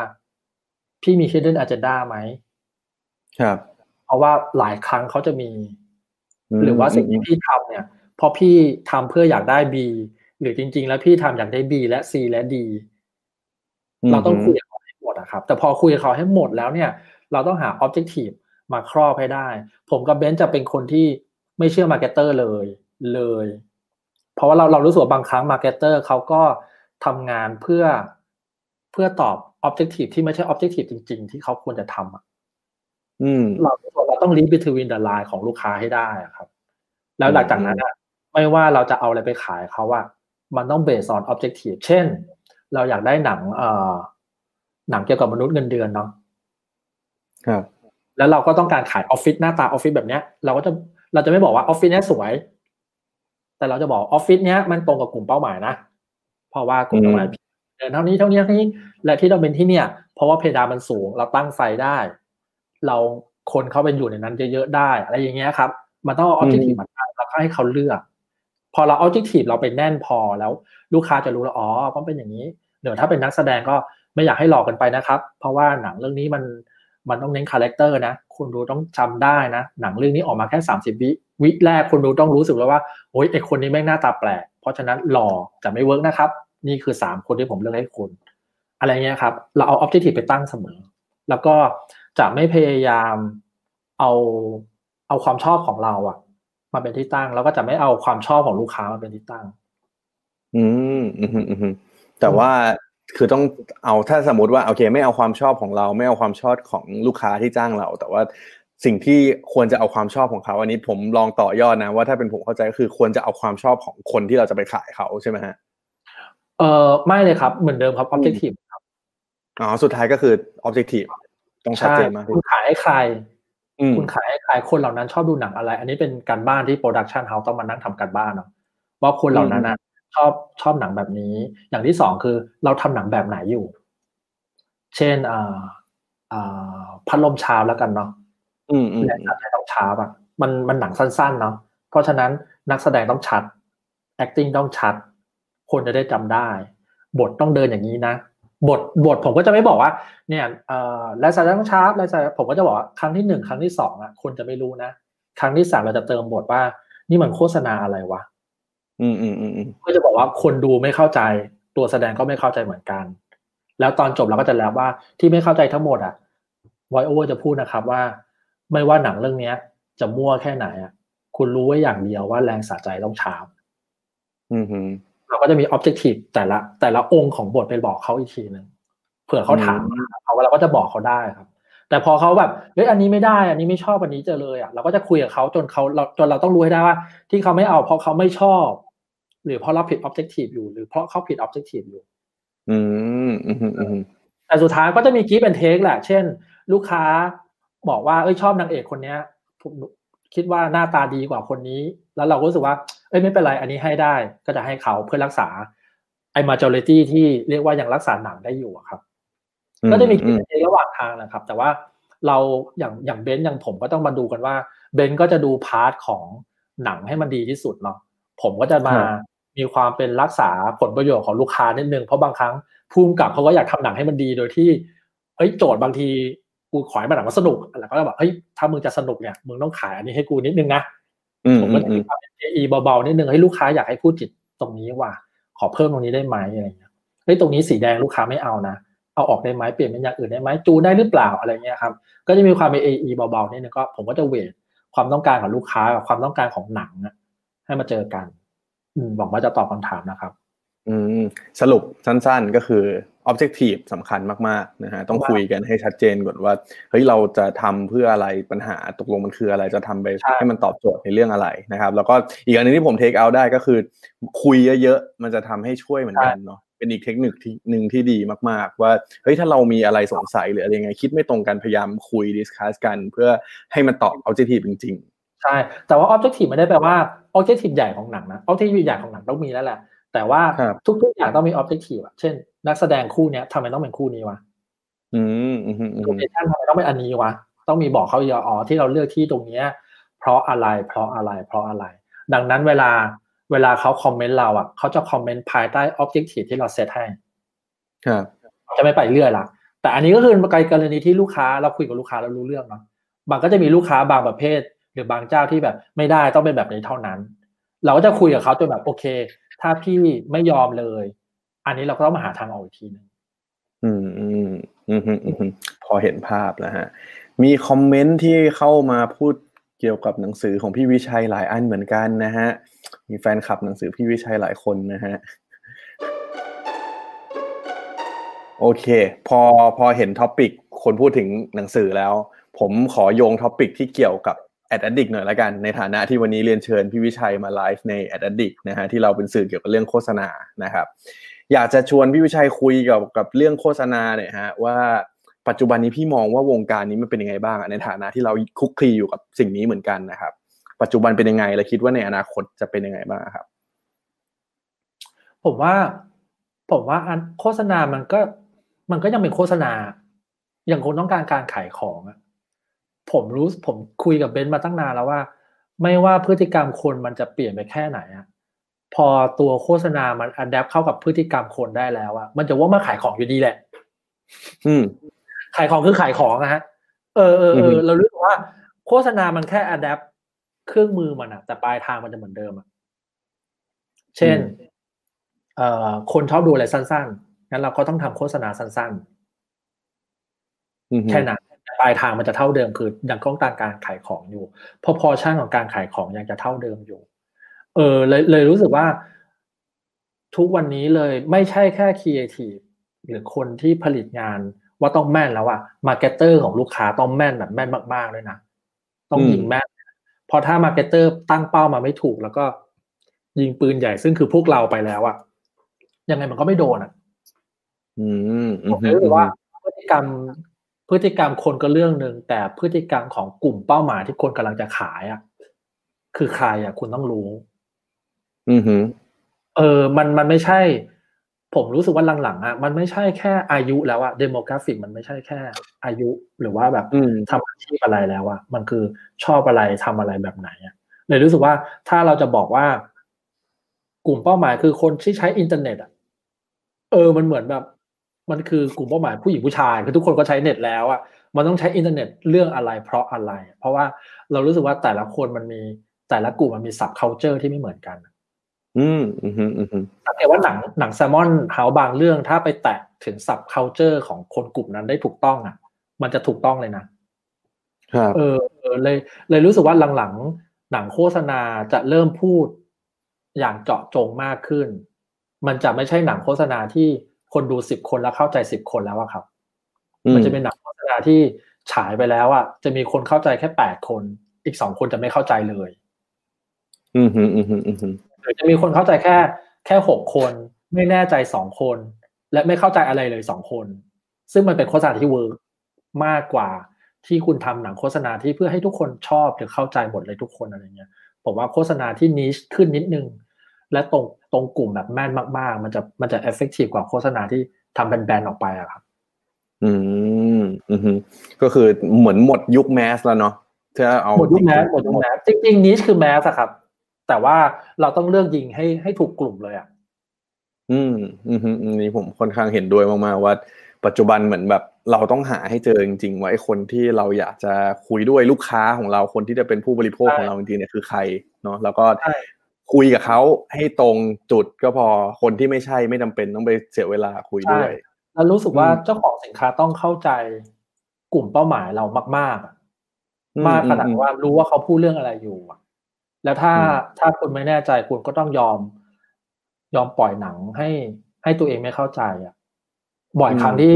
พี่มี hidden agenda ไหมครับเพราะว่าหลายครั้งเขาจะมีหรือว่าสิ่งที่พี่ทำเนี่ยพอพี่ทำเพื่ออยากได้ B หรือจริงๆแล้วพี่ทำอยากได้ B และ C และ D เราต้องคุยกับเขาให้หมดอะครับแต่พอคุยกับเขาให้หมดแล้วเนี่ยเราต้องหา objectiveมาครอบให้ได้ผมกับเบนซ์จะเป็นคนที่ไม่เชื่อมาร์เก็ตเตอร์เลยเลยเพราะว่าเราเรารู้สึกว่าบางครั้งมาร์เก็ตเตอร์เขาก็ทำงานเพื่อเพื่อตอบออบเจกตีฟที่ไม่ใช่ออบเจกตีฟจริงๆที่เขาควรจะทำอ่ะอืมเราเราต้อง read between the line ของลูกค้าให้ได้ครับแล้วหลังจากนั้นอ่ะไม่ว่าเราจะเอาอะไรไปขายเขาว่ามันต้อง based on objective เช่นเราอยากได้หนังเอ่อหนังเกี่ยวกับมนุษย์เงินเดือนเนาะครับแล้วเราก็ต้องการขายออฟฟิศหน้าตาออฟฟิศแบบเนี้ยเราก็จะเราจะไม่บอกว่าออฟฟิศเนี้ยสวยแต่เราจะบอกออฟฟิศเนี้ยมันตรงกับกลุ่มเป้าหมายนะเพราะว่ากลุ่มเป้าหมายเดินเท่านี้เท่านี้เท่านี้และที่เราเป็นที่เนี้ยเพราะว่าเพดานมันสูงเราตั้งไฟได้เราคนเขาเป็นอยู่ในนั้นเยอะๆได้อะไรอย่างเงี้ยครับมันต้องเอาออบเจกตีฟมาตั้งแล้วก็ให้เขาเลือกพอเราออบเจกตีฟเราไปแน่นพอแล้วลูกค้าจะรู้แล้วอ๋อต้องเป็นอย่างนี้เดี๋ยวถ้าเป็นนักแสดงก็ไม่อยากให้หลอกกันไปนะครับเพราะว่าหนังเรื่องนี้มันมันต้องเน้นคาแรคเตอร์นะคุณดูต้องจำได้นะหนังเรื่องนี้ออกมาแค่สามสิบวิวิแรกคุณดูต้องรู้สึกแล้วว่าโอ้ยไอคนนี้แม่งหน้าตาแปลกเพราะฉะนั้นหล่อจะไม่เวิร์กนะครับนี่คือสามคนที่ผมเลือกให้คุณอะไรเงี้ยครับเราเอาออบเจกตีฟไปตั้งเสมอแล้วก็จะไม่พยายามเอาเอาความชอบของเราอะมาเป็นที่ตั้งแล้วก็จะไม่เอาความชอบของลูกค้ามาเป็นที่ตั้งอืมอืมอืมแต่ว่าคือต้องเอาถ้าสมมติว่าโอเคไม่เอาความชอบของเราไม่เอาความชอบของลูกค้าที่จ้างเราแต่ว่าสิ่งที่ควรจะเอาความชอบของเขาอันนี้ผมลองต่อยอดนะว่าถ้าเป็นผมเข้าใจก็คือควรจะเอาความชอบของคนที่เราจะไปขายเขาใช่ไหมฮะเออไม่เลยครับเหมือนเดิมครับ objective ครับอ๋อสุดท้ายก็คือ objective ต้องชัดเจนมากคุณขายให้ใครคุณขายให้ใครคนเหล่านั้นชอบดูหนังอะไรอันนี้เป็นการบ้านที่ production house ต้องมานั่งทำการบ้านเนาะว่าคนเหล่านั้นชอบชอบหนังแบบนี้อย่างที่สองคือเราทำหนังแบบไหนอยู่เช่นอ่าอ่าพัดลมชาร์ปแล้วกันเนาะอืมอืมนักแสดงต้องชาร์ปอ่ะมันมันหนังสั้นๆเนาะเพราะฉะนั้นนักแสดงต้องชัด acting ต้องชัดคนจะได้จำได้บทต้องเดินอย่างนี้นะบทบทผมก็จะไม่บอกว่าเนี่ยเอ่อนักแสดงต้องชาร์ปนักแสดงผมก็จะบอกว่าครั้งที่หนึ่งครั้งที่สองอ่ะคนจะไม่รู้นะครั้งที่สามเราจะเติมบทว่านี่มันโฆษณาอะไรวะอืมอืมอืมก็จะบอกว่าคนดูไม่เข้าใจตัวแสดงก็ไม่เข้าใจเหมือนกันแล้วตอนจบเราก็จะแล้วว่าที่ไม่เข้าใจทั้งหมดอ่ะไวโอจะพูดนะครับว่าไม่ว่าหนังเรื่องนี้จะมั่วแค่ไหนอ่ะคุณรู้ไว้อย่างเดียวว่าแรงสะใจต้องชาร์ปอืมอืมเราก็จะมีออบเจกตีฟแต่ละแต่ละองค์ของบทไปบอกเขาอีกทีนึงเผื่อเขาถามเขาเราก็จะบอกเขาได้ครับแต่พอเขาแบบเฮ้ยอันนี้ไม่ได้อันนี้ไม่ชอบอันนี้เจอเลยอ่ะเราก็จะคุยกับเขาจนเขาเราจนเราต้องรู้ให้ได้ว่าที่เขาไม่เอาเพราะเขาไม่ชอบหรือเพราะเราผิด objective อยู่หรือเพราะเขาผิด objective อยู่อืมแต่สุดท้ายก็จะมีgive and take แหละเช่นลูกค้าบอกว่าเอ้ยชอบนางเอกคนเนี้ย คิดว่าหน้าตาดีกว่าคนนี้แล้วเราก็รู้สึกว่าเอ้ยไม่เป็นไรอันนี้ให้ได้ก็จะให้เขาเพื่อรักษาไอ้ majority ที่เรียกว่ายังรักษาหนังได้อยู่ครับก็จะมีกิจกรรมระหว่างทางนะครับแต่ว่าเราอย่างอย่างเบนซ์อย่างผมก็ต้องมาดูกันว่าเบนซ์ก็จะดูพาร์ทของหนังให้มันดีที่สุดเนาะผมก็จะมามีความเป็นรักษาผลประโยชน์ของลูกค้านิดนึงเพราะบางครั้งภูมิกับเขาก็อยากทำหนังให้มันดีโดยที่เอ้ยโจทย์บางทีกูขอให้มันหนังมันสนุกแล้วก็แบบเฮ้ยถ้ามึงจะสนุกเนี่ยมึงต้องขายอันนี้ให้กูนิดนึงนะผมก็จะมีความเป็นเอไอเบาๆนิดนึงให้ลูกค้าอยากให้พูดจิตตรงนี้ว่าขอเพิ่มตรงนี้ได้ไหมอะไรเงี้ยเฮ้ยตรงนี้สีแดงลูกค้าไม่เอานะเอาออกได้ไหมเปลี่ยนเป็นอย่างอื่นได้ไหมจูนได้หรือเปล่าอะไรเงี้ยครับก็จะมีความเป็นเอไอเบาๆนิดนึงก็ผมก็จะเวทความต้องการของลูกค้ากับความต้องการของหนังให้มาเจอกันหวังว่าจะตอบคำถามนะครับสรุปสั้นๆก็คือ objective สำคัญมากๆนะฮะต้องคุยกันให้ชัดเจนก่อนว่าเฮ้ยเราจะทำเพื่ออะไรปัญหาตกลงมันคืออะไรจะทำไปให้มันตอบโจทย์ในเรื่องอะไรนะครับแล้วก็อีกอันนึงที่ผม take out ได้ก็คือคุยเยอะๆมันจะทำให้ช่วยเหมือนกันเนาะเป็นอีกเทคนิคหนึ่งที่ดีมากๆว่าเฮ้ยถ้าเรามีอะไรสงสัยหรืออะไรยังไงคิดไม่ตรงกันพยายามคุย discuss กันเพื่อให้มันตอบ objective จริงๆใช่แต่ว่า objective ไม่ได้แปลว่า objective ใหญ่ของหนังนะ objective ใหญ่ของหนังต้องมีแล้วแหละแต่ว่าทุกๆอย่างต้องมี objective อ่ะเช่นนักแสดงคู่เนี้ยทำไมต้องเป็นคู่นี้วะอืมอืมอืมโลเคชั่นทำไมต้องเป็นอันนี้วะต้องมีบอกเขาอ๋อที่เราเลือกที่ตรงเนี้ยเพราะอะไรเพราะอะไรเพราะอะไรดังนั้นเวลาเวลาเขาคอมเมนต์เราอ่ะเขาจะคอมเมนต์ภายใต้ objective ที่เราเซตให้ครับจะไม่ไปเรื่อยละแต่อันนี้ก็คือในกรณีที่ลูกค้าเราคุยกับลูกค้าเรารู้เรื่องเนาะบางก็จะมีลูกค้าบางประเภทหรือบางเจ้าที่แบบไม่ได้ต้องเป็นแบบนี้เท่านั้นเราก็จะคุยกับเขาจนแบบโอเคถ้าพี่ไม่ยอมเลยอันนี้เราก็ต้องมาหาทางออกอีกทีนึงอืมอืมอืมอืมพอเห็นภาพแล้วฮะมีคอมเมนต์ที่เข้ามาพูดเกี่ยวกับหนังสือของพี่วิชัยหลายอันเหมือนกันนะฮะมีแฟนคลับหนังสือพี่วิชัยหลายคนนะฮะโอเคพอพอเห็นท็อปิกคนพูดถึงหนังสือแล้วผมขอโยงท็อปิกที่เกี่ยวกับAddict หน่อยละกันในฐานะที่วันนี้เรียนเชิญพี่วิชัยมาไลฟ์ใน Addict นะฮะที่เราเป็นสื่อเกี่ยวกับเรื่องโฆษณานะครับอยากจะชวนพี่วิชัยคุยเกี่ยวกับเรื่องโฆษณาเนี่ยฮะว่าปัจจุบันนี้พี่มองว่าวงการนี้มันเป็นยังไงบ้างในฐานะที่เราคุกคลีอยู่กับสิ่งนี้เหมือนกันนะครับปัจจุบันเป็นยังไงและคิดว่าในอนาคตจะเป็นยังไงบ้างครับผมว่าผมว่าโฆษณามันก็มันก็ยังเป็นโฆษณายังคงต้องการการขายของอะผมรู้ผมคุยกับเบนซ์มาตั้งนานแล้วว่าไม่ว่าพฤติกรรมคนมันจะเปลี่ยนไปแค่ไหนอะพอตัวโฆษณามันอัดแอปเข้ากับพฤติกรรมคนได้แล้วอะมันจะว่ามาขายของอยู่ดีแหละอืมขายของคือขายของนะฮะเออเออเออเรารู้ว่าโฆษณามันแค่อัดแอปเครื่องมือมันอะแต่ปลายทางมันจะเหมือนเดิมอะเช่นเอ่อคนชอบดูอะไรสั้นๆงั้นเราก็ต้องทำโฆษณาสั้นๆแค่นั้นปลายทางมันจะเท่าเดิมคือยังต้องการการขายของอยู่พอพอชั่นของการขายของยังจะเท่าเดิมอยู่เออเลยเลยรู้สึกว่าทุกวันนี้เลยไม่ใช่แค่ครีเอทีฟหรือคนที่ผลิตงานว่าต้องแม่นแล้วอะมาร์เก็ตเตอร์ของลูกค้าต้องแม่นแบบแม่นมากๆด้วยนะต้องยิงแม่นพอถ้ามาร์เก็ตเตอร์ตั้งเป้ามาไม่ถูกแล้วก็ยิงปืนใหญ่ซึ่งคือพวกเราไปแล้วอะยังไงมันก็ไม่โดนอะอืมผมรู้สึกว่าพฤติกรรมพฤติกรรมคนก็เรื่องนึงแต่พฤติกรรมของกลุ่มเป้าหมายที่คนกำลังจะขายอ่ะคือใครอ่ะคุณต้องรู้อือหือเออมันมันไม่ใช่ผมรู้สึกว่าหลังๆอ่ะมันไม่ใช่แค่อายุแล้วอ่ะเดโมกราฟิกมันไม่ใช่แค่อายุหรือว่าแบบทำอาชีพอะไรแล้วอ่ะมันคือชอบอะไรทำอะไรแบบไหนอ่ะเลยรู้สึกว่าถ้าเราจะบอกว่ากลุ่มเป้าหมายคือคนที่ใช้อินเทอร์เน็ตอ่ะเออมันเหมือนแบบมันคือกลุ่มเป้าหมายผู้หญิงผู้ชายคือทุกคนก็ใช้เน็ตแล้วอ่ะมันต้องใช้อินเทอร์เน็ตเรื่องอะไรเพราะอะไรเพราะว่าเรารู้สึกว่าแต่ละคนมันมีแต่ละกลุ่มมันมี subculture ที่ไม่เหมือนกันอืมอืมอืมอืมสังเกตว่าหนังหนัง Salmon House บางเรื่องถ้าไปแตะถึง subculture ของคนกลุ่มนั้นได้ถูกต้องอ่ะมันจะถูกต้องเลยนะครับเออเลยเลยรู้สึกว่าหลังๆหนังโฆษณาจะเริ่มพูดอย่างเจาะจงมากขึ้นมันจะไม่ใช่หนังโฆษณาที่คนดูสิบคนแล้วเข้าใจสิบคนแล้วอะครับมันจะเป็นหนังโฆษณาที่ฉายไปแล้วอะจะมีคนเข้าใจแค่แปดคนอีกสองคนจะไม่เข้าใจเลยอือหืออือหืออือหือจะมีคนเข้าใจแค่แค่หกคนไม่แน่ใจสองคนและไม่เข้าใจอะไรเลยสองคนซึ่งมันเป็นโฆษณาที่เวิร์กมากกว่า ที่คุณทำหนังโฆษณาที่เพื่อให้ทุกคนชอบหรือเข้าใจหมดเลยทุกคนอะไรเงี้ยผมว่าโฆษณาที่นิชขึ้นนิดนึงและตรงตรงกลุ่มแบบแม่นมากๆมันจะมันจะเอฟเฟคทีฟกว่าโฆษณาที่ทำแบนๆออกไปอะครับอืมอือก็คือเหมือนหมดยุคแมสแล้วเนาะถ้าเอาหมดยุคแมสหมดยุคแมสจริงๆนิชคือแมสอะครับแต่ว่าเราต้องเลือกยิงให้ให้ถูกกลุ่มเลยอะอืมอือนี่ผมค่อนข้างเห็นด้วยมากๆว่าปัจจุบันเหมือนแบบเราต้องหาให้เจอจริงๆว่าไอ้คนที่เราอยากจะคุยด้วยลูกค้าของเราคนที่จะเป็นผู้บริโภคของเราจริงๆเนี่ยคือใครเนาะแล้วก็คุยกับเขาให้ตรงจุดก็พอคนที่ไม่ใช่ไม่จำเป็นต้องไปเสียเวลาคุยด้วยแล้วรู้สึกว่าเจ้าของสินค้าต้องเข้าใจกลุ่มเป้าหมายเรามากๆมากขนาดว่ารู้ว่าเขาพูดเรื่องอะไรอยู่แล้วถ้าถ้าคุณไม่แน่ใจคุณก็ต้องยอมยอมปล่อยหนังให้ให้ตัวเองไม่เข้าใจอ่ะบ่อยครั้งที่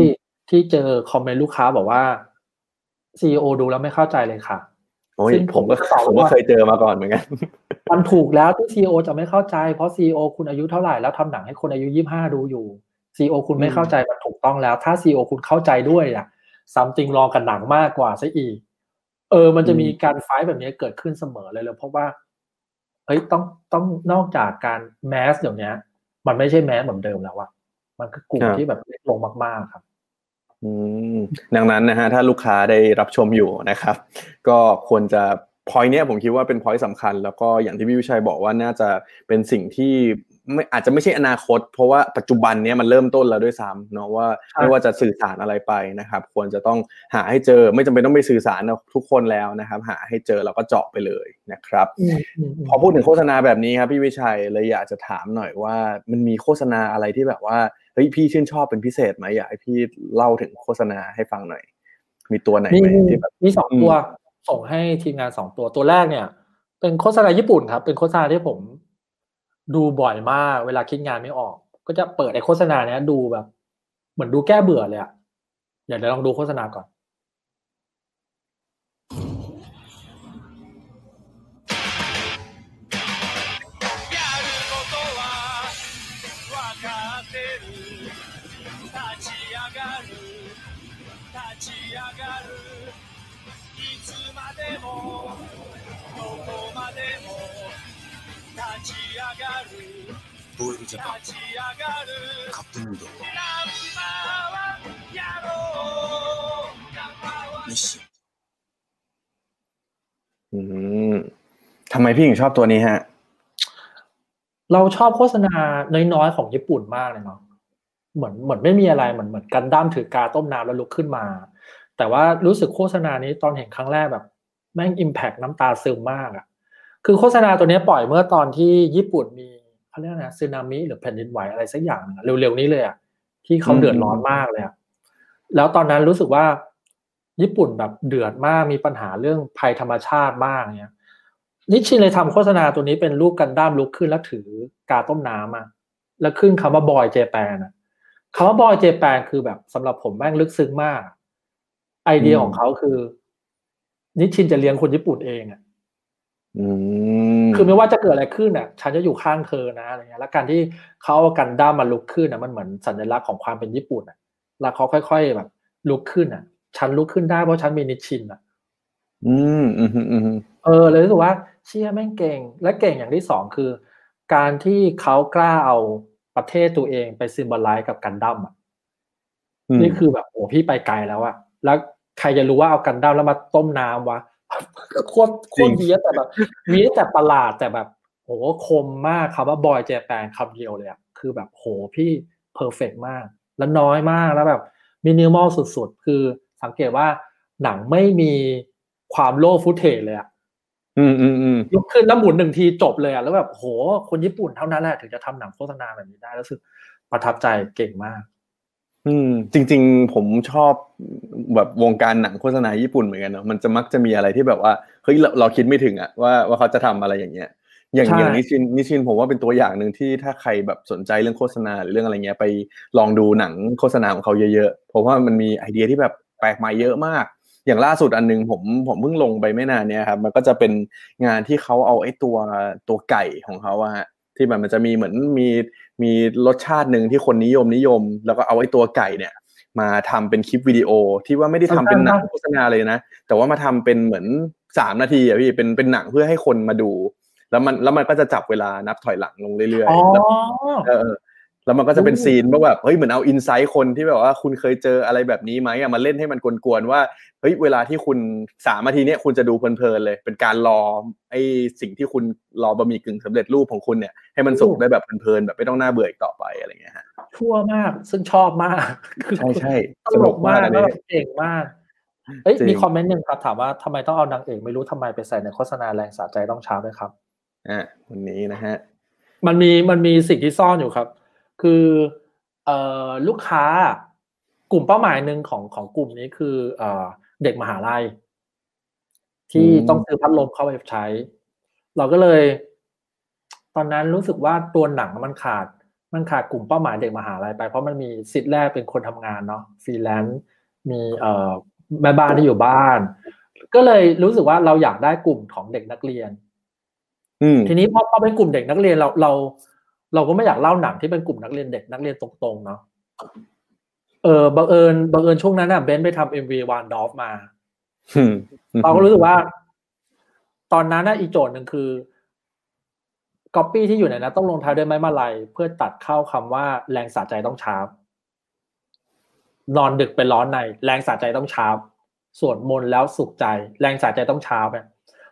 ที่เจอคอมเมนต์ลูกค้าบอกว่า ซี อี โอ ดูแล้วไม่เข้าใจเลยค่ะซึ่งผมก็ผมก็เคยเจอมาก่อนเหมือนกันมันถูกแล้วที่ ซี อี โอ จะไม่เข้าใจเพราะ ซี อี โอ คุณอายุเท่าไหร่แล้วทำหนังให้คนอายุยี่สิบห้าดูอยู่ ซี อี โอ คุณไม่เข้าใจมันถูกต้องแล้วถ้า ซี อี โอ คุณเข้าใจด้วยอ่ะ something wrong กับหนังมากกว่าซะอีกเออมันจะมีการไฟท์แบบนี้เกิดขึ้นเสมอเลยเลยเพราะว่าเฮ้ยต้องต้องนอกจากการแมสเดี๋ยวนี้มันไม่ใช่แมสเหมือนเดิมแล้วอ่ะมันคือกลุ่มที่แบบเล็กลงมากๆครับอืมดังนั้นนะฮะถ้าลูกค้าได้รับชมอยู่นะครับก็ควรจะพอยต์เนี้ยผมคิดว่าเป็นพอยต์สำคัญแล้วก็อย่างที่พี่วิชัยบอกว่าน่าจะเป็นสิ่งที่ไม่อาจจะไม่ใช่อนาคตเพราะว่าปัจจุบันเนี้ยมันเริ่มต้นแล้วด้วยซ้ำเนาะว่าไม่ว่าจะสื่อสารอะไรไปนะครับควรจะต้องหาให้เจอไม่จำเป็นต้องไปสื่อสารทุกคนแล้วนะครับหาให้เจอแล้วก็เจาะไปเลยนะครับพอพูดถึงโฆษณาแบบนี้ครับพี่วิชัยเลยอยากจะถามหน่อยว่ามันมีโฆษณาอะไรที่แบบว่าเฮ้ยพี่ชื่นชอบเป็นพิเศษไหมอยากให้พี่เล่าถึงโฆษณาให้ฟังหน่อยมีตัวไหนไหมที่แบบมีสองตัวส่งให้ทีมงานสองตัวตัวแรกเนี่ยเป็นโฆษณาญี่ปุ่นครับเป็นโฆษณาที่ผมดูบ่อยมากเวลาคิดงานไม่ออกก็จะเปิดไอ้โฆษณาเนี้ยดูแบบเหมือนดูแก้เบื่อเลยอ่ะเดี๋ยวเดี๋ยวลองดูโฆษณาก่อนボールジャパンカップヌードルメッシอืมทำไมพี่ถึงชอบตัวนี้ฮะเราชอบโฆษณาน้อยๆของญี่ปุ่นมากเลยเนาะเหมือนเหมือนไม่มีอะไรเหมือนเหมือนกันดั้มถือกาต้มน้ำแล้วลุกขึ้นมาแต่ว่ารู้สึกโฆษณานี้ตอนเห็นครั้งแรกแบบแม่งอิมแพคน้ำตาซึมมากอะคือโฆษณาตัวนี้ปล่อยเมื่อตอนที่ญี่ปุ่นมีเขาเรียกนะสึนามิหรือแผ่นดินไหวอะไรสักอย่างเร็วๆนี้เลยอ่ะที่เขาเดือดร้อนมากเลยอ่ะแล้วตอนนั้นรู้สึกว่าญี่ปุ่นแบบเดือดมากมีปัญหาเรื่องภัยธรรมชาติมากเงี้ยนิชชินเลยทำโฆษณาตัวนี้เป็นรูปกันด้ามลุกขึ้นแล้วถือกาต้มน้ำอ่ะแล้วขึ้นคำว่าบอยเจแปนอ่ะคำว่าบอยเจแปนคือแบบสำหรับผมแม่งลึกซึ้งมากไอเดียของเขาคือนิชชินจะเลี้ยงคนญี่ปุ่นเองอ่ะคือไม่ว่าจะเกิดอะไรขึ้นน่ะฉันจะอยู่ข้างเธอนะอะไรเงี้ยแล้วการที่เขาเอากันด้ามมาลุกขึ้นน่ะมันเหมือนสัญลักษณ์ของความเป็นญี่ปุ่นน่ะแล้วเขาค่อยๆแบบลุกขึ้นน่ะฉันลุกขึ้นได้เพราะฉันมีนิชชินน่ะอืมอืมอืมเออเลยรู้สึกว่าเชี่ยแม่งเก่งและเก่งอย่างที่สองคือการที่เขากล้าเอาประเทศตัวเองไปซิมบอลไลซ์กับกันด้ามอ่ะนี่คือแบบโอ้พี่ไปไกลแล้วอ่ะแล้วใครจะรู้ว่าเอากันด้ามแล้วมาต้มน้ำวะโคตรโคตรดีแต่แบบมีแต่ประหลาดแต่แบบโหคมมากคำว่าบอยเจแปนคำเดียวเลยอ่ะคือแบบโหพี่เพอร์เฟกต์มากและน้อยมากแล้วแบบมินิมอลสุดๆคือสังเกตว่าหนังไม่มีความโลฟุตเทจเลยอ่ะอืมอืมอืมยกขึ้นแล้วหมุนหนึ่งทีจบเลยอ่ะแล้วแบบโหคนญี่ปุ่นเท่านั้นแหละถึงจะทำหนังโฆษณาแบบนี้ได้แล้วรู้สึกประทับใจเก่งมากอืมจริงๆผมชอบแบบวงการหนังโฆษณาญี่ปุ่นเหมือนกันเนาะมันจะมักจะมีอะไรที่แบบว่าเฮ้ยเราเราคิดไม่ถึงอะว่าว่าเขาจะทำอะไรอย่างเงี้ยอย่างอย่างนิชินนิชินผมว่าเป็นตัวอย่างนึงที่ถ้าใครแบบสนใจเรื่องโฆษณาหรือเรื่องอะไรเงี้ยไปลองดูหนังโฆษณาของเขาเยอะๆเพราะว่ามันมีไอเดียที่แบบแปลกใหม่เยอะมากอย่างล่าสุดอันนึงผมผมเพิ่งลงไปไม่นานเนี้ยครับมันก็จะเป็นงานที่เขาเอาไอ้ตัวตัวไก่ของเขาอะฮะที่มันมันจะมีเหมือนมีมีรสชาตินึงที่คนนิยมนิยมแล้วก็เอาไอ้ตัวไก่เนี่ย มาทำเป็นคลิปวิดีโอที่ว่าไม่ได้ทำเป็นหนังโฆษณาเลยนะแต่ว่ามาทำเป็นเหมือนสามนาทีอ่ะพี่เป็นเป็นหนังเพื่อให้คนมาดูแล้วมันแล้วมันก็จะจับเวลานับถอยหลังลงเรื่อยๆเออแล้วมันก็จะเป็นซีนแบบเฮ้ยเหมือนเอาอินไซต์คนที่แบบว่าคุณเคยเจออะไรแบบนี้ไหมอ่ะมาเล่นให้มันกวนๆว่าเฮ้ยเวลาที่คุณสามนาทีเนี้ยคุณจะดูเพลินๆเลยเป็นการรอไอ้สิ่งที่คุณรอบะหมี่กึ่งสำเร็จรูปของคุณเนี่ยให้มันสุกได้แบบเพลินๆแบบไม่ต้องน่าเบื่ออีกต่อไปอะไรเงี้ยฮะทั่วมากซึ่งชอบมากใช่ใช่สนุกมากแล้วเก่งมากเอ้ยมีคอมเมนต์นึงครับถามว่าทำไมต้องเอานางเอกไม่รู้ทำไมไปใส่ในโฆษณาแรงสะใจต้องช้าด้วยครับอ่ะวันนี้นะฮะมันมีมันมีสิ่งที่ซ่อนอยู่ครับคือเอ่อลูกค้ากลุ่มเป้าหมายหนึ่งของของกลุ่มนี้คือเอ่อเด็กมหาลัยที่ต้องซื้อพัดลมเข้าไปใช้เราก็เลยตอนนั้นรู้สึกว่าตัวหนังมันขาดมันขาดกลุ่มเป้าหมายเด็กมหาลัยไปเพราะมันมีสิทธิ์แรกเป็นคนทำงานเนาะฟรีแลนซ์มีเอ่อแม่บ้านที่อยู่บ้านก็เลยรู้สึกว่าเราอยากได้กลุ่มของเด็กนักเรียนทีนี้พอพอเป็นกลุ่มเด็กนักเรียนเราเราเราก็ไม่อยากเล่าหนังที่เป็นกลุ่มนักเรียนเด็กนักเรียนตรงๆเนาะเออบังเอิญบังเอิญช่วงนั้นน่ะเบนซ์ไปทำ เอ็ม วี One Dorf มาเราก็รู้สึกว่าตอนนั้นน่ะอีโจทย์นึงคือ copy ที่อยู่ในนั้นต้องลงท้ายด้วยไม้มะลัยเพื่อตัดเข้าคำว่าแรงสะใจต้องชาร์ปนอนดึกไปร้อนในแรงสะใจต้องชาร์ปสวดมนต์แล้วสุขใจแรงสะใจต้องชาร์ปอ่ะ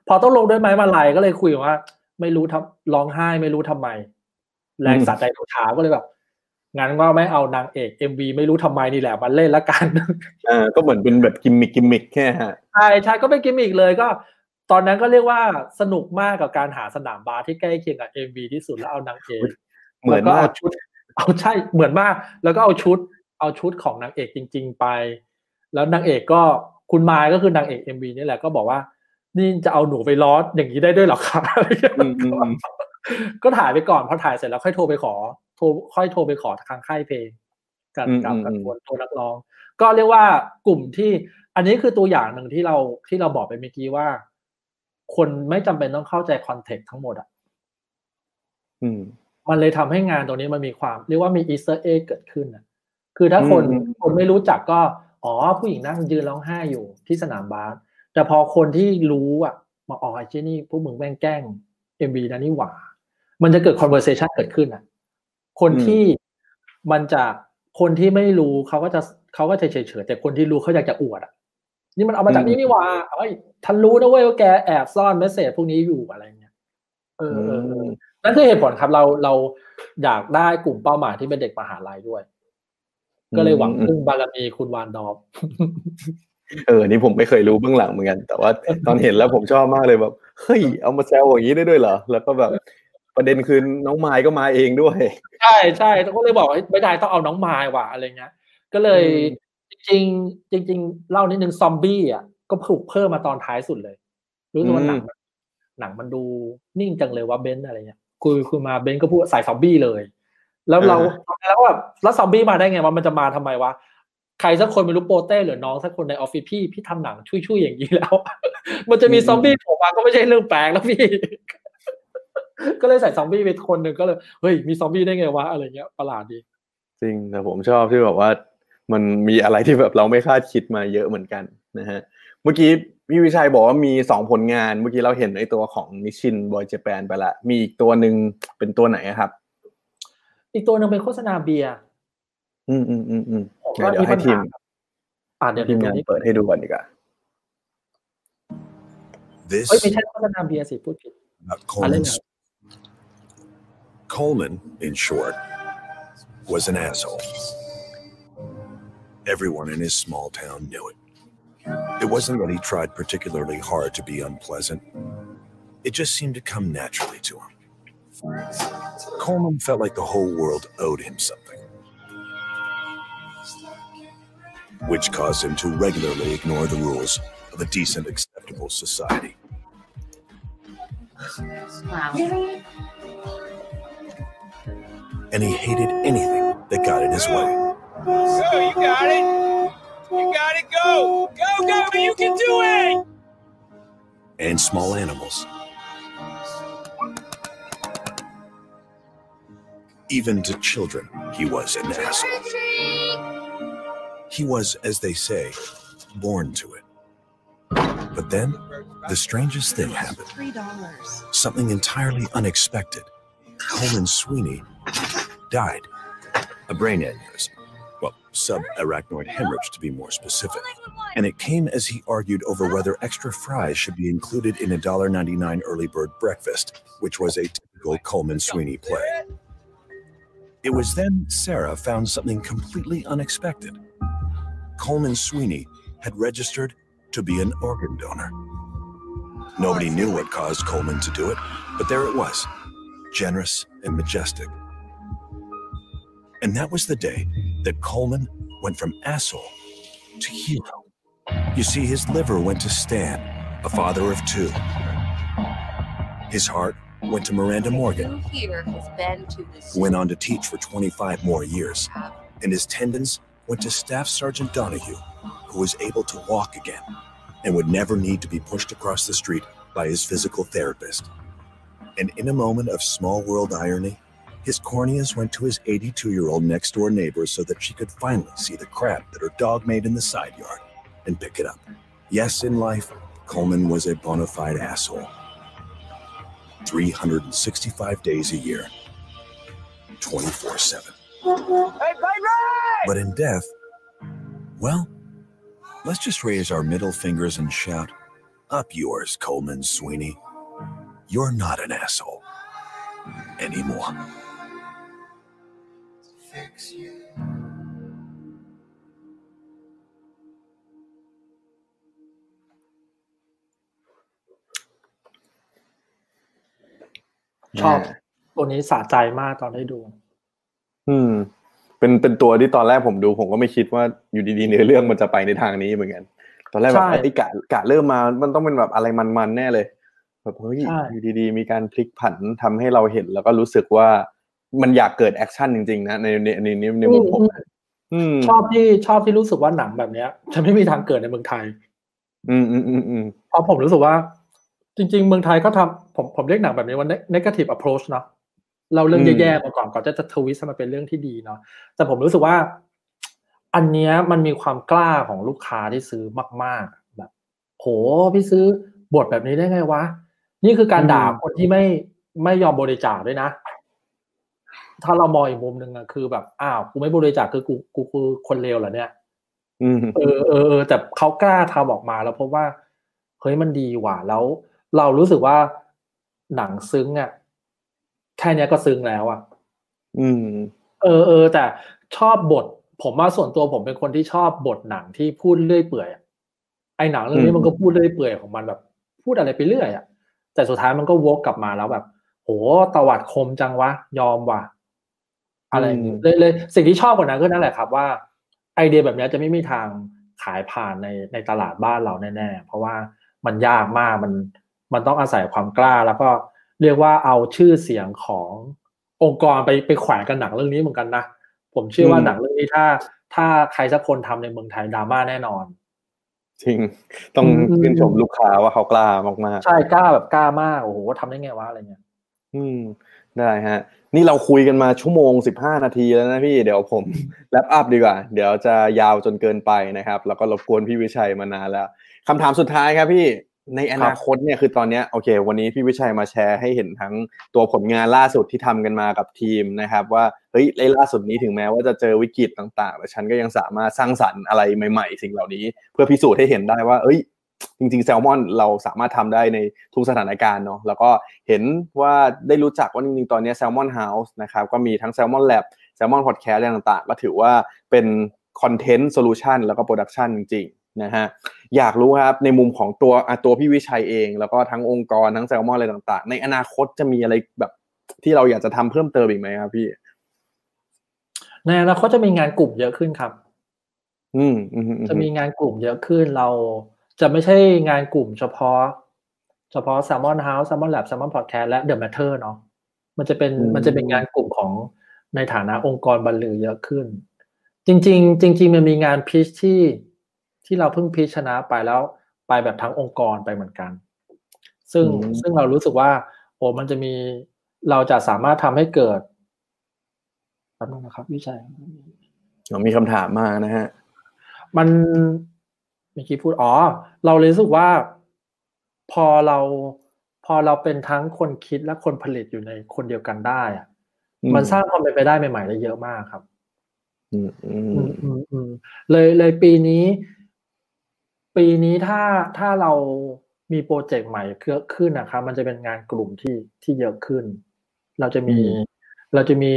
พอต้องลงด้วยไม้มะลัยก็เลยคุยว่าไม่รู้ทำร้องไห้ไม่รู้ทำไมแรงสะใจต้องชาร์ปก็เลยแบบงั้นก็ไม่เอานางเอก เอ็ม วี ไม่รู้ทำไมนี่แหละมันเล่นละกันเออก็เหมือนเป็นแบบกิมมิกกิมมิกแค่ฮะใช่ใช่ก็เป็นกิมมิกเลยก็ตอนนั้นก็เรียกว่าสนุกมากกับการหาสนามบาสที่ใกล้เคียงกับ เอ็ม วี ที่สุดแล้วเอานางเอกเหมือนว่าชุดเอาใช่เหมือนมากแล้วก็เอาชุดเอาชุดของนางเอกจริงๆไปแล้วนางเอกก็คุณมายก็คือนางเอก เอ็ม วี นี่แหละก็บอกว่านี่จะเอาหนูไปล้ออย่างนี้ได้ด้วยหรอครับก็ถ่ายไปก่อนพอถ่ายเสร็จแล้วค่อยโทรไปขอโทรค่อยโทรไปขอทางค่ายเพลงกันกับกับคนโทรนักร้องก็เรียกว่ากลุ่มที่อันนี้คือตัวอย่างหนึ่งที่เราที่เราบอกไปเมื่อกี้ว่าคนไม่จำเป็นต้องเข้าใจคอนเทกต์ทั้งหมดอ่ะอืมมันเลยทำให้งานตรงนี้มันมีความเรียกว่ามีอีสเตอร์เอ็กเกิดขึ้นอ่ะคือถ้าคนคนไม่รู้จักก็อ๋อผู้หญิงนั่งยืนร้องไห้อยู่ที่สนามบาสแต่พอคนที่รู้อ่ะมาอ๋อไอ้เจนี่พวกมึงแม่งแกล้ง เอ็ม วี นะนี่หว่ามันจะเกิด conversation เกิดขึ้นอ่ะคนที่มันจะคนที่ไม่รู้เขาก็จะเขาก็จะเฉยๆแต่คนที่รู้เขาอยากจะอวดอ่ะนี่มันเอามาจากนี่นี่หว่าเอ้ยทันรู้นะเว้ยว่าแกแอบซ่อนเมสเสจพวกนี้อยู่อะไรเงี้ยเออนั่นคือเหตุผลครับเราเราอยากได้กลุ่มเป้าหมายที่เป็นเด็กมหาลัยด้วยก็เลยหวังพึ่งบารมีคุณวานดอมเออนี่ผมไม่เคยรู้เบื้องหลังเหมือนกันแต่ว่าตอนเห็นแล้วผมชอบมากเลยแบบเฮ้ยเอามาแซวอย่างนี้ได้ด้วยเหรอแล้วก็แบบประเด็นคือน้องไม้ก็มาเองด้วยใช่ใช่ก็เลยบอกว่าไม่ได้ต้องเอาน้องไม้ว่ะอะไรเงี้ยก็เลยจริงจริงเล่านิดนึงซอมบี้อ่ะก็ถูกเพิ่มมาตอนท้ายสุดเลยรู้ตัวหนังหนังมันดูนิ่งจังเลยว่าเบนอะไรเงี้ยคือคือมาเบนก็พูดใส่ซอมบี้เลยแล้วเราแล้วแบบแล้วซอมบี้มาได้ไงว่ามันจะมาทำไมวะใครสักคนไม่รู้โปเต้หรือน้องสักคนในออฟฟิศพี่พี่ทำหนังช่วยๆอย่างนี้แล้วมันจะมีซอมบี้โผล่มาก็ไม่ใช่เรื่องแปลกแล้วพี่ก็เลยใส่ซอมบี้ไปคนหนึ่งก็เลยเฮ้ยมีซอมบี้ได้ไงวะอะไรเงี้ยประหลาดดีจริงแต่ผมชอบที่แบบว่ามันมีอะไรที่แบบเราไม่คาดคิดมาเยอะเหมือนกันนะฮะเมื่อกี้พี่วิชัยบอกว่ามีสองผลงานเมื่อกี้เราเห็นในตัวของนิชินบอยเจแปนไปละมีอีกตัวหนึ่งเป็นตัวไหนครับอีกตัวนึงเป็นโฆษณาเบียร์อืมอืมอืมอืมเดี๋ยวให้ทีมอ่าเดี๋ยวทีมงานเปิดให้ดูก่อนดีกว่าเฮ้ยไม่ใช่โฆษณาเบียร์สิพูดผิดอะไรนะColeman, in short, was an asshole. Everyone in his small town knew it. It wasn't that he tried particularly hard to be unpleasant. It just seemed to come naturally to him. Coleman felt like the whole world owed him something, which caused him to regularly ignore the rules of a decent, acceptable society. Wow. And he hated anything that got in his way. So you got it. You got it. Go, go, go! You can do it. And small animals, even to children, he was an asshole. He was, as they say, born to it. But then, the strangest thing happened. Something entirely unexpected. Coleman Sweeney died. A brain aneurysm. Well, sub-arachnoid hemorrhage, to be more specific. And it came as he argued over whether extra fries should be included in a one dollar ninety-nine early bird breakfast, which was a typical Coleman Sweeney play. It was then Sarah found something completely unexpected. Coleman Sweeney had registered to be an organ donor. Nobody knew what caused Coleman to do it, but there it was, generous and majestic. And that was the day that Coleman went from asshole to hero. You see, his liver went to Stan, a father of two. His heart went to Miranda Morgan, went on to teach for twenty-five more years, and his tendons went to Staff Sergeant Donahue, who was able to walk again and would never need to be pushed across the street by his physical therapist. And in a moment of small world irony, his corneas went to his eighty-two-year-old next door neighbor so that she could finally see the crab that her dog made in the side yard and pick it up. Yes, in life, Coleman was a bona fide asshole. three hundred sixty-five days a year, twenty-four seven. But in death, well, let's just raise our middle fingers and shout, up yours, Coleman Sweeney. You're not an asshole anymore. Fix you.ชอบตัวนี้สะใจมากตอนได้ดูอืมเป็นเป็นตัวที่ตอนแรกผมดูผมก็ไม่คิดว่าอยู่ดีๆเนื้อเรื่องมันจะไปในทางนี้เหมือนกันตอนแรกแบบไอ้กะกะเริ่มมามันต้องเป็นแบบอะไรมันๆแน่เลยแบบเฮ้ยอยู่ดีๆมีการพลิกผันทำให้เราเห็นแล้วก็รู้สึกว่ามันอยากเกิดแอคชั่นจริงๆนะในในในในมุมผมชอบที่ชอบที่รู้สึกว่าหนังแบบเนี้ยจะไม่มีทางเกิดในเมืองไทยอืมอืมอืมอืมเพราะผมรู้สึกว่าจริงๆเมืองไทยก็ทำผมผมเรียกหนังแบบนี้ว่า negative approach เนาะเราเรื่องแย่ๆมาก่อนก่อนจะทวิสต์มันเป็นเรื่องที่ดีเนาะแต่ผมรู้สึกว่าอันเนี้ยมันมีความกล้าของลูกค้าที่ซื้อมากๆแบบโหพี่ซื้อบทแบบนี้ได้ไงวะนี่คือการด่าคนที่ไม่ไม่ยอมบริจาคด้วยนะถ้าเรามองอีกมุมนึงอะคือแบบอ้าวกูไม่บริจาคคือกูกูคือคนเลวเหรอเนี่ยเออเออเออแต่เขากล้าทำออกมาแล้วพบว่าเฮ้ยมันดีว่ะแล้วเรารู้สึกว่าหนังซึ้งอ่ะแค่นี้ก็ซึ้งแล้วอ่ะอืมเออเออแต่ชอบบทผมว่าส่วนตัวผมเป็นคนที่ชอบบทหนังที่พูดเรื่อยเปื่อยไอ้หนังเรื่องนี้มันก็พูดเรื่อยเปื่อยของมันแบบพูดอะไรไปเรื่อยอ่ะแต่สุดท้ายมันก็วกกลับมาแล้วแบบโหตวัดคมจังวะยอมว่ะอะไรเลยเลยสิ่งที่ชอบกว่านั้นก็นั่นแหละครับว่าไอเดียแบบนี้จะไม่มีทางขายผ่านในในตลาดบ้านเราแน่ๆเพราะว่ามันยากมากมันมันต้องอาศัยความกล้าแล้วก็เรียกว่าเอาชื่อเสียงขององค์กรไปไปแขวนกันหนังเรื่องนี้เหมือนกันนะผมเชื่อว่าหนังเรื่องนี้ถ้าถ้าใครสักคนทำในเมืองไทยดราม่าแน่นอนจริงต้องชื่นชมลูกค้าว่าเขากล้ามากๆใช่กล้าแบบกล้ามากโอ้โหทำได้ไงวะอะไรเงี้ยอืมได้ฮะนี่เราคุยกันมาชั่วโมงสิบห้านาทีแล้วนะพี่เดี๋ยวผมแรปอัพดีกว่าเดี๋ยวจะยาวจนเกินไปนะครับแล้วก็รบกวนพี่วิชัยมานานแล้วคำถามสุดท้ายครับพี่ในอนาคตเนี่ยคือตอนนี้โอเควันนี้พี่วิชัยมาแชร์ให้เห็นทั้งตัวผลงานล่าสุดที่ทำกันมากับทีมนะครับว่าเฮ้ยล่าสุดนี้ถึงแม้ว่าจะเจอวิกฤตต่างๆแต่ฉันก็ยังสามารถสร้างสรรค์อะไรใหม่ๆสิ่งเหล่านี้เพื่อพิสูจน์ให้เห็นได้ว่าเอ้ยจริงๆแซลมอนเราสามารถทำได้ในทุกสถานการณ์เนาะแล้วก็เห็นว่าได้รู้จักว่าจริงๆตอนนี้ Salmon House นะครับก็มีทั้ง Salmon Lab Salmon Podcast อะไรต่างๆก็ถือว่าเป็นคอนเทนต์โซลูชันแล้วก็โปรดักชันจริงๆนะฮะอยากรู้ครับในมุมของตัวตัวพี่วิชัยเองแล้วก็ทั้งองค์กรทั้งแซลมอนอะไรต่างๆในอนาคตจะมีอะไรแบบที่เราอยากจะทำเพิ่มเติมอีกไหมครับพี่ในอนาคตจะมีงานกลุ่มเยอะขึ้นครับอืมจะมีงานกลุ่มเยอะขึ้นเราจะไม่ใช่งานกลุ่มเฉพาะเฉพาะ Salmon House Salmon Lab Salmon Podcast และ The Matter เนาะมันจะเป็นมันจะเป็นงานกลุ่มของในฐานะองค์กรบรรลือเยอะขึ้นจริงๆจริงๆมันมีงานพิชที่ที่เราเพิ่งพิชชนะไปแล้วไปแบบทั้งองค์กรไปเหมือนกันซึ่งซึ่งเรารู้สึกว่าโอ้มันจะมีเราจะสามารถทำให้เกิดแป๊บนึงนะครับพี่ชัยมีคำถามมานะฮะ มันเมื่อกี้พูดอ๋อเราเลยรู้สึกว่าพอเราพอเราเป็นทั้งคนคิดและคนผลิตอยู่ในคนเดียวกันได้อะมันสร้างความเป็นไปได้ใหม่ๆได้เยอะมากครับอืมอืมอืมเลยเลยปีนี้ปีนี้ถ้าถ้าเรามีโปรเจกต์ใหม่เกิดขึ้นนะครับมันจะเป็นงานกลุ่มที่ที่เยอะขึ้นเราจะมีเราจะมี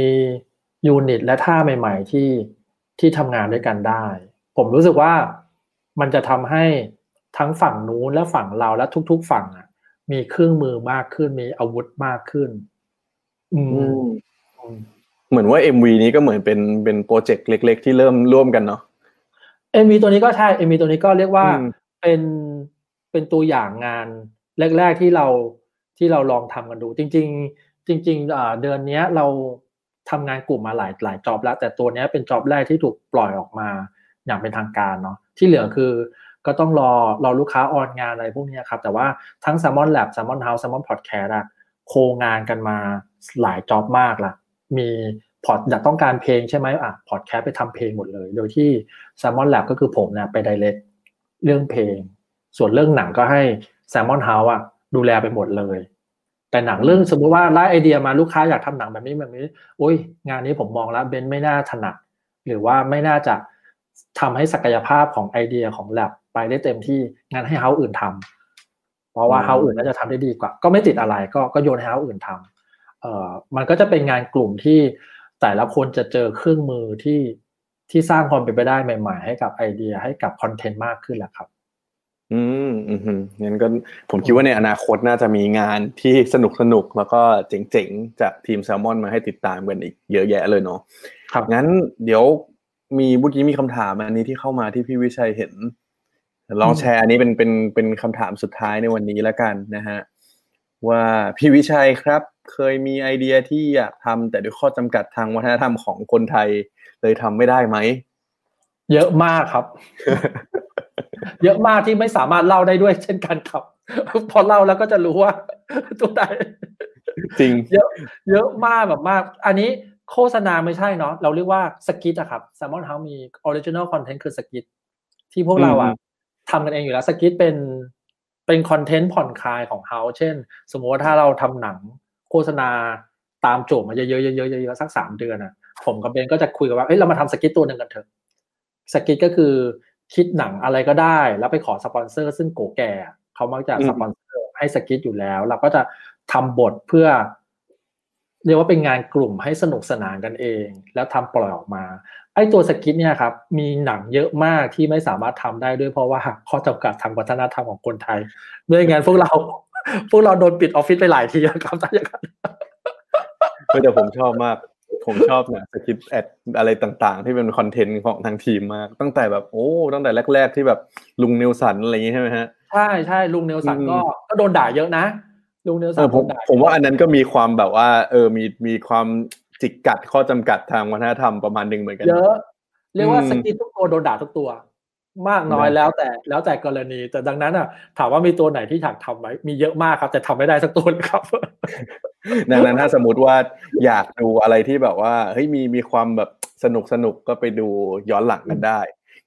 ยูนิตและท่าใหม่ๆที่ที่ทำงานด้วยกันได้ผมรู้สึกว่ามันจะทำให้ทั้งฝั่งนู้นและฝั่งเราและทุกๆฝั่งอ่ะมีเครื่องมือมากขึ้นมีอาวุธมากขึ้นอืมเหมือนว่า เอ็ม วี นี้ก็เหมือนเป็นเป็นโปรเจกต์เล็กๆที่เริ่มร่วมกันเนาะ เอ็ม วี ตัวนี้ก็ใช่ เอ็ม วี ตัวนี้ก็เรียกว่าเป็นเป็นตัวอย่างงานแรกๆที่เราที่เราลองทำกันดูจริงๆจริงๆเดือนนี้เราทำงานกลุ่มมาหลายหลายจ็อบแล้วแต่ตัวนี้เป็นจ็อบแรกที่ถูกปล่อยออกมาอย่างเป็นทางการเนาะที่เหลือคือก็ต้องรอรอลูกค้าออนงานอะไรพวกนี้ครับแต่ว่าทั้ง Salmon Lab Salmon House Salmon Podcast อะโคงานกันมาหลายจ็อบมากละมีพอดอยากต้องการเพลงใช่ไหมอ่ะพอดแคสต์ไปทำเพลงหมดเลยโดยที่ Salmon Lab ก็คือผมเนี่ยไปไดเรกเรื่องเพลงส่วนเรื่องหนังก็ให้ Salmon House อ่ะดูแลไปหมดเลยแต่หนังเรื่องสมมติว่าไล่ไอเดียมาลูกค้าอยากทำหนังแบบนี้แบบนี้โอ้ยงานนี้ผมมองแล้วเบนไม่น่าถนัดหรือว่าไม่น่าจะทำให้ศักยภาพของไอเดียของ Lab ไปได้เต็มที่งานให้ House อื่นทำเพราะว่า House อื่นน่าจะทำได้ดีกว่าก็ไม่ติดอะไรก็ก็โยนให้ House อื่นทำเอ่อมันก็จะเป็นงานกลุ่มที่แต่ละคนจะเจอเครื่องมือที่ที่สร้างความเป็นไปได้ใหม่ๆให้กับไอเดียให้กับคอนเทนต์มากขึ้นแหละครับอืมอืมงั้นก็ผมคิดว่าในอนาคตน่าจะมีงานที่สนุกสนุกแล้วก็เจ๋งๆจากทีม Salmon มาให้ติดตามกันอีกเยอะแยะเลยเนาะครับงั้นเดี๋ยวมีเมื่อกี้มีคำถามอันนี้ที่เข้ามาที่พี่วิชัยเห็นลองแชร์อันนี้เป็นเป็นเป็นคำถามสุดท้ายในวันนี้แล้วกันนะฮะว่าพี่วิชัยครับเคยมีไอเดียที่อยากทำแต่ด้วยข้อจำกัดทางวัฒนธรรมของคนไทยเลยทำไม่ได้ไหมเยอะมากครับ เยอะมากที่ไม่สามารถเล่าได้ด้วยเช่นกันครับ พอเล่าแล้วก็จะรู้ว่าตัวใดจริงเยอะเยอะมากแบบมากอันนี้โฆษณาไม่ใช่เนาะเราเรียกว่าสกิทอะครับ Salmon House มี Original Content คือสกิทที่พวกเราอะทำกันเองอยู่แล้วสกิทเป็นเป็นคอนเทนต์ผ่อนคลายของ House เช่นสมมติว่าถ้าเราทำหนังโฆษณาตามโจทย์มาเยอะๆๆๆสักสามเดือนน่ะผมกับเบนก็จะคุยกันว่าเอ้ยเรามาทำสกิทตัวนึงกันเถอะสกิทก็คือคิดหนังอะไรก็ได้แล้วไปขอสปอนเซอร์ซึ่งโกแก่เขามักจะสปอนเซอร์ให้สกิทอยู่แล้วเราก็จะทำบทเพื่อเรียกว่าเป็นงานกลุ่มให้สนุกสนานกันเองแล้วทำปล่อยออกมาไอ้ตัวสกิทเนี่ยครับมีหนังเยอะมากที่ไม่สามารถทำได้ด้วยเพราะว่าข้อจำกัดทางวัฒนธรรมของคนไทยด้วยงานพวกเราพวกเราโดนปิดออฟฟิศไปหลายทีแล้วครับท่านอย่างนั้นเออแต่ผมชอบมากผมชอบนะสคริปต์แอดอะไรต่างๆที่เป็นคอนเทนต์ของทางทีมมากตั้งแต่แบบโอ้ตั้งแต่แรกๆที่แบบลุงเนลสันอะไรอย่างงี้ใช่ไหมฮะใช่ใช่ลุงเนลสันก็ก็โดนด่าเยอะนะลุงเนลสันผมผมว่าอันนั้นก็มีความแบบว่าเออมีมีความจิกกัดข้อจำกัดทางวัฒนธรรมประมาณนึงเหมือนกันเยอะเรียกว่าสคริปต์ทุกตัวโดนด่าทุกตัวมากน้อยแล้วแต่แล้วแต่กรณีแต่ดังนั้นอ่ะถามว่ามีตัวไหนที่อยากทำไหมมีเยอะมากครับแต่ทำไม่ได้สักตัวครับดังนั้นถ้าสมมติว่าอยากดูอะไรที่แบบว่าเฮ้ยมีมีความแบบสนุกสนุกก็ไปดูย้อนหลังกันได้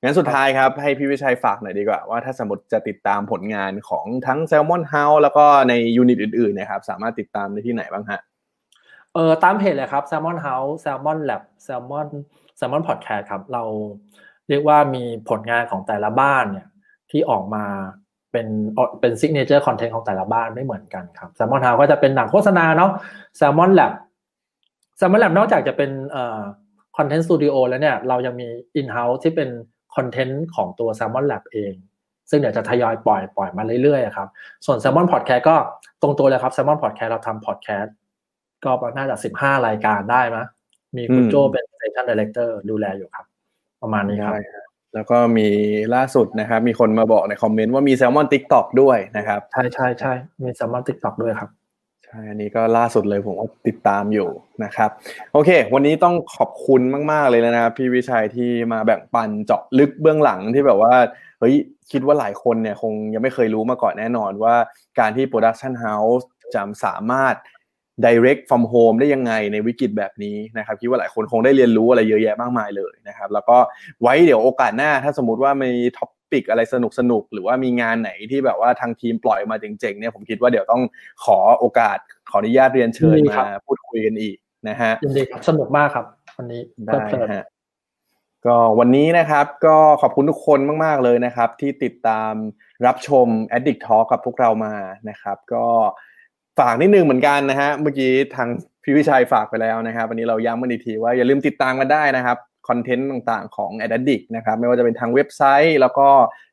งั้นสุดท้ายครับให้พี่วิชัยฝากหน่อยดีกว่าว่าถ้าสมมติจะติดตามผลงานของทั้ง Salmon House แล้วก็ในยูนิตอื่นๆนะครับสามารถติดตามได้ที่ไหนบ้างฮะเออตามเพจเลยครับ Salmon House Salmon Lab Salmon Salmon Podcast ครับเราเรียกว่ามีผลงานของแต่ละบ้านเนี่ยที่ออกมาเป็นเป็นซิกเนเจอร์คอนเทนต์ของแต่ละบ้านไม่เหมือนกันครับ Salmon House ก็จะเป็นหนังโฆษณาเนาะ Salmon Lab Salmon Lab นอกจากจะเป็นเอ่อคอนเทนต์สตูดิโอแล้วเนี่ยเรายังมี in-house ที่เป็นคอนเทนต์ของตัว Salmon Lab เองซึ่งเดี๋ยวจะทยอยปล่อยปล่อยมาเรื่อยๆครับส่วน Salmon Podcast ก็ตรงตัวเลยครับ Salmon Podcast เราทำ podcast ก็น่าจะสิบห้ารายการได้มั้ยมีคุณโจเป็น Station Director ดูแลอยู่ครับประมาณนี้ครับแล้วก็มีล่าสุดนะครับมีคนมาบอกในคอมเมนต์ว่ามี Salmon TikTok ด้วยนะครับใช่ๆๆมี Salmon TikTok ด้วยครับใช่อันนี้ก็ล่าสุดเลยผมก็ติดตามอยู่นะครับโอเควันนี้ต้องขอบคุณมากๆเลยนะครับพี่วิชัยที่มาแบ่งปันเจาะลึกเบื้องหลังที่แบบว่าเฮ้ยคิดว่าหลายคนเนี่ยคงยังไม่เคยรู้มาก่อนแน่นอนว่าการที่ Production House จะสามารถ direct from home ได้ยังไงในวิกฤตแบบนี้นะครับคิดว่าหลายคนคงได้เรียนรู้อะไรเยอะแยะมากมายเลยนะครับแล้วก็ไว้เดี๋ยวโอกาสหน้าถ้าสมมติว่ามีท็อปปิกอะไรสนุกสนุกหรือว่ามีงานไหนที่แบบว่าทางทีมปล่อยมาเจ๋งๆเนี่ยผมคิดว่าเดี๋ยวต้องขอโอกาสขออนุญาตเรียนเชิญมาพูดคุยกันอีกนะฮะยินดีครับสนุกมากครับวันนี้ได้ฮะก็วันนี้นะครับก็ขอบคุณทุกคนมากๆเลยนะครับที่ติดตามรับชม Addict Talk กับพวกเรามานะครับก็ฝากนิดนึงเหมือนกันนะฮะเมื่อกี้ทางพี่วิชัยฝากไปแล้วนะครับวันนี้เราย้ำกันอีกทีว่าอย่าลืมติดตามกันได้นะครับคอนเทนต์ต่างๆของ Addict นะครับไม่ว่าจะเป็นทางเว็บไซต์แล้วก็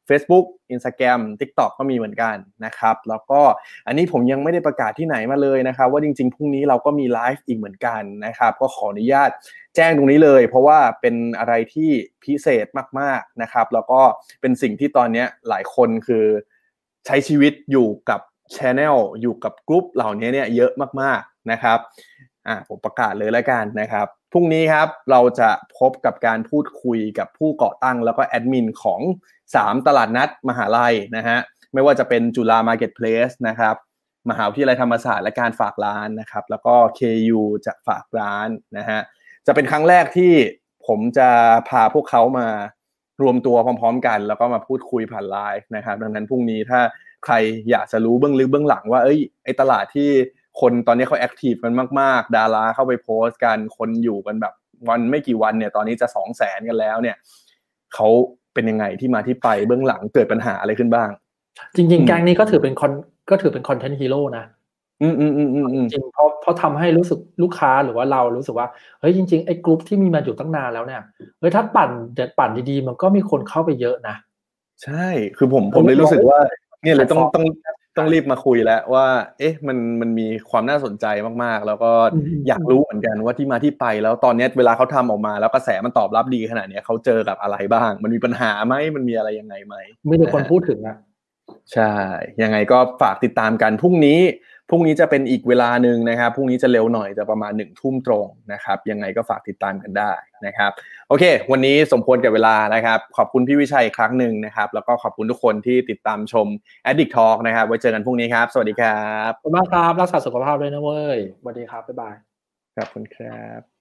Facebook Instagram TikTok ก็มีเหมือนกันนะครับแล้วก็อันนี้ผมยังไม่ได้ประกาศที่ไหนมาเลยนะครับว่าจริงๆพรุ่งนี้เราก็มีไลฟ์อีกเหมือนกันนะครับก็ขออนุญาตแจ้งตรงนี้เลยเพราะว่าเป็นอะไรที่พิเศษมากๆนะครับแล้วก็เป็นสิ่งที่ตอนนี้หลายคนคือใช้ชีวิตอยู่กับ channel อยู่กับกลุ่มเหล่านี้เนี่ยเยอะมากๆนะครับอ่ะผมประกาศเลยแล้วกันนะครับพรุ่งนี้ครับเราจะพบกับการพูดคุยกับผู้ก่อตั้งแล้วก็แอดมินของสามตลาดนัดมหาลัยนะฮะไม่ว่าจะเป็นจุฬา Marketplace นะครับมหาวิทยาลัยธรรมศาสตร์และการฝากร้านนะครับแล้วก็ เค ยู จะฝากร้านนะฮะจะเป็นครั้งแรกที่ผมจะพาพวกเขามารวมตัวพร้อมๆกันแล้วก็มาพูดคุยผ่านไลฟ์นะครับดังนั้นพรุ่งนี้ถ้าใครอยากจะรู้เบื้องลึกเบื้องหลังว่าเอ้ยไอ้ตลาดที่คนตอนนี้เขาแอคทีฟกันมากๆดาราเข้าไปโพสต์กันคนอยู่กันแบบวันไม่กี่วันเนี่ยตอนนี้จะสองแสนกันแล้วเนี่ยเขาเป็นยังไงที่มาที่ไปเบื้องหลังเกิดปัญหาอะไรขึ้นบ้างจริงๆแก๊งนี้ก็ถือเป็นคอนก็ถือเป็นคอนเทนต์ฮีโร่นะอืมอืมอืมอืมจริงเพราะเพราะทำให้รู้สึกลูกค้าหรือว่าเรารู้สึกว่าเฮ้ยจริงๆไอ้กลุ่มที่มีมาอยู่ตั้งนานแล้วเนี่ยเฮ้ยถ้าปั่นเด็ดปั่นดีๆมันก็มีคนเข้าไปเยอะนะใช่คือผมผมเลยรู้สึกว่าเนี่ยเลยต้องต้องต้องรีบมาคุยแล้วว่าเอ๊ะมันมันมีความน่าสนใจมากๆแล้วก็อยากรู้เหมือนกันว่าที่มาที่ไปแล้วตอนนี้เวลาเขาทำออกมาแล้วกระแสมันตอบรับดีขนาดนี้เขาเจอกับอะไรบ้างมันมีปัญหาไหมมันมีอะไรยังไงไหมไม่มีคนพูดถึงนะใช่ยังไงก็ฝากติดตามกันพรุ่งนี้พรุ่งนี้จะเป็นอีกเวลานึงนะครับพรุ่งนี้จะเร็วหน่อยจะประมาณหนึ่งทุ่มตรงนะครับยังไงก็ฝากติดตามกันได้นะครับโอเควันนี้สมควรกับเวลานะครับขอบคุณพี่วิชัยอีกครั้งหนึ่งนะครับแล้วก็ขอบคุณทุกคนที่ติดตามชม Addict Talk นะครับไว้เจอกันพรุ่งนี้ครับสวัสดีครับขอบคุณมากครับรักษาสุขภาพด้วยนะเว้ยสวัสดีครับบ๊ายบายขอบคุณครับ